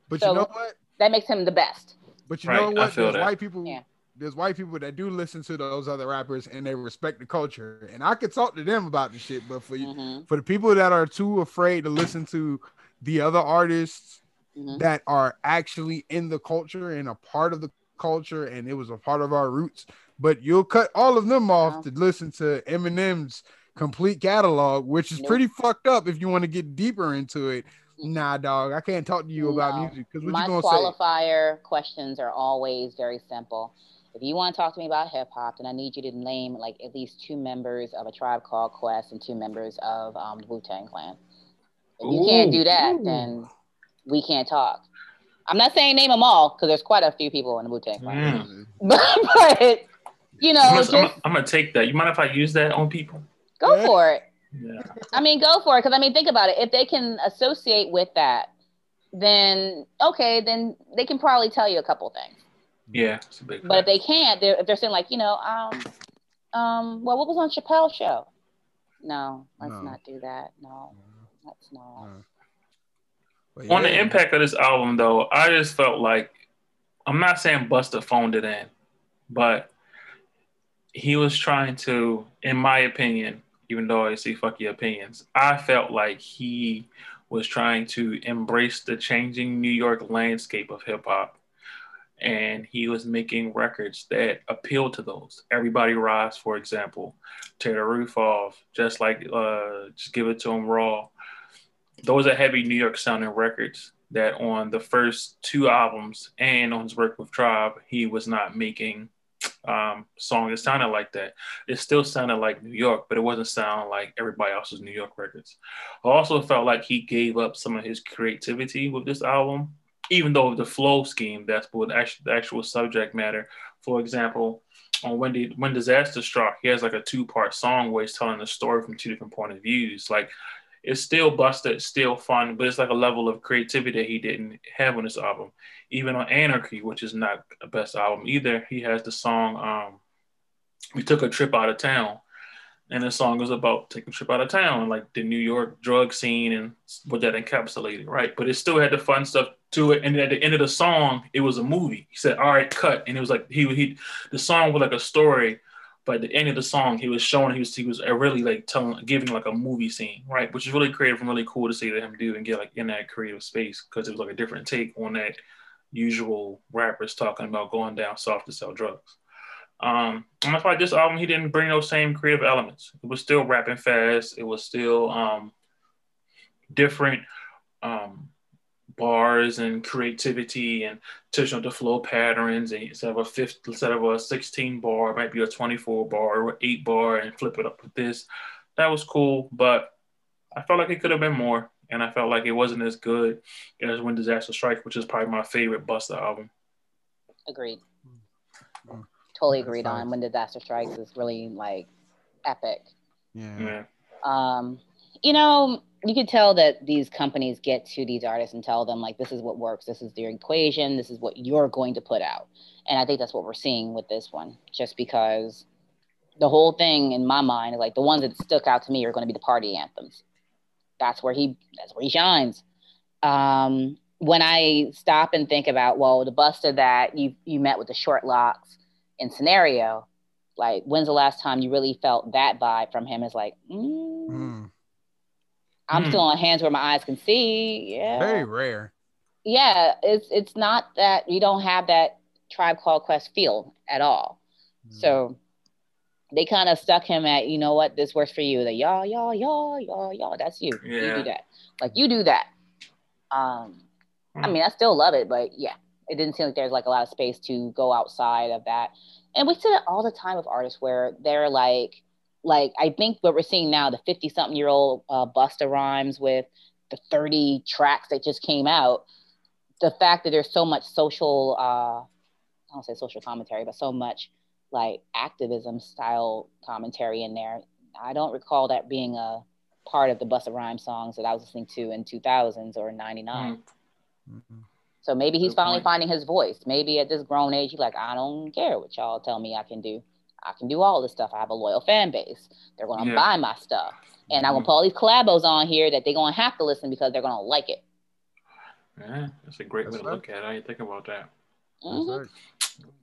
But so you know what? That makes him the best. But you right, know what? Those white people... Yeah. There's white people that do listen to those other rappers and they respect the culture. And I could talk to them about the shit, but for mm-hmm. you, for the people that are too afraid to listen to the other artists mm-hmm. that are actually in the culture and a part of the culture, and it was a part of our roots, but you'll cut all of them off wow. to listen to Eminem's complete catalog, which is nope. pretty fucked up if you want to get deeper into it. Nah, dog, I can't talk to you no. about music. Because my you qualifier say? questions are always very simple. If you want to talk to me about hip-hop, then I need you to name like at least two members of A Tribe Called Quest and two members of um, Wu-Tang Clan. If Ooh. you can't do that, Ooh. then we can't talk. I'm not saying name them all, because there's quite a few people in the Wu-Tang Clan. Mm. but, but, you know... I'm, just, I'm, I'm going to take that. You mind if I use that on people? Go yeah. for it. Yeah. I mean, go for it, because I mean, think about it. If they can associate with that, then, okay, then they can probably tell you a couple things. Yeah, it's a big but fact. If they can't, they're, if they're saying like, you know, um, um, well, what was on Chappelle's show? No, let's no. not do that. No, no. let's not. No. Yeah. On the impact of this album, though, I just felt like, I'm not saying Busta phoned it in, but he was trying to, in my opinion, even though I see fuck your opinions, I felt like he was trying to embrace the changing New York landscape of hip hop. And he was making records that appeal to those. Everybody Rise, for example, Tear the Roof Off, just like uh, Just Give It to Them Raw. Those are heavy New York sounding records that on the first two albums and on his work with Tribe, he was not making um, songs that sounded like that. It still sounded like New York, but it wasn't sounding like everybody else's New York records. I also felt like he gave up some of his creativity with this album, even though the flow scheme, that's what actual, the actual subject matter. For example, on when, the, when Disaster Struck, he has like a two-part song where he's telling the story from two different point of views. Like, it's still busted, it's still fun, but it's like a level of creativity that he didn't have on this album. Even on Anarchy, which is not the best album either, he has the song, um, We Took a Trip Out of Town. And the song was about taking a trip out of town, and like the New York drug scene and what that encapsulated, right? But it still had the fun stuff to it. And at the end of the song, it was a movie. He said, all right, cut. And it was like, he, he the song was like a story, but at the end of the song, he was showing, he was, he was really like telling, giving like a movie scene, right? Which is really creative and really cool to see him do and get like in that creative space, because it was like a different take on that usual rappers talking about going down south to sell drugs. Um, and I thought this album, he didn't bring those same creative elements. It was still rapping fast. It was still um, different um, bars and creativity and touching up the flow patterns. And instead of a fifth, instead of a sixteen bar, it might be a twenty-four bar or eight bar and flip it up with this. That was cool, but I felt like it could have been more. And I felt like it wasn't as good as When Disaster Strikes, which is probably my favorite Busta album. Agreed. Mm-hmm. Totally agreed on. When Disaster Strikes is really like epic. Yeah. yeah. Um, you know, you could tell that these companies get to these artists and tell them like, this is what works. This is their equation. This is what you're going to put out. And I think that's what we're seeing with this one, just because the whole thing in my mind is like the ones that stuck out to me are going to be the party anthems. That's where he, that's where he shines. Um, when I stop and think about, well, the Busta that you, you met with the Short Locks, in Scenario, like when's the last time you really felt that vibe from him? Is like, mm, mm. I'm mm. still on Hands Where My Eyes Can See. Yeah, very rare. Yeah, it's it's not that you don't have that Tribe Called Quest feel at all. Mm. So they kind of stuck him at, you know what, this works for you. That y'all, y'all, y'all, y'all, y'all. That's you. Yeah. You do that. Like you do that. Um, mm. I mean, I still love it, but yeah. It didn't seem like there's like a lot of space to go outside of that. And we see it all the time with artists where they're like, like, I think what we're seeing now, the fifty something year old uh, Busta Rhymes with the thirty tracks that just came out. The fact that there's so much social, uh, I don't say social commentary, but so much like activism style commentary in there. I don't recall that being a part of the Busta Rhymes songs that I was listening to in two thousands or ninety-nine. Mm-hmm. So maybe he's Good finally point. finding his voice. Maybe at this grown age, he's like, I don't care what y'all tell me I can do. I can do all this stuff. I have a loyal fan base. They're going to yeah. buy my stuff. And mm-hmm. I'm going to put all these collabos on here that they're going to have to listen because they're going to like it. Yeah, that's a great that's way to right. look at it. I didn't think about that. Mm-hmm. Right.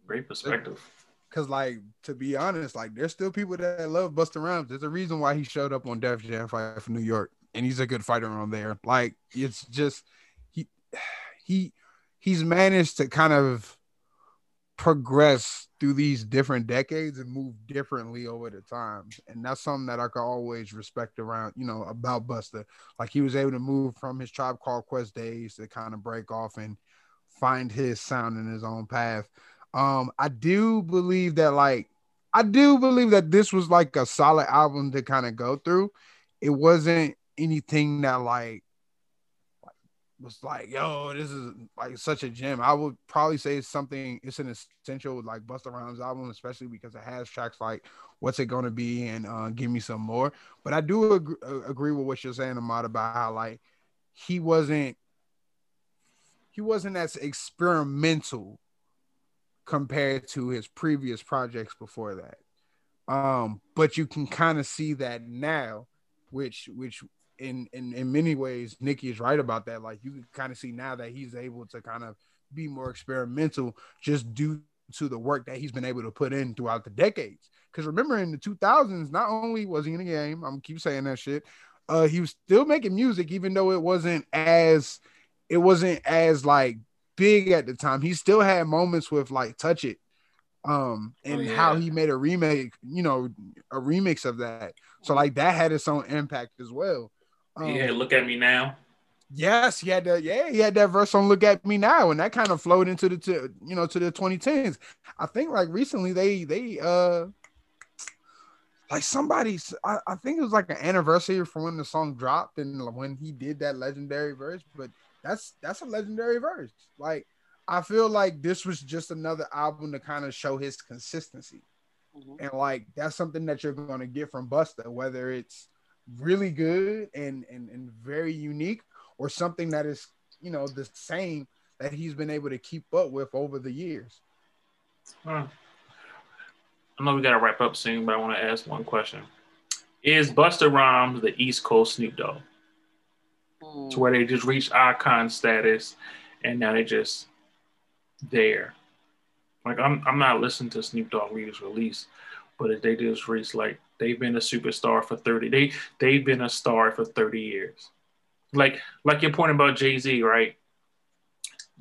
Great perspective. Because, like, to be honest, like, there's still people that love Busta Rhymes. There's a reason why he showed up on Def Jam Fight for New York. And he's a good fighter on there. Like, it's just, he, he, he's managed to kind of progress through these different decades and move differently over the time. And that's something that I could always respect around, you know, about Busta. Like he was able to move from his Tribe Called Quest days to kind of break off and find his sound in his own path. Um, I do believe that like, I do believe that this was like a solid album to kind of go through. It wasn't anything that like, was like, yo, this is like such a gem. I would probably say it's something, it's an essential like Busta Rhymes album, especially because it has tracks like What's It Gonna Be and uh, Give Me Some More. But I do ag- agree with what you're saying, Ahmad, about how like he wasn't, he wasn't as experimental compared to his previous projects before that. Um, but you can kind of see that now, which, which, In, in in many ways, Nikki is right about that. Like you can kind of see now that he's able to kind of be more experimental just due to the work that he's been able to put in throughout the decades. Because remember in the two thousands, not only was he in the game, I'm keep saying that shit, uh, he was still making music, even though it wasn't as, it wasn't as like big at the time. He still had moments with like Touch It. Um and oh, yeah. how he made a remake, you know, a remix of that. So like that had its own impact as well. Um, yeah, Look At Me Now. Yes, he had that. Yeah, he had that verse on "Look At Me Now," and that kind of flowed into the, to, you know, to the twenty tens. I think like recently they they uh like somebody, I, I think it was like an anniversary from when the song dropped and when he did that legendary verse. But that's that's a legendary verse. Like I feel like this was just another album to kind of show his consistency. Mm-hmm. And like, that's something that you're going to get from Busta, whether it's really good and, and, and very unique, or something that is, you know, the same that he's been able to keep up with over the years. Hmm. I know we got to wrap up soon, but I want to ask one question. Is Busta Rhymes the East Coast Snoop Dogg? Mm. To where they just reach icon status and now they just there. Like, I'm I'm not listening to Snoop Dogg Reed's release, but if they just reach, like, they've been a superstar for thirty, they they've been a star for thirty years. Like like your point about Jay-Z, right?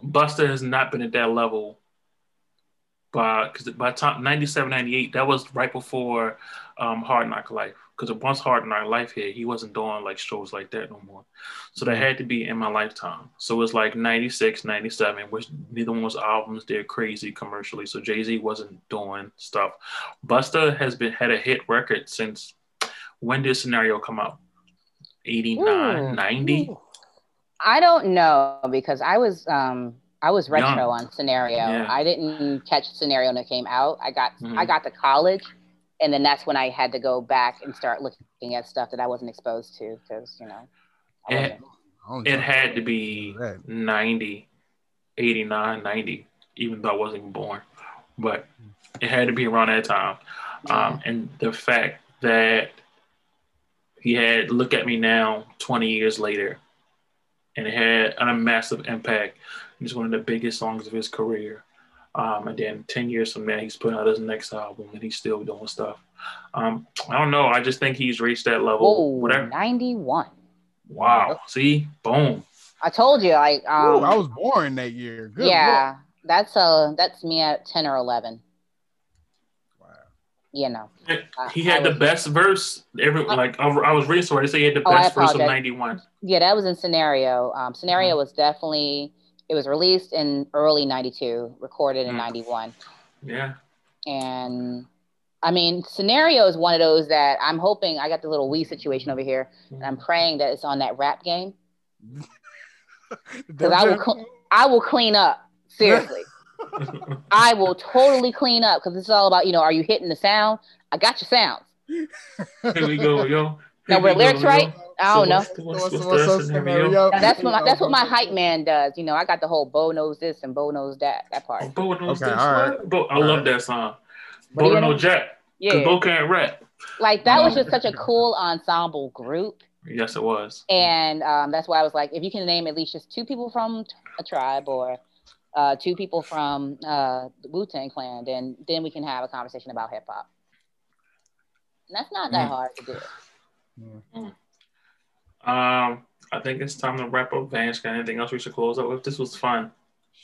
Busta has not been at that level by because by time ninety-seven, ninety-eight, that was right before um, Hard Knock Life. Because once Hard Knock Life hit, he wasn't doing like shows like that no more. So that had to be In My Lifetime. So it's like ninety-six, ninety-seven, which neither one's albums did crazy commercially. So Jay-Z wasn't doing stuff. Busta has been had a hit record since, when did Scenario come out? eighty-nine, ninety? I don't know, because I was um I was retro Young. on Scenario. Yeah. I didn't catch Scenario when it came out. I got mm-hmm. I got to college, and then that's when I had to go back and start looking at stuff that I wasn't exposed to, because you know. It, it had to be ninety, eighty-nine, ninety, even though I wasn't even born, but it had to be around that time. Um, and the fact that he had Look At Me Now twenty years later, and it had a massive impact. It was one of the biggest songs of his career. Um, and then ten years from now, he's putting out his next album and he's still doing stuff. Um, I don't know. I just think he's reached that level. Whoa, ninety-one. Wow. See? Boom. I told you. I, um, Ooh, I was born that year. Good yeah. Look. That's a, that's me at ten or eleven. You know, he had I, I the best there. verse. Every like, I, I was reading somewhere, they say he had the oh, best verse of ninety-one. Yeah, that was in Scenario. Um, Scenario mm. was definitely, it was released in early ninety-two, recorded in mm. ninety-one. Yeah. And I mean, Scenario is one of those that I'm hoping, I got the little Wii situation over here, mm. and I'm praying that it's on that rap game. Because I will, cl- I will clean up, seriously. I will totally clean up, because this is all about, you know, are you hitting the sound? I got your sounds. Here we go, yo. Now, we're lyrics, right? I don't know. That's what my, that's what my hype man does. You know, I got the whole Bo knows this and Bo knows that. That part. Oh, Bo knows okay, this. Right. Right. Bo, I all love right. that song. Bo you know, know Jack. Yeah. Bo can't rap. Like, that um, was just such a cool ensemble group. Yes, it was. And um, that's why I was like, if you can name at least just two people from a tribe, or Uh, two people from uh, the Wu-Tang Clan, then then we can have a conversation about hip hop. That's not that mm. hard to do. Mm. Um, I think it's time to wrap up. Vance, got anything else we should close up with? This was fun.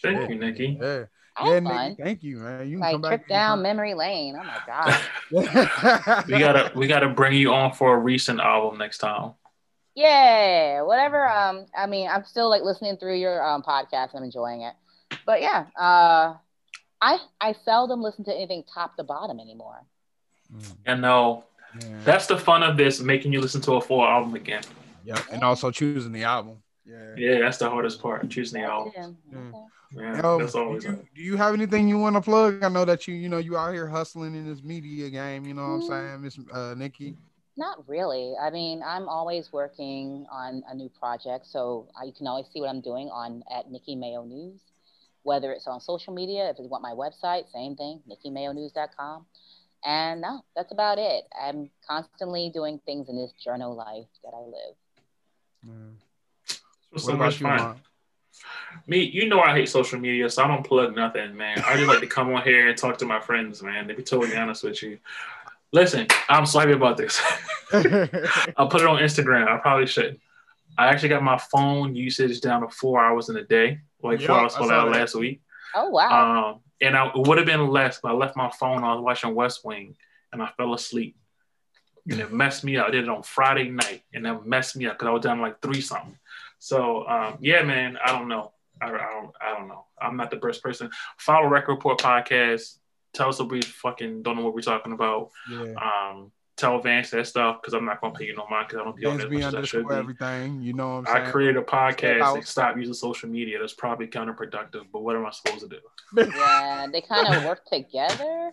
Thank yeah. you, Nikki. Yeah, yeah, yeah Nikki, thank you, man. You can like come trip back down memory lane. Oh my god. we gotta we gotta bring you on for a recent album next time. Yeah, whatever. Um, I mean, I'm still like listening through your um podcast. And I'm enjoying it. But yeah, uh, I I seldom listen to anything top to bottom anymore. I know. Yeah. That's the fun of this, making you listen to a full album again. Yeah, and also choosing the album. Yeah, yeah, that's the hardest part, choosing the album. Yeah, yeah. yeah Yo, that's always. Do you, do you have anything you want to plug? I know that you you know you out here hustling in this media game. You know what mm. I'm saying, Miss uh, Nikki. Not really. I mean, I'm always working on a new project, so you can always see what I'm doing on at Nikki Mayo News. Whether it's on social media, if you want my website, same thing, nikki mayo news dot com. And no, that's about it. I'm constantly doing things in this journal life that I live. Mm. So what much fun. Want? Me, you know I hate social media, so I don't plug nothing, man. I just like to come on here and talk to my friends, man. To be totally honest with you. Listen, I'm sorry about this. I'll put it on Instagram. I probably shouldn't. I actually got my phone usage down to four hours in a day. Like yep, four hours for that last week. Oh wow! Um, and I would have been less, but I left my phone. I was watching West Wing, and I fell asleep, and it messed me up. I did it on Friday night, and it messed me up because I was down like three something. So um, yeah, man, I don't know. I, I don't. I don't know. I'm not the best person. Follow Record Report podcast. Tell us if we fucking don't know what we're talking about. Yeah. Um, tell Vance that stuff because I'm not going to pay you no mind because I don't deal with that much as I should be. Everything, you know what I'm saying? I created a podcast and stopped using social media. That's probably counterproductive, but what am I supposed to do? Yeah, they kind of work together.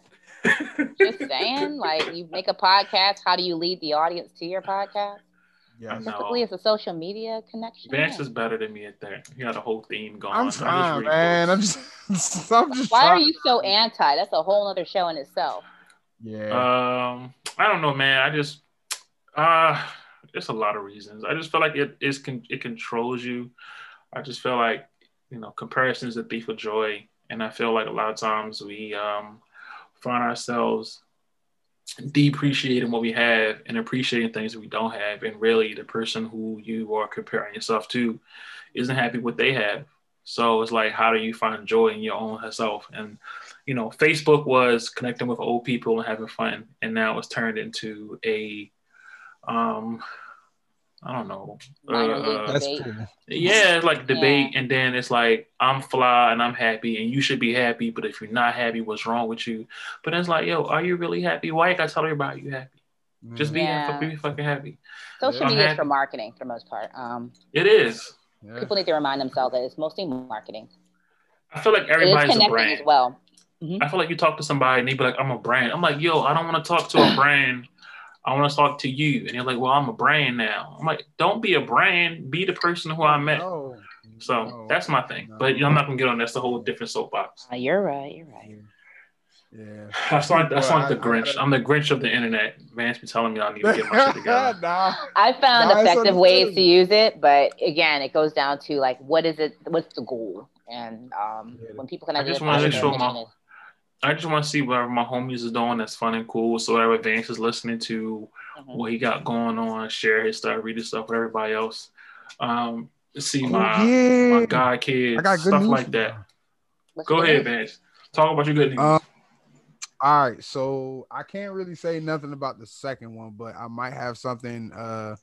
Just saying, like, you make a podcast, how do you lead the audience to your podcast? Yeah, typically it's a social media connection. Vance is better than me at that. He got a whole theme going. I'm trying, I'm just man. I'm just, I'm just. Why trying. Are you so anti? That's a whole other show in itself. Yeah. Um, I don't know, man. I just, uh, it's a lot of reasons. I just feel like it is con- it controls you. I just feel like, you know, comparison is a thief of joy, and I feel like a lot of times we um find ourselves depreciating what we have and appreciating things that we don't have, and really the person who you are comparing yourself to isn't happy with what they have. So it's like, how do you find joy in your own self? And you know, Facebook was connecting with old people and having fun, and now it's turned into a um I don't know uh, that's cool. yeah like debate yeah. And then it's like, I'm fly and I'm happy and you should be happy, but if you're not happy, what's wrong with you? But it's like, yo, are you really happy? Why you gotta tell everybody you happy? Just be, yeah. be fucking happy. Social media is for marketing for the most part. Um it is. Yeah. People need to remind themselves that it's mostly marketing. I feel like everybody's a brand as well. Mm-hmm. I feel like you talk to somebody and they be like, I'm a brand. I'm like, yo, I don't want to talk to a brand. I want to talk to you. And you're like, well, I'm a brand now. I'm like, don't be a brand. Be the person who I met. No, so no, that's my thing. No. But you know, I'm not going to get on that's a whole different soapbox. Uh, you're right. You're right. Yeah. I sound like, well, like the I, Grinch. I, I'm the Grinch of the internet. Vance be telling me I need to get my shit together. Nah, I found nah, effective ways to use it. But again, it goes down to like, what is it? What's the goal? And um, yeah. when people can I just want to show my... I just want to see whatever my homies is doing that's fun and cool. So whatever Vance is listening to, mm-hmm. what he got going on, share his stuff, read his stuff with everybody else. Um, see my oh, yeah. my god kids, stuff like that. Let's Go ahead, Vance. Talk about your good news. Um, all right, so I can't really say nothing about the second one, but I might have something. Uh,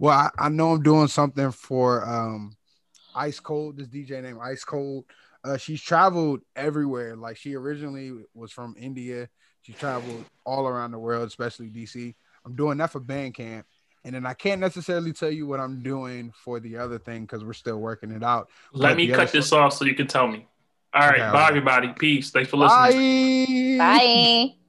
well, I, I know I'm doing something for um, Ice Cold. This D J named Ice Cold. Uh, she's traveled everywhere. Like, she originally was from India. She traveled all around the world, especially D C. I'm doing that for Bandcamp. And then I can't necessarily tell you what I'm doing for the other thing because we're still working it out. Let but me cut this stuff- off so you can tell me. All right. Okay, bye, everybody. Peace. Thanks for listening. Bye. Bye.